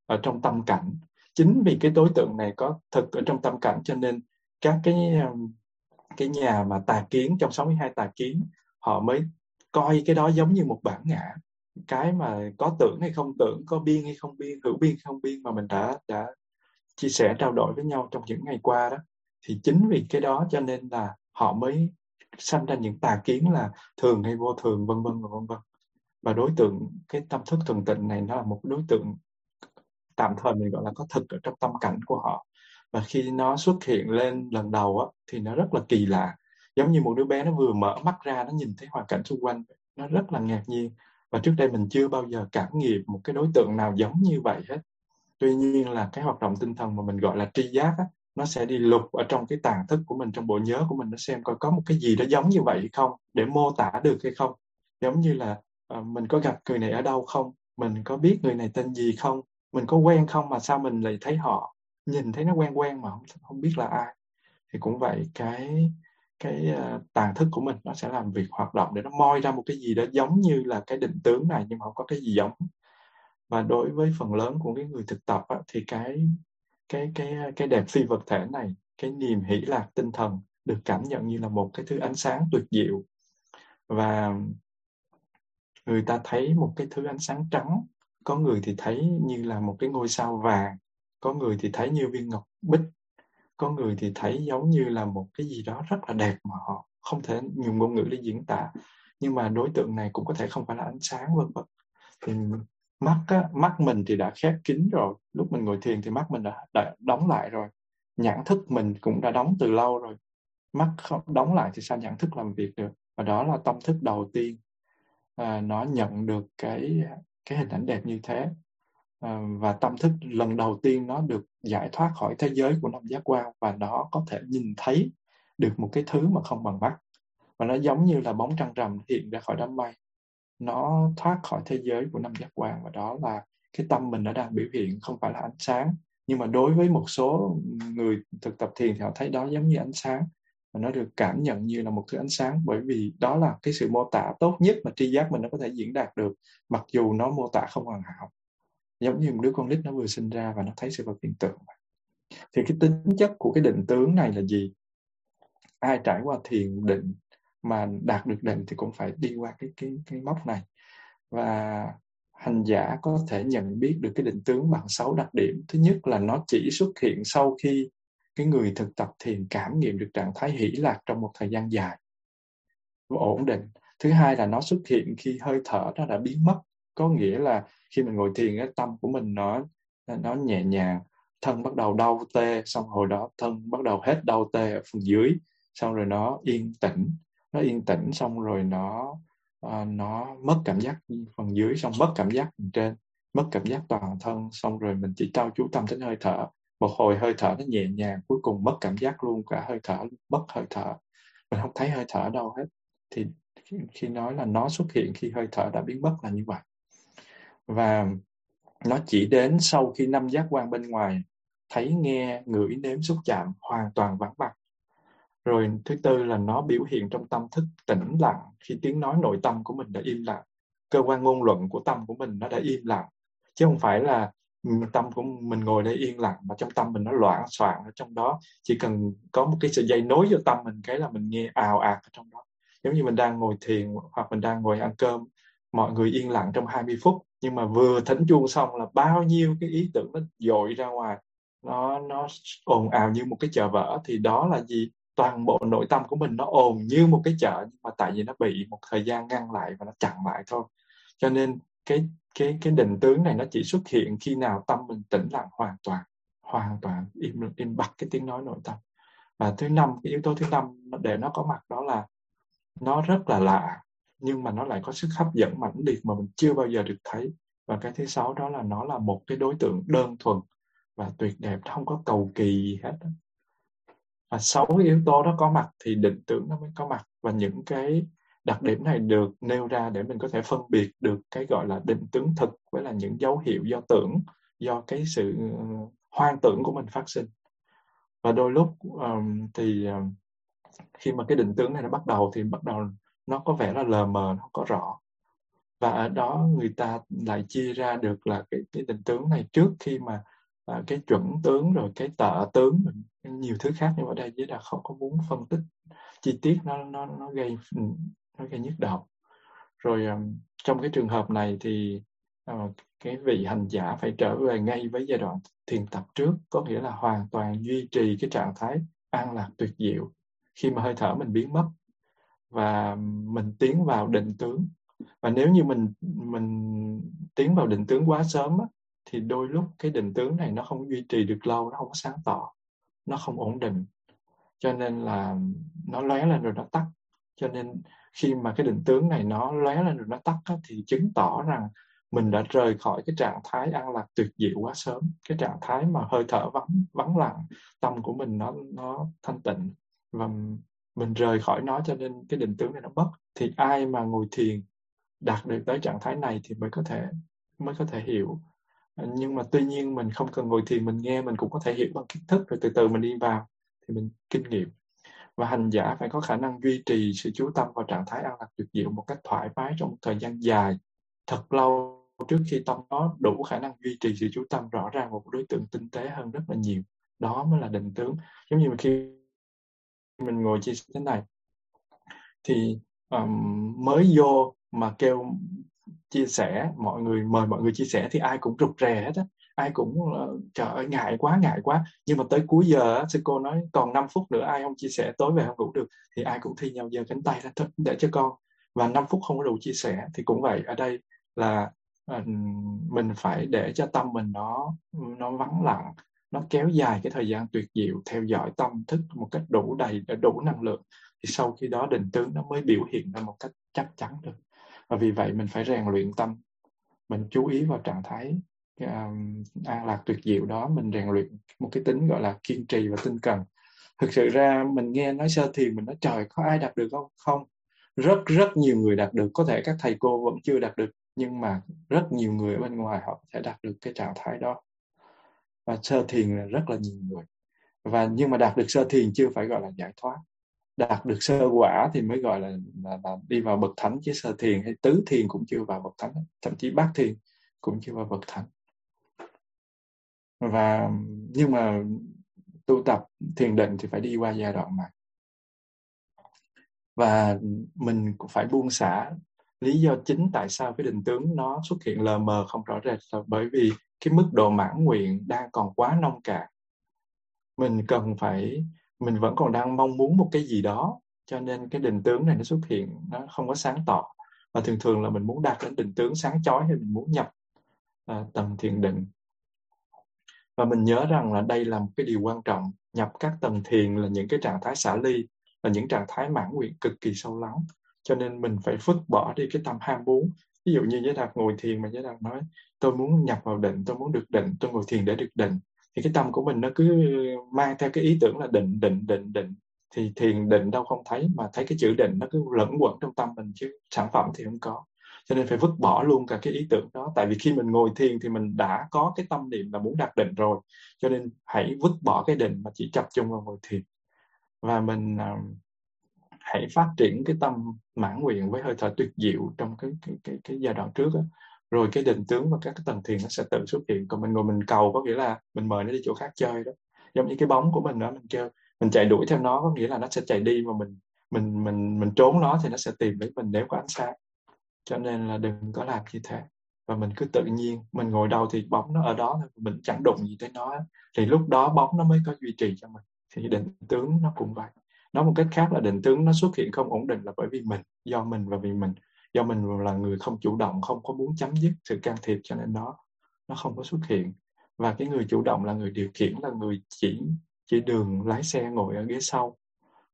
ở trong tâm cảnh. Chính vì cái đối tượng này có thực ở trong tâm cảnh cho nên các cái, cái nhà mà tà kiến, trong sáu mươi hai tà kiến, họ mới coi cái đó giống như một bản ngã. Cái mà có tưởng hay không tưởng, có biên hay không biên, hữu biên hay không biên mà mình đã, đã chia sẻ trao đổi với nhau trong những ngày qua đó. Thì chính vì cái đó cho nên là họ mới sanh ra những tà kiến là thường hay vô thường, vân vân và vân vân. Và đối tượng cái tâm thức thuần tịnh này nó là một đối tượng tạm thời mình gọi là có thực ở trong tâm cảnh của họ. Và khi nó xuất hiện lên lần đầu á, thì nó rất là kỳ lạ, giống như một đứa bé nó vừa mở mắt ra, nó nhìn thấy hoàn cảnh xung quanh, nó rất là ngạc nhiên. Và trước đây mình chưa bao giờ cảm nghiệm một cái đối tượng nào giống như vậy hết. Tuy nhiên là cái hoạt động tinh thần mà mình gọi là tri giác á, nó sẽ đi lục ở trong cái tàng thức của mình, trong bộ nhớ của mình, nó xem coi có một cái gì đó giống như vậy hay không, để mô tả được hay không. Giống như là uh, mình có gặp người này ở đâu không, mình có biết người này tên gì không, mình có quen không mà sao mình lại thấy họ, nhìn thấy nó quen quen mà không, không biết là ai. Thì cũng vậy, cái, cái uh, tàng thức của mình nó sẽ làm việc hoạt động để nó moi ra một cái gì đó giống như là cái định tướng này, nhưng mà không có cái gì giống. Và đối với phần lớn của cái người thực tập á, thì cái, cái, cái, cái đẹp phi vật thể này, cái niềm hỷ lạc tinh thần được cảm nhận như là một cái thứ ánh sáng tuyệt diệu. Và người ta thấy một cái thứ ánh sáng trắng, có người thì thấy như là một cái ngôi sao vàng, có người thì thấy như viên ngọc bích, có người thì thấy giống như là một cái gì đó rất là đẹp mà họ không thể dùng ngôn ngữ để diễn tả, nhưng mà đối tượng này cũng có thể không phải là ánh sáng vân vân. Thì mắt á, mắt mình thì đã khép kín rồi, lúc mình ngồi thiền thì mắt mình đã, đã đóng lại rồi, nhãn thức mình cũng đã đóng từ lâu rồi, mắt không đóng lại thì sao nhãn thức làm việc được. Và đó là tâm thức đầu tiên à, nó nhận được cái cái hình ảnh đẹp như thế. Và tâm thức lần đầu tiên nó được giải thoát khỏi thế giới của năm giác quan, và nó có thể nhìn thấy được một cái thứ mà không bằng mắt. Và nó giống như là bóng trăng rằm hiện ra khỏi đám mây, nó thoát khỏi thế giới của năm giác quan. Và đó là cái tâm mình đã đang biểu hiện, không phải là ánh sáng. Nhưng mà đối với một số người thực tập thiền thì họ thấy đó giống như ánh sáng, và nó được cảm nhận như là một thứ ánh sáng, bởi vì đó là cái sự mô tả tốt nhất mà tri giác mình nó có thể diễn đạt được, mặc dù nó mô tả không hoàn hảo. Giống như một đứa con nít nó vừa sinh ra và nó thấy sự vật hiện tượng. Thì cái tính chất của cái định tướng này là gì? Ai trải qua thiền định mà đạt được định thì cũng phải đi qua cái, cái, cái mốc này. Và hành giả có thể nhận biết được cái định tướng bằng sáu đặc điểm. Thứ nhất là nó chỉ xuất hiện sau khi cái người thực tập thiền cảm nghiệm được trạng thái hỷ lạc trong một thời gian dài, ổn định. Thứ hai là nó xuất hiện khi hơi thở nó đã biến mất. Có nghĩa là khi mình ngồi thiền, cái tâm của mình nó, nó nhẹ nhàng, thân bắt đầu đau tê, xong hồi đó thân bắt đầu hết đau tê ở phần dưới, xong rồi nó yên tĩnh, nó yên tĩnh xong rồi nó, uh, nó mất cảm giác phần dưới, xong mất cảm giác phần trên, mất cảm giác toàn thân, xong rồi mình chỉ trao chú tâm đến hơi thở. Một hồi hơi thở nó nhẹ nhàng, cuối cùng mất cảm giác luôn cả hơi thở, mất hơi thở. Mình không thấy hơi thở đâu hết. Thì khi nói là nó xuất hiện khi hơi thở đã biến mất là như vậy. Và nó chỉ đến sau khi năm giác quan bên ngoài thấy, nghe, ngửi, nếm, xúc chạm hoàn toàn vắng mặt. Rồi thứ tư là nó biểu hiện trong tâm thức tĩnh lặng, khi tiếng nói nội tâm của mình đã im lặng, cơ quan ngôn luận của tâm của mình nó đã im lặng, chứ không phải là tâm của mình ngồi đây yên lặng mà trong tâm mình nó loạn soạn ở trong đó. Chỉ cần có một cái sợi dây nối vào tâm mình cái là mình nghe ào ạt ở trong đó. Giống như mình đang ngồi thiền hoặc mình đang ngồi ăn cơm, mọi người yên lặng trong hai mươi phút, nhưng mà vừa thỉnh chuông xong là bao nhiêu cái ý tưởng nó dội ra ngoài, nó nó ồn ào như một cái chợ vỡ. Thì đó là gì? Toàn bộ nội tâm của mình nó ồn như một cái chợ, nhưng mà tại vì nó bị một thời gian ngăn lại và nó chặn lại thôi. Cho nên cái cái cái định tướng này nó chỉ xuất hiện khi nào tâm mình tĩnh lặng hoàn toàn, hoàn toàn im im bặt cái tiếng nói nội tâm. Và thứ năm, cái yếu tố thứ năm để nó có mặt đó là nó rất là lạ, nhưng mà nó lại có sức hấp dẫn mãnh liệt mà mình chưa bao giờ được thấy. Và cái thứ sáu đó là nó là một cái đối tượng đơn thuần và tuyệt đẹp, không có cầu kỳ gì hết. Và sáu cái yếu tố đó có mặt thì định tưởng nó mới có mặt. Và những cái đặc điểm này được nêu ra để mình có thể phân biệt được cái gọi là định tướng thực với là những dấu hiệu do tưởng, do cái sự hoang tưởng của mình phát sinh. Và đôi lúc um, thì um, khi mà cái định tướng này nó bắt đầu thì bắt đầu nó có vẻ là lờ mờ, nó không có rõ. Và ở đó người ta lại chia ra được là cái, cái định tướng này trước khi mà à, cái chuẩn tướng rồi cái tợ tướng, nhiều thứ khác. Nhưng ở đây Giới Đạt không có muốn phân tích chi tiết, nó, nó, nó, gây, nó gây nhức đầu. Rồi trong cái trường hợp này thì à, cái vị hành giả phải trở về ngay với giai đoạn thiền tập trước, có nghĩa là hoàn toàn duy trì cái trạng thái an lạc tuyệt diệu khi mà hơi thở mình biến mất và mình tiến vào định tướng. Và nếu như mình mình tiến vào định tướng quá sớm á, thì đôi lúc cái định tướng này nó không duy trì được lâu, nó không có sáng tỏ, nó không ổn định, cho nên là nó lóe lên rồi nó tắt. Cho nên khi mà cái định tướng này nó lóe lên rồi nó tắt á, thì chứng tỏ rằng mình đã rời khỏi cái trạng thái an lạc tuyệt diệu quá sớm, cái trạng thái mà hơi thở vắng vắng lặng, tâm của mình nó nó thanh tịnh và mình rời khỏi nó, cho nên cái định tướng này nó mất. Thì ai mà ngồi thiền đạt được tới trạng thái này thì mới có thể mới có thể hiểu. Nhưng mà tuy nhiên mình không cần ngồi thiền, mình nghe mình cũng có thể hiểu bằng kiến thức, rồi từ từ mình đi vào thì mình kinh nghiệm. Và hành giả phải có khả năng duy trì sự chú tâm vào trạng thái an lạc tuyệt diệu một cách thoải mái trong một thời gian dài, thật lâu, trước khi tâm nó đủ khả năng duy trì sự chú tâm rõ ràng một đối tượng tinh tế hơn rất là nhiều. Đó mới là định tướng. Giống như khi mình ngồi chia sẻ thế này thì um, mới vô mà kêu chia sẻ, mọi người mời mọi người chia sẻ thì ai cũng rụt rè hết á, ai cũng trời ơi ngại quá ngại quá nhưng mà tới cuối giờ sư cô nói còn năm phút nữa ai không chia sẻ tối về không ngủ được thì ai cũng thi nhau giơ cánh tay ra thôi để cho con, và năm phút không có đủ chia sẻ thì cũng vậy. Ở đây là mình phải để cho tâm mình nó nó vắng lặng, nó kéo dài cái thời gian tuyệt diệu, theo dõi tâm thức một cách đủ đầy, đủ năng lượng, thì sau khi đó định tướng nó mới biểu hiện ra một cách chắc chắn được. Và vì vậy mình phải rèn luyện tâm, mình chú ý vào trạng thái uh, an lạc tuyệt diệu đó, mình rèn luyện một cái tính gọi là kiên trì và tinh cần. Thực sự ra mình nghe nói sơ thiền mình nói trời có ai đạt được không? Không, rất rất nhiều người đạt được, có thể các thầy cô vẫn chưa đạt được, nhưng mà rất nhiều người ở bên ngoài họ có thể đạt được cái trạng thái đó. Và sơ thiền là rất là nhiều người, và nhưng mà đạt được sơ thiền chưa phải gọi là giải thoát, đạt được sơ quả thì mới gọi là, là, là đi vào bậc thánh, chứ sơ thiền hay tứ thiền cũng chưa vào bậc thánh, thậm chí bát thiền cũng chưa vào bậc thánh. Và nhưng mà tu tập thiền định thì phải đi qua giai đoạn này, và mình cũng phải buông xả. Lý do chính tại sao cái định tướng nó xuất hiện lờ mờ không rõ rệt là bởi vì cái mức độ mãn nguyện đang còn quá nông cạn. Mình cần phải, mình vẫn còn đang mong muốn một cái gì đó, cho nên cái định tướng này nó xuất hiện, nó không có sáng tỏ. Và thường thường là mình muốn đạt đến định tướng sáng chói hay mình muốn nhập à, tầng thiền định. Và mình nhớ rằng là đây là một cái điều quan trọng, nhập các tầng thiền là những cái trạng thái xả ly, là những trạng thái mãn nguyện cực kỳ sâu lắng. Cho nên mình phải phứt bỏ đi cái tâm ham muốn. Ví dụ như Giới Đạt ngồi thiền mà Giới Đạt nói tôi muốn nhập vào định, tôi muốn được định, tôi ngồi thiền để được định, thì cái tâm của mình nó cứ mang theo cái ý tưởng là định, định, định, định. Thì thiền định đâu không thấy, mà thấy cái chữ định nó cứ lẫn quẩn trong tâm mình chứ sản phẩm thì không có. Cho nên phải vứt bỏ luôn cả cái ý tưởng đó. Tại vì khi mình ngồi thiền thì mình đã có cái tâm niệm là muốn đạt định rồi. Cho nên hãy vứt bỏ cái định mà chỉ tập trung vào ngồi thiền. Và mình uh, hãy phát triển cái tâm mãn nguyện với hơi thở tuyệt diệu trong cái, cái, cái, cái giai đoạn trước đó. Rồi cái định tướng và các cái tầng thiền nó sẽ tự xuất hiện. Còn mình ngồi mình cầu có nghĩa là mình mời nó đi chỗ khác chơi đó. Giống như cái bóng của mình đó, mình kêu mình chạy đuổi theo nó có nghĩa là nó sẽ chạy đi, mà mình mình mình mình trốn nó thì nó sẽ tìm đến mình nếu có ánh sáng. Cho nên là đừng có làm như thế. Và mình cứ tự nhiên, mình ngồi đâu thì bóng nó ở đó, mình chẳng đụng gì tới nó hết. Thì lúc đó bóng nó mới có duy trì cho mình. Thì định tướng nó cũng vậy. Nói một cách khác là định tướng nó xuất hiện không ổn định là bởi vì mình, do mình và vì mình. Do mình là người không chủ động, không có muốn chấm dứt sự can thiệp cho nên nó nó không có xuất hiện. Và cái người chủ động là người điều khiển, là người chỉ chỉ đường lái xe ngồi ở ghế sau.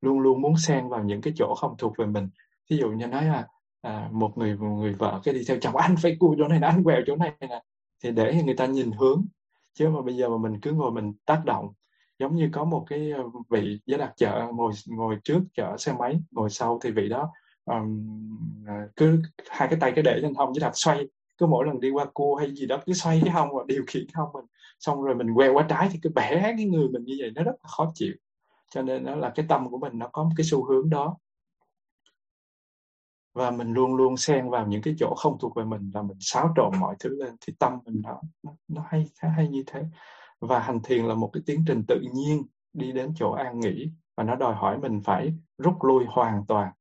Luôn luôn muốn xen vào những cái chỗ không thuộc về mình. Ví dụ như nói là à, một người người vợ cái đi theo chồng anh phải cua chỗ này, anh quẹo chỗ này nè. Thì để người ta nhìn hướng. Chứ mà bây giờ mà mình cứ ngồi mình tác động. Giống như có một cái vị Giới Đạt chở ngồi, ngồi trước chở xe máy, ngồi sau thì vị đó Um, cứ hai cái tay cứ để trên hông, Giới Đạt xoay, cứ mỗi lần đi qua cua hay gì đó cứ xoay cái hông và điều khiển hông mình, xong rồi mình quẹo qua trái thì cứ bẻ cái người mình như vậy, nó rất là khó chịu. Cho nên đó là cái tâm của mình nó có một cái xu hướng đó, và mình luôn luôn xen vào những cái chỗ không thuộc về mình là mình xáo trộn mọi thứ lên, thì tâm mình nó nó hay khá hay như thế. Và hành thiền là một cái tiến trình tự nhiên đi đến chỗ an nghỉ, và nó đòi hỏi mình phải rút lui hoàn toàn.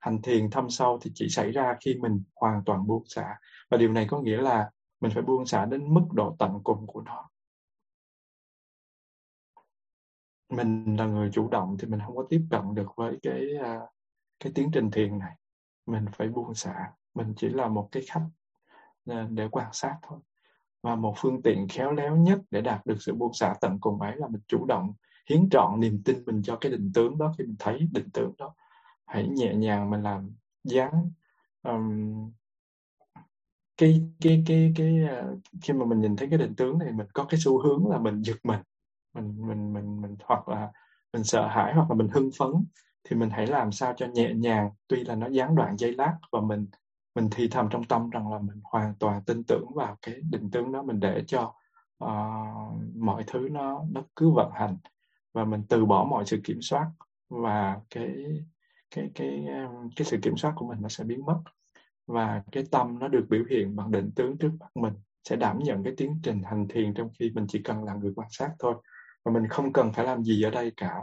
Hành thiền thâm sâu thì chỉ xảy ra khi mình hoàn toàn buông xả. Và điều này có nghĩa là mình phải buông xả đến mức độ tận cùng của nó. Mình là người chủ động thì mình không có tiếp cận được với cái, cái tiến trình thiền này. Mình phải buông xả. Mình chỉ là một cái khách để quan sát thôi. Và một phương tiện khéo léo nhất để đạt được sự buông xả tận cùng ấy là mình chủ động hiến trọn niềm tin mình cho cái định tướng đó. Khi mình thấy định tướng đó, hãy nhẹ nhàng mình làm dáng um, cái cái cái cái uh, khi mà mình nhìn thấy cái định tướng này mình có cái xu hướng là mình giật mình mình mình mình mình hoặc là mình sợ hãi hoặc là mình hưng phấn, thì mình hãy làm sao cho nhẹ nhàng, tuy là nó gián đoạn giây lát, và mình mình thì thầm trong tâm rằng là mình hoàn toàn tin tưởng vào cái định tướng đó, mình để cho uh, mọi thứ nó nó cứ vận hành, và mình từ bỏ mọi sự kiểm soát, và cái Cái, cái, cái sự kiểm soát của mình nó sẽ biến mất. Và cái tâm nó được biểu hiện bằng định tướng trước mặt mình, sẽ đảm nhận cái tiến trình hành thiền, trong khi mình chỉ cần là người quan sát thôi. Và mình không cần phải làm gì ở đây cả,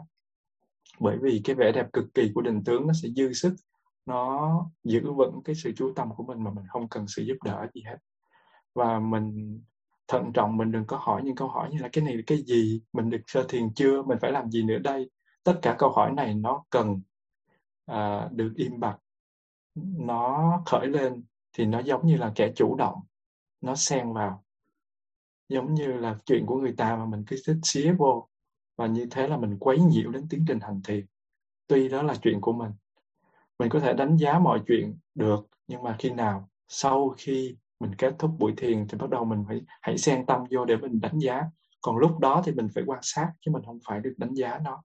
bởi vì cái vẻ đẹp cực kỳ của định tướng nó sẽ dư sức, nó giữ vững cái sự chú tâm của mình mà mình không cần sự giúp đỡ gì hết. Và mình thận trọng, mình đừng có hỏi những câu hỏi như là cái này là cái gì, mình được sơ thiền chưa, mình phải làm gì nữa đây. Tất cả câu hỏi này nó cần à, được im bặt. Nó khởi lên thì nó giống như là kẻ chủ động, nó xen vào. Giống như là chuyện của người ta mà mình cứ thích xía vô. Và như thế là mình quấy nhiễu đến tiến trình hành thiền. Tuy đó là chuyện của mình. Mình có thể đánh giá mọi chuyện được, nhưng mà khi nào sau khi mình kết thúc buổi thiền thì bắt đầu mình phải hãy xen tâm vô để mình đánh giá. Còn lúc đó thì mình phải quan sát, chứ mình không phải được đánh giá nó.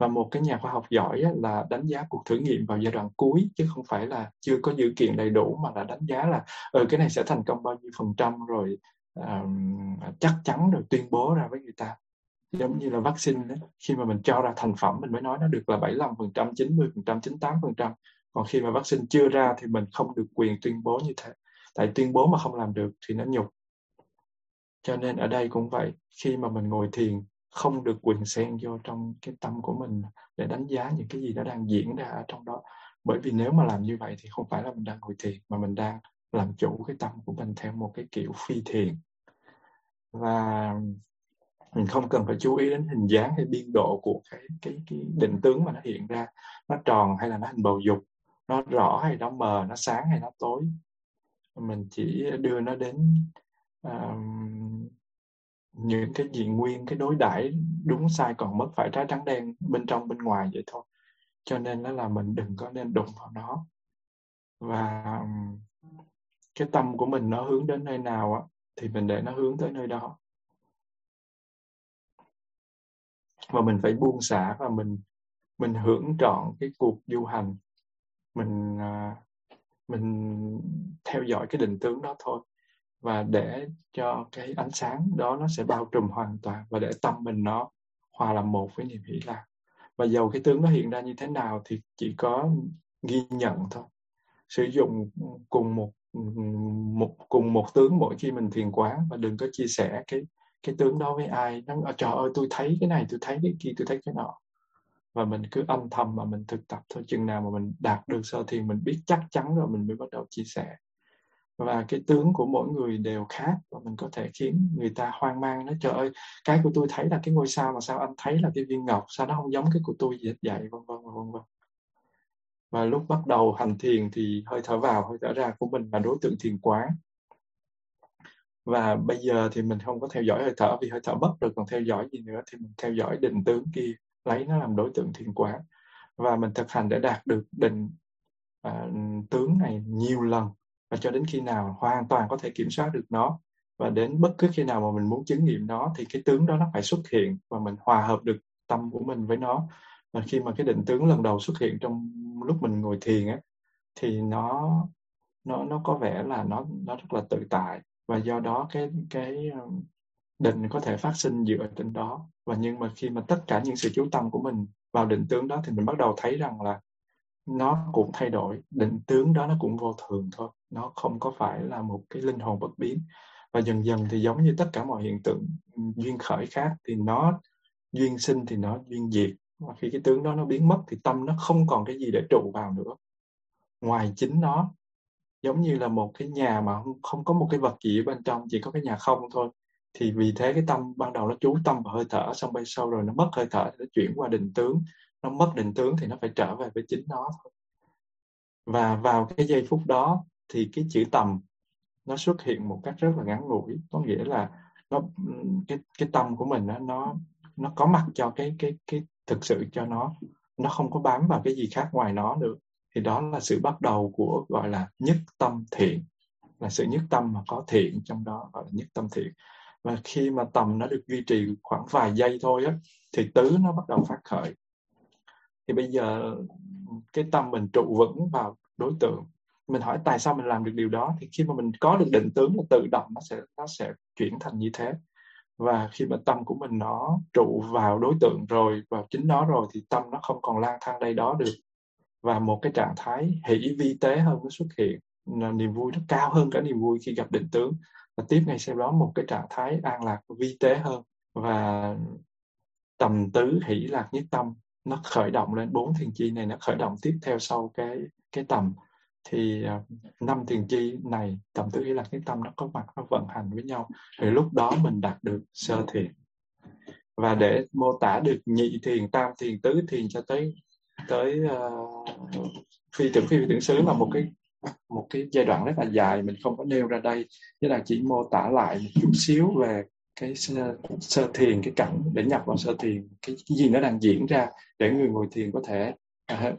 Và một cái nhà khoa học giỏi là đánh giá cuộc thử nghiệm vào giai đoạn cuối, chứ không phải là chưa có dữ kiện đầy đủ, mà là đánh giá là ừ, cái này sẽ thành công bao nhiêu phần trăm rồi um, chắc chắn rồi tuyên bố ra với người ta. Giống như là vaccine đó, khi mà mình cho ra thành phẩm mình mới nói nó được là bảy mươi lăm phần trăm, chín mươi phần trăm, chín mươi tám phần trăm. Còn khi mà vaccine chưa ra thì mình không được quyền tuyên bố như thế. Tại tuyên bố mà không làm được thì nó nhục. Cho nên ở đây cũng vậy, khi mà mình ngồi thiền không được quyền xen vô trong cái tâm của mình để đánh giá những cái gì đó đang diễn ra ở trong đó. Bởi vì nếu mà làm như vậy thì không phải là mình đang ngồi thiền, mà mình đang làm chủ cái tâm của mình theo một cái kiểu phi thiền. Và mình không cần phải chú ý đến hình dáng hay biên độ của cái, cái, cái định tướng mà nó hiện ra. Nó tròn hay là nó hình bầu dục, nó rõ hay nó mờ, nó sáng hay nó tối. Mình chỉ đưa nó đến uh, những cái diện nguyên, cái đối đãi đúng sai còn mất phải trái trắng đen bên trong bên ngoài vậy thôi. Cho nên đó là mình đừng có nên đụng vào nó. Và um, cái tâm của mình nó hướng đến nơi nào á, thì mình để nó hướng tới nơi đó. Và mình phải buông xả và mình mình hưởng trọn cái cuộc du hành. Mình uh, mình theo dõi cái định tướng đó thôi, và để cho cái ánh sáng đó nó sẽ bao trùm hoàn toàn, và để tâm mình nó hòa làm một với niềm hỷ lạc. Và dầu cái tướng nó hiện ra như thế nào thì chỉ có ghi nhận thôi. Sử dụng cùng một, một cùng một tướng mỗi khi mình thiền quán, và đừng có chia sẻ cái cái tướng đó với ai. Nó à, trời ơi, tôi thấy cái này, tôi thấy cái kia, tôi thấy cái nọ. Và mình cứ âm thầm mà mình thực tập thôi. Chừng nào mà mình đạt được sơ thiền, mình biết chắc chắn rồi mình mới bắt đầu chia sẻ. Và cái tướng của mỗi người đều khác, và mình có thể khiến người ta hoang mang. Nói trời ơi, cái của tôi thấy là cái ngôi sao, mà sao anh thấy là cái viên ngọc, sao nó không giống cái của tôi gì hết vậy, vân vân vân vân. Và lúc bắt đầu hành thiền thì hơi thở vào hơi thở ra của mình là đối tượng thiền quán. Và bây giờ thì mình không có theo dõi hơi thở, vì hơi thở mất rồi còn theo dõi gì nữa. Thì mình theo dõi định tướng kia, lấy nó làm đối tượng thiền quán. Và mình thực hành để đạt được định à, tướng này nhiều lần, và cho đến khi nào hoàn toàn có thể kiểm soát được nó. Và đến bất cứ khi nào mà mình muốn chứng nghiệm nó thì cái tướng đó nó phải xuất hiện, và mình hòa hợp được tâm của mình với nó. Và khi mà cái định tướng lần đầu xuất hiện trong lúc mình ngồi thiền ấy, thì nó, nó, nó có vẻ là nó, nó rất là tự tại. Và do đó cái, cái định có thể phát sinh dựa trên đó. Và nhưng mà khi mà tất cả những sự chú tâm của mình vào định tướng đó, thì mình bắt đầu thấy rằng là nó cũng thay đổi, định tướng đó nó cũng vô thường thôi, nó không có phải là một cái linh hồn bất biến. Và dần dần thì giống như tất cả mọi hiện tượng duyên khởi khác, thì nó duyên sinh thì nó duyên diệt. Và khi cái tướng đó nó biến mất thì tâm nó không còn cái gì để trụ vào nữa ngoài chính nó. Giống như là một cái nhà mà không, không có một cái vật gì ở bên trong, chỉ có cái nhà không thôi. Thì vì thế cái tâm ban đầu nó chú tâm vào hơi thở, xong bây sau rồi nó mất hơi thở thì nó chuyển qua định tướng. Nó mất định tướng thì nó phải trở về với chính nó thôi. Và vào cái giây phút đó thì cái chữ tầm nó xuất hiện một cách rất là ngắn ngủi. Có nghĩa là nó, cái, cái tâm của mình đó, nó, nó có mặt cho cái, cái, cái thực sự cho nó. Nó không có bám vào cái gì khác ngoài nó nữa. Thì đó là sự bắt đầu của gọi là nhất tâm thiện. Là sự nhất tâm mà có thiện trong đó, gọi là nhất tâm thiện. Và khi mà tầm nó được duy trì khoảng vài giây thôi á, thì tứ nó bắt đầu phát khởi. Thì bây giờ cái tâm mình trụ vững vào đối tượng. Mình hỏi tại sao mình làm được điều đó? Thì khi mà mình có được định tướng là tự động nó sẽ, nó sẽ chuyển thành như thế. Và khi mà tâm của mình nó trụ vào đối tượng rồi, vào chính nó rồi, thì tâm nó không còn lang thang đây đó được. Và một cái trạng thái hỷ vi tế hơn nó xuất hiện. Niềm vui nó cao hơn cả niềm vui khi gặp định tướng. Và tiếp ngay sau đó một cái trạng thái an lạc vi tế hơn. Và tầm tứ hỷ lạc nhất tâm nó khởi động lên, bốn thiền chi này nó khởi động tiếp theo sau cái cái tầm. Thì năm thiền chi này, tầm tứ ý là cái tâm nó có mặt, nó vận hành với nhau, thì lúc đó mình đạt được sơ thiền. Và để mô tả được nhị thiền, tam thiền, tứ thiền cho tới tới uh, phi tưởng phi, phi tưởng xứ là một cái một cái giai đoạn rất là dài, mình không có nêu ra đây, nghĩa là chỉ mô tả lại một chút xíu về cái sơ, sơ thiền, cái cảnh để nhập vào sơ thiền, cái gì nó đang diễn ra để người ngồi thiền có thể uh,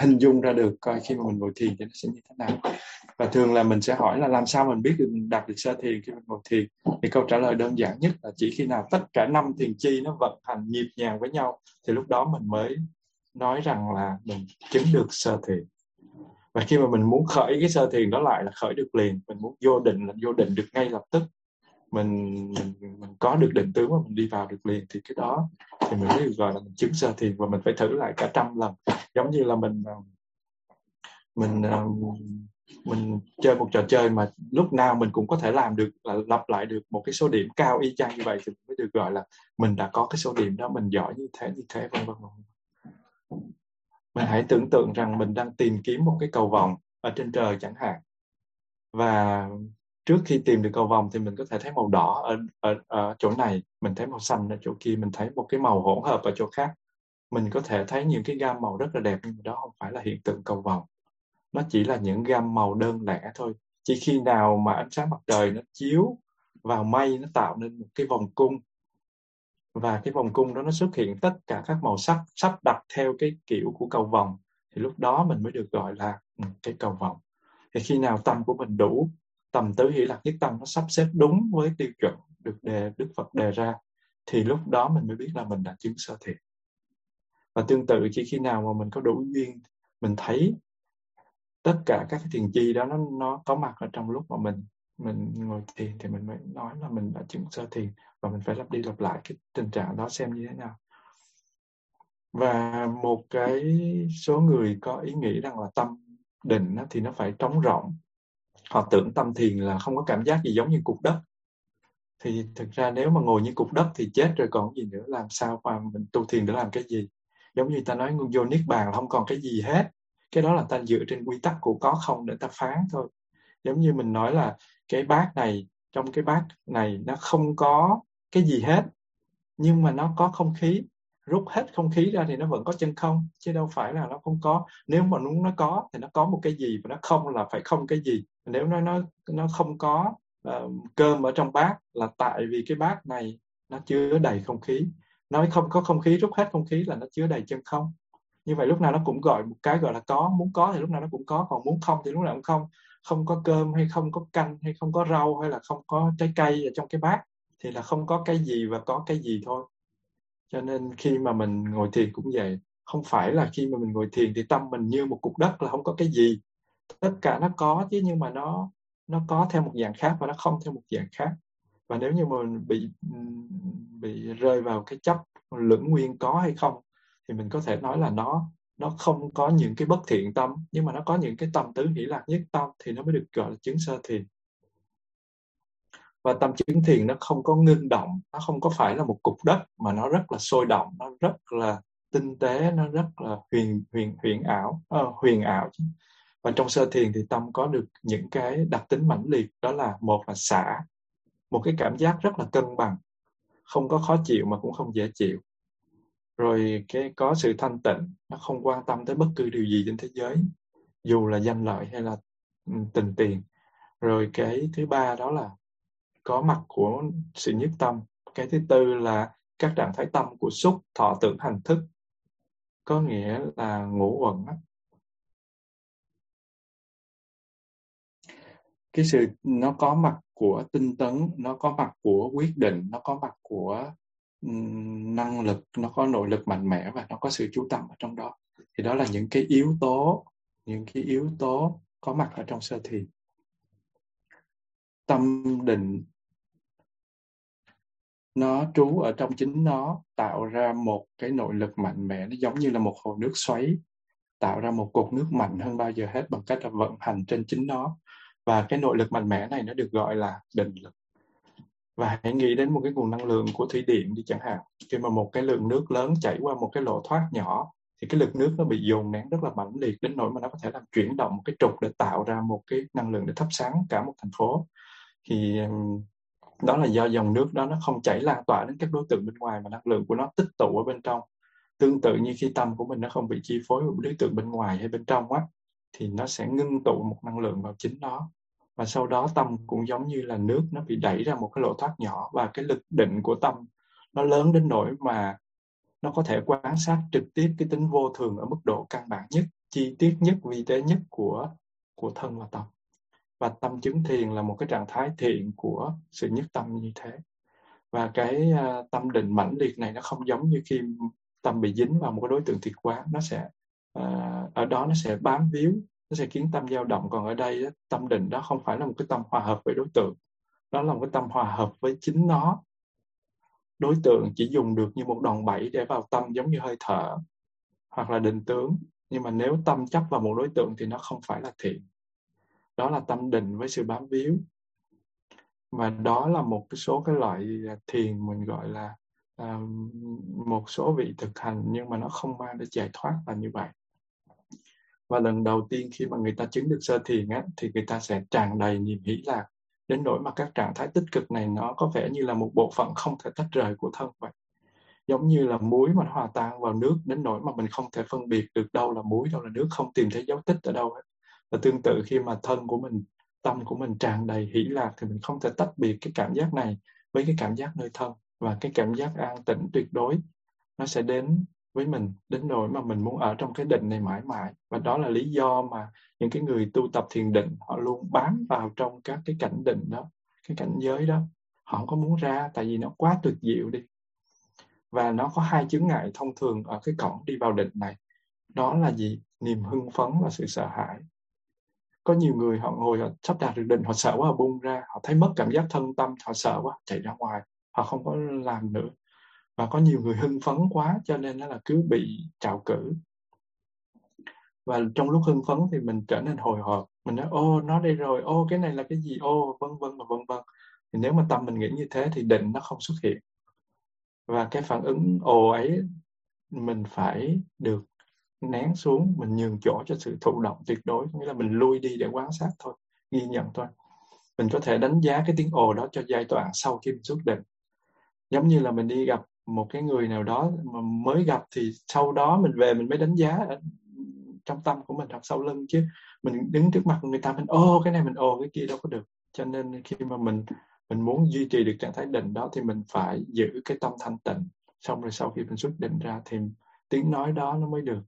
hình dung ra được coi khi mà mình ngồi thiền thì nó sẽ như thế nào. Và thường là mình sẽ hỏi là làm sao mình biết được mình đạt được sơ thiền khi mình ngồi thiền, thì câu trả lời đơn giản nhất là chỉ khi nào tất cả năm thiền chi nó vận hành nhịp nhàng với nhau thì lúc đó mình mới nói rằng là mình chứng được sơ thiền. Và khi mà mình muốn khởi cái sơ thiền đó lại là khởi được liền, mình muốn vô định là vô định được ngay lập tức, mình, mình, mình có được định tướng và mình đi vào được liền, thì cái đó thì mình mới gọi là mình chứng sơ thiền. Và mình phải thử lại cả trăm lần, giống như là mình mình mình chơi một trò chơi mà lúc nào mình cũng có thể làm được, là lặp lại được một cái số điểm cao y chang như vậy thì mới được gọi là mình đã có cái số điểm đó, mình giỏi như thế như thế vân vân. Mình hãy tưởng tượng rằng mình đang tìm kiếm một cái cầu vồng ở trên trời chẳng hạn, và trước khi tìm được cầu vồng thì mình có thể thấy màu đỏ ở, ở, ở chỗ này, mình thấy màu xanh ở chỗ kia, mình thấy một cái màu hỗn hợp ở chỗ khác. Mình có thể thấy những cái gam màu rất là đẹp, nhưng đó không phải là hiện tượng cầu vồng. Nó chỉ là những gam màu đơn lẻ thôi. Chỉ khi nào mà ánh sáng mặt trời nó chiếu vào mây, nó tạo nên một cái vòng cung, và cái vòng cung đó nó xuất hiện tất cả các màu sắc sắp đặt theo cái kiểu của cầu vồng, thì lúc đó mình mới được gọi là cái cầu vồng. Thì khi nào tâm của mình đủ, tầm tứ hỷ lạc nhất tâm nó sắp xếp đúng với tiêu chuẩn được đề, Đức Phật đề ra, thì lúc đó mình mới biết là mình đã chứng sơ thiền. Và tương tự, chỉ khi nào mà mình có đủ duyên, mình thấy tất cả các cái thiền chi đó nó, nó có mặt ở trong lúc mà mình mình ngồi thiền, thì mình mới nói là mình đã chứng sơ thiền. Và mình phải lặp đi lặp lại cái tình trạng đó xem như thế nào. Và một cái số người có ý nghĩ rằng là tâm định thì nó phải trống rỗng, họ tưởng tâm thiền là không có cảm giác gì, giống như cục đất. Thì thực ra nếu mà ngồi như cục đất thì chết rồi còn gì nữa, làm sao mà mình tu thiền để làm cái gì. Giống như ta nói vô niết bàn là không còn cái gì hết, cái đó là ta dựa trên quy tắc của có không để ta phán thôi. Giống như mình nói là cái bát này, trong cái bát này nó không có cái gì hết, nhưng mà nó có không khí, rút hết không khí ra thì nó vẫn có chân không, chứ đâu phải là nó không có. Nếu mà muốn nó có thì nó có một cái gì, và nó không là phải không cái gì. Nếu nó, nó, nó không có uh, cơm ở trong bát là tại vì cái bát này nó chứa đầy không khí. Nó không có không khí, rút hết không khí là nó chứa đầy chân không. Như vậy lúc nào nó cũng gọi một cái gọi là có. Muốn có thì lúc nào nó cũng có, còn muốn không thì lúc nào cũng không. Không có cơm hay không có canh hay không có rau hay là không có trái cây ở trong cái bát thì là không có cái gì và có cái gì thôi. Cho nên khi mà mình ngồi thiền cũng vậy. Không phải là khi mà mình ngồi thiền thì tâm mình như một cục đất là không có cái gì. Tất cả nó có chứ, nhưng mà nó, nó có theo một dạng khác và nó không theo một dạng khác. Và nếu như mà mình bị, bị rơi vào cái chấp lưỡng nguyên có hay không, thì mình có thể nói là nó, nó không có những cái bất thiện tâm, nhưng mà nó có những cái tâm tứ hỷ lạc nhất tâm, thì nó mới được gọi là chứng sơ thiền. Và tâm chứng thiền nó không có ngưng động, nó không có phải là một cục đất, mà nó rất là sôi động, nó rất là tinh tế, nó rất là huyền, huyền, huyền ảo, à, huyền ảo chứ. Và trong sơ thiền thì tâm có được những cái đặc tính mãnh liệt, đó là một là xả, một cái cảm giác rất là cân bằng, không có khó chịu mà cũng không dễ chịu. Rồi cái có sự thanh tịnh, nó không quan tâm tới bất cứ điều gì trên thế giới, dù là danh lợi hay là tình tiền. Rồi cái thứ ba đó là có mặt của sự nhất tâm. Cái thứ tư là các trạng thái tâm của xúc, thọ, tưởng, hành, thức, có nghĩa là ngũ uẩn á. Cái sự nó có mặt của tinh tấn, nó có mặt của quyết định, nó có mặt của um, năng lực, nó có nội lực mạnh mẽ và nó có sự chú tâm ở trong đó. Thì đó là những cái yếu tố, những cái yếu tố có mặt ở trong sơ thiền. Tâm định nó trú ở trong chính nó, tạo ra một cái nội lực mạnh mẽ, nó giống như là một hồ nước xoáy, tạo ra một cột nước mạnh hơn bao giờ hết bằng cách là vận hành trên chính nó. Và cái nội lực mạnh mẽ này nó được gọi là định lực. Và hãy nghĩ đến một cái nguồn năng lượng của thủy điện đi chẳng hạn. khi mà một cái lượng nước lớn chảy qua một cái lỗ thoát nhỏ thì cái lực nước nó bị dồn nén rất là mãnh liệt đến nỗi mà nó có thể làm chuyển động một cái trục để tạo ra một cái năng lượng để thắp sáng cả một thành phố. Thì đó là do dòng nước đó nó không chảy lan tỏa đến các đối tượng bên ngoài mà năng lượng của nó tích tụ ở bên trong. Tương tự như khi tâm của mình nó không bị chi phối bởi đối tượng bên ngoài hay bên trong á, thì nó sẽ ngưng tụ một năng lượng vào chính nó. Và sau đó tâm cũng giống như là nước, nó bị đẩy ra một cái lỗ thoát nhỏ, và cái lực định của tâm nó lớn đến nỗi mà nó có thể quan sát trực tiếp cái tính vô thường ở mức độ căn bản nhất, chi tiết nhất, vi tế nhất của, của thân và tâm. Và tâm chứng thiền là một cái trạng thái thiện của sự nhất tâm như thế. Và cái uh, tâm định mãnh liệt này nó không giống như khi tâm bị dính vào một cái đối tượng thiệt quá. Nó sẽ, uh, ở đó nó sẽ bám víu, nó sẽ khiến tâm dao động. Còn ở đây uh, tâm định đó không phải là một cái tâm hòa hợp với đối tượng. Đó là một cái tâm hòa hợp với chính nó. Đối tượng chỉ dùng được như một đòn bẩy để vào tâm, giống như hơi thở hoặc là định tướng. Nhưng mà nếu tâm chấp vào một đối tượng thì nó không phải là thiện. Đó là tâm định với sự bám víu. Và đó là một cái số cái loại thiền mình gọi là um, một số vị thực hành, nhưng mà nó không mang để giải thoát là như vậy. Và lần đầu tiên khi mà người ta chứng được sơ thiền á, thì người ta sẽ tràn đầy niềm hỷ lạc, đến nỗi mà các trạng thái tích cực này nó có vẻ như là một bộ phận không thể tách rời của thân vậy. Giống như là muối mà nó hòa tan vào nước đến nỗi mà mình không thể phân biệt được đâu là muối, đâu là nước, không tìm thấy dấu tích ở đâu hết. Và tương tự khi mà thân của mình, tâm của mình tràn đầy hỷ lạc thì mình không thể tách biệt cái cảm giác này với cái cảm giác nơi thân. Và cái cảm giác an tĩnh tuyệt đối nó sẽ đến với mình đến nỗi mà mình muốn ở trong cái định này mãi mãi. Và đó là lý do mà những cái người tu tập thiền định họ luôn bám vào trong các cái cảnh định đó, cái cảnh giới đó. Họ không có muốn ra tại vì nó quá tuyệt diệu đi. Và nó có hai chướng ngại thông thường ở cái cổng đi vào định này. Đó là gì? Niềm hưng phấn và sự sợ hãi. Có nhiều người họ ngồi, họ sắp đạt được định, họ sợ quá, họ buông ra, họ thấy mất cảm giác thân tâm, họ sợ quá, chạy ra ngoài, họ không có làm nữa. Và có nhiều người hưng phấn quá cho nên nó là cứ bị trạo cử. Và trong lúc hưng phấn thì mình trở nên hồi hộp, mình nói ô nó đây rồi, ô cái này là cái gì, ô vân vân và vân vân. Thì nếu mà tâm mình nghĩ như thế thì định nó không xuất hiện. Và cái phản ứng ồ ấy mình phải được nén xuống, mình nhường chỗ cho sự thụ động tuyệt đối, nghĩa là mình lui đi để quan sát thôi, ghi nhận thôi. Mình có thể đánh giá cái tiếng ồ đó cho giai đoạn sau khi mình xuất định. Giống như là mình đi gặp một cái người nào đó mà mới gặp thì sau đó mình về mình mới đánh giá ở trong tâm của mình hoặc sau lưng, chứ mình đứng trước mặt người ta mình ồ cái này, mình ồ cái kia đâu có được. Cho nên khi mà mình mình muốn duy trì được trạng thái định đó thì mình phải giữ cái tâm thanh tịnh, xong rồi sau khi mình xuất định ra thì tiếng nói đó nó mới được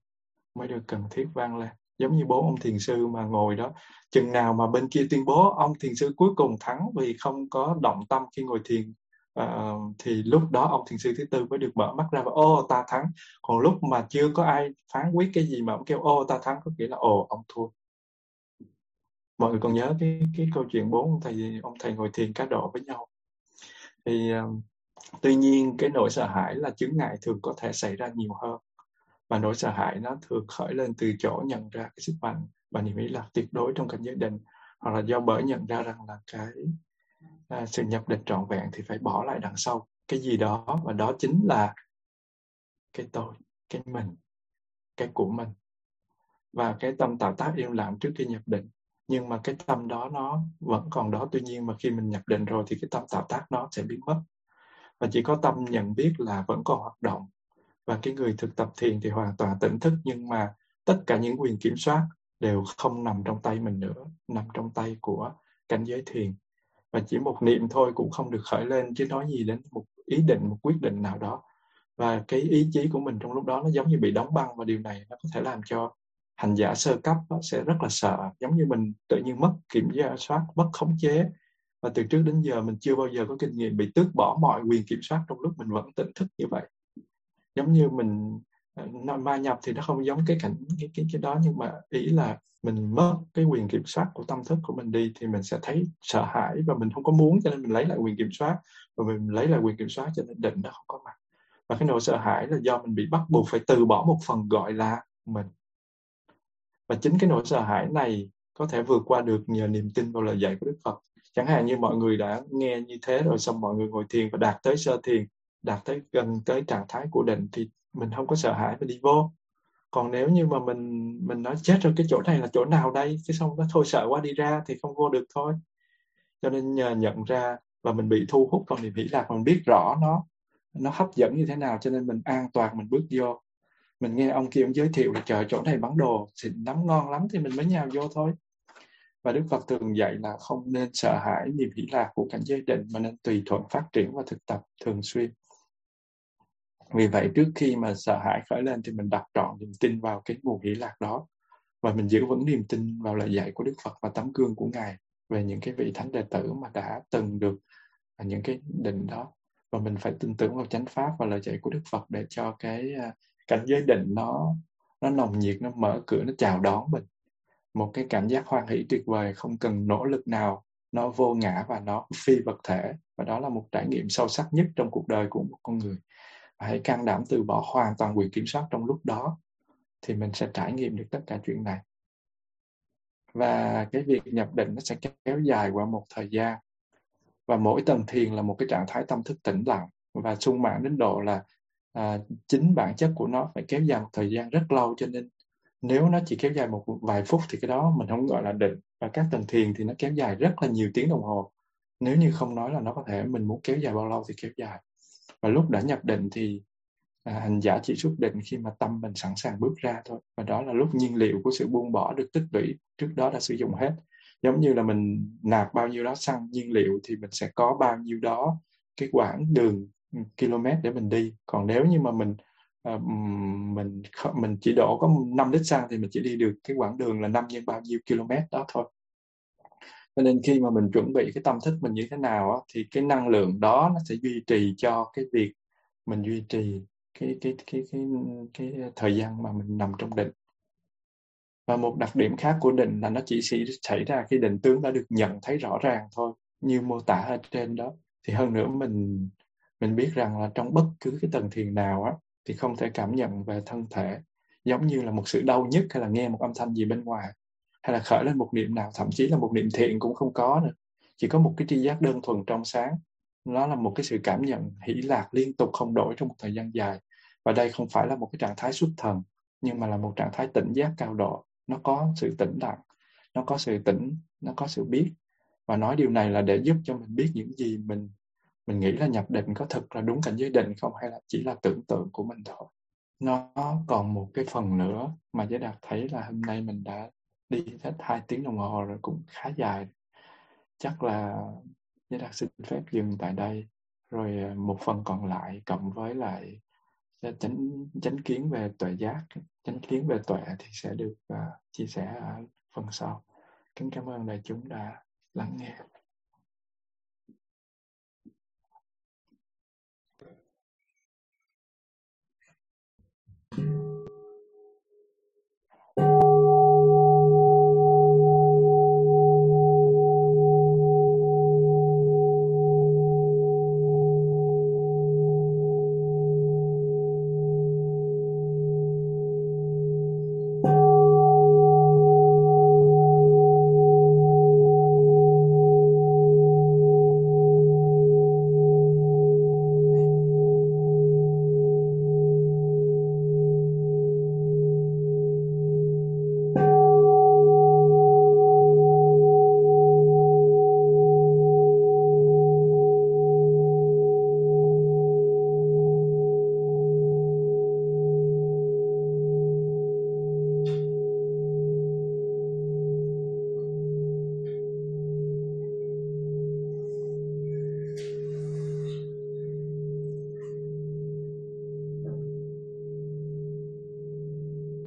mới được cần thiết vang lên. Giống như bố ông thiền sư mà ngồi đó, chừng nào mà bên kia tuyên bố ông thiền sư cuối cùng thắng vì không có động tâm khi ngồi thiền, Uh, thì lúc đó ông thiền sư thứ tư mới được mở mắt ra và ô ta thắng. Còn lúc mà chưa có ai phán quyết cái gì mà ông kêu ô ta thắng có nghĩa là ồ ông thua. Mọi người còn nhớ cái, cái câu chuyện bốn ông thầy, ông thầy ngồi thiền cá độ với nhau. Thì uh, tuy nhiên cái nỗi sợ hãi là chứng ngại thường có thể xảy ra nhiều hơn. Và nỗi sợ hãi nó thường khởi lên từ chỗ nhận ra cái sức mạnh và niềm ý lạc tuyệt đối trong cảnh giới định, hoặc là do bởi nhận ra rằng là cái À, sự nhập định trọn vẹn thì phải bỏ lại đằng sau cái gì đó, và đó chính là cái tôi, cái mình, cái của mình. Và cái tâm tạo tác yên lặng trước khi nhập định, nhưng mà cái tâm đó nó vẫn còn đó. Tuy nhiên mà khi mình nhập định rồi thì cái tâm tạo tác nó sẽ biến mất, và chỉ có tâm nhận biết là vẫn còn hoạt động. Và cái người thực tập thiền thì hoàn toàn tỉnh thức, nhưng mà tất cả những quyền kiểm soát đều không nằm trong tay mình nữa, nằm trong tay của cảnh giới thiền. Và chỉ một niệm thôi cũng không được khởi lên, chứ nói gì đến một ý định, một quyết định nào đó. Và cái ý chí của mình trong lúc đó nó giống như bị đóng băng, và điều này nó có thể làm cho hành giả sơ cấp nó sẽ rất là sợ. Giống như mình tự nhiên mất kiểm soát, mất khống chế. Và từ trước đến giờ mình chưa bao giờ có kinh nghiệm bị tước bỏ mọi quyền kiểm soát trong lúc mình vẫn tỉnh thức như vậy. Giống như mình ma nhập thì nó không giống cái cảnh cái, cái, cái đó, nhưng mà ý là mình mất cái quyền kiểm soát của tâm thức của mình đi thì mình sẽ thấy sợ hãi và mình không có muốn, cho nên mình lấy lại quyền kiểm soát, và mình lấy lại quyền kiểm soát cho nên định nó không có mặt. Và cái nỗi sợ hãi là do mình bị bắt buộc phải từ bỏ một phần gọi là mình. Và chính cái nỗi sợ hãi này có thể vượt qua được nhờ niềm tin vào lời dạy của Đức Phật. Chẳng hạn như mọi người đã nghe như thế rồi, xong mọi người ngồi thiền và đạt tới sơ thiền, đạt tới gần tới trạng thái của định thì mình không có sợ hãi mà đi vô. Còn nếu như mà mình mình nói chết rồi, cái chỗ này là chỗ nào đây, cái xong nó thôi sợ quá đi ra thì không vô được thôi. Cho nên nhờ nhận ra và mình bị thu hút vào niềm hỷ lạc, mình biết rõ nó nó hấp dẫn như thế nào, cho nên mình an toàn mình bước vô. Mình nghe ông kia ông giới thiệu là trời chỗ này bán đồ xịn lắm, ngon lắm thì mình mới nhào vô thôi. Và Đức Phật thường dạy là không nên sợ hãi niềm hỷ lạc của cảnh giới định, mà nên tùy thuận phát triển và thực tập thường xuyên. Vì vậy trước khi mà sợ hãi khởi lên thì mình đặt trọn niềm tin vào cái nguồn hỷ lạc đó, và mình giữ vững niềm tin vào lời dạy của Đức Phật và tấm gương của Ngài về những cái vị thánh đệ tử mà đã từng được những cái định đó. Và mình phải tin tưởng vào chánh pháp và lời dạy của Đức Phật để cho cái cảnh giới định nó nó nồng nhiệt, nó mở cửa, nó chào đón mình. Một cái cảm giác hoan hỷ tuyệt vời, không cần nỗ lực nào, nó vô ngã và nó phi vật thể. Và đó là một trải nghiệm sâu sắc nhất trong cuộc đời của một con người. Và hãy can đảm từ bỏ hoàn toàn quyền kiểm soát trong lúc đó, thì mình sẽ trải nghiệm được tất cả chuyện này. Và cái việc nhập định nó sẽ kéo dài qua một thời gian. Và mỗi tầng thiền là một cái trạng thái tâm thức tĩnh lặng và sung mãn đến độ là à, chính bản chất của nó phải kéo dài một thời gian rất lâu, cho nên nếu nó chỉ kéo dài một vài phút thì cái đó mình không gọi là định. Và các tầng thiền thì nó kéo dài rất là nhiều tiếng đồng hồ. Nếu như không nói là nó có thể mình muốn kéo dài bao lâu thì kéo dài. Và lúc đã nhập định thì à, hành giả chỉ xuất định khi mà tâm mình sẵn sàng bước ra thôi. Và đó là lúc nhiên liệu của sự buông bỏ được tích lũy trước đó đã sử dụng hết. Giống như là mình nạp bao nhiêu đó xăng nhiên liệu thì mình sẽ có bao nhiêu đó cái quãng đường km để mình đi. Còn nếu như mà mình Uh, mình mình chỉ đổ có năm lít xăng thì mình chỉ đi được cái quãng đường là năm nhân bao nhiêu ki lô mét đó thôi. Cho nên khi mà mình chuẩn bị cái tâm thức mình như thế nào á, thì cái năng lượng đó nó sẽ duy trì cho cái việc mình duy trì cái, cái, cái, cái, cái, cái thời gian mà mình nằm trong định. Và một đặc điểm khác của định là nó chỉ xảy ra khi định tướng đã được nhận thấy rõ ràng thôi, như mô tả ở trên đó. Thì hơn nữa mình, mình biết rằng là trong bất cứ cái tầng thiền nào á, thì không thể cảm nhận về thân thể, giống như là một sự đau nhức hay là nghe một âm thanh gì bên ngoài, hay là khởi lên một niệm nào, thậm chí là một niệm thiện cũng không có nữa. Chỉ có một cái tri giác đơn thuần trong sáng. Nó là một cái sự cảm nhận hỷ lạc liên tục không đổi trong một thời gian dài. Và đây không phải là một cái trạng thái xuất thần, nhưng mà là một trạng thái tỉnh giác cao độ. Nó có sự tĩnh lặng, nó có sự tỉnh, nó có sự biết. Và nói điều này là để giúp cho mình biết những gì mình Mình nghĩ là nhập định có thực là đúng cảnh giới định không, hay là chỉ là tưởng tượng của mình thôi. Nó còn một cái phần nữa mà Giê Đạt thấy là hôm nay mình đã đi hết hai tiếng đồng hồ rồi, cũng khá dài. Chắc là Giê Đạt xin phép dừng tại đây. Rồi một phần còn lại cộng với lại chánh, chánh kiến về tuệ giác, chánh kiến về tuệ thì sẽ được uh, chia sẻ ở phần sau. Kính cảm ơn đại chúng đã lắng nghe.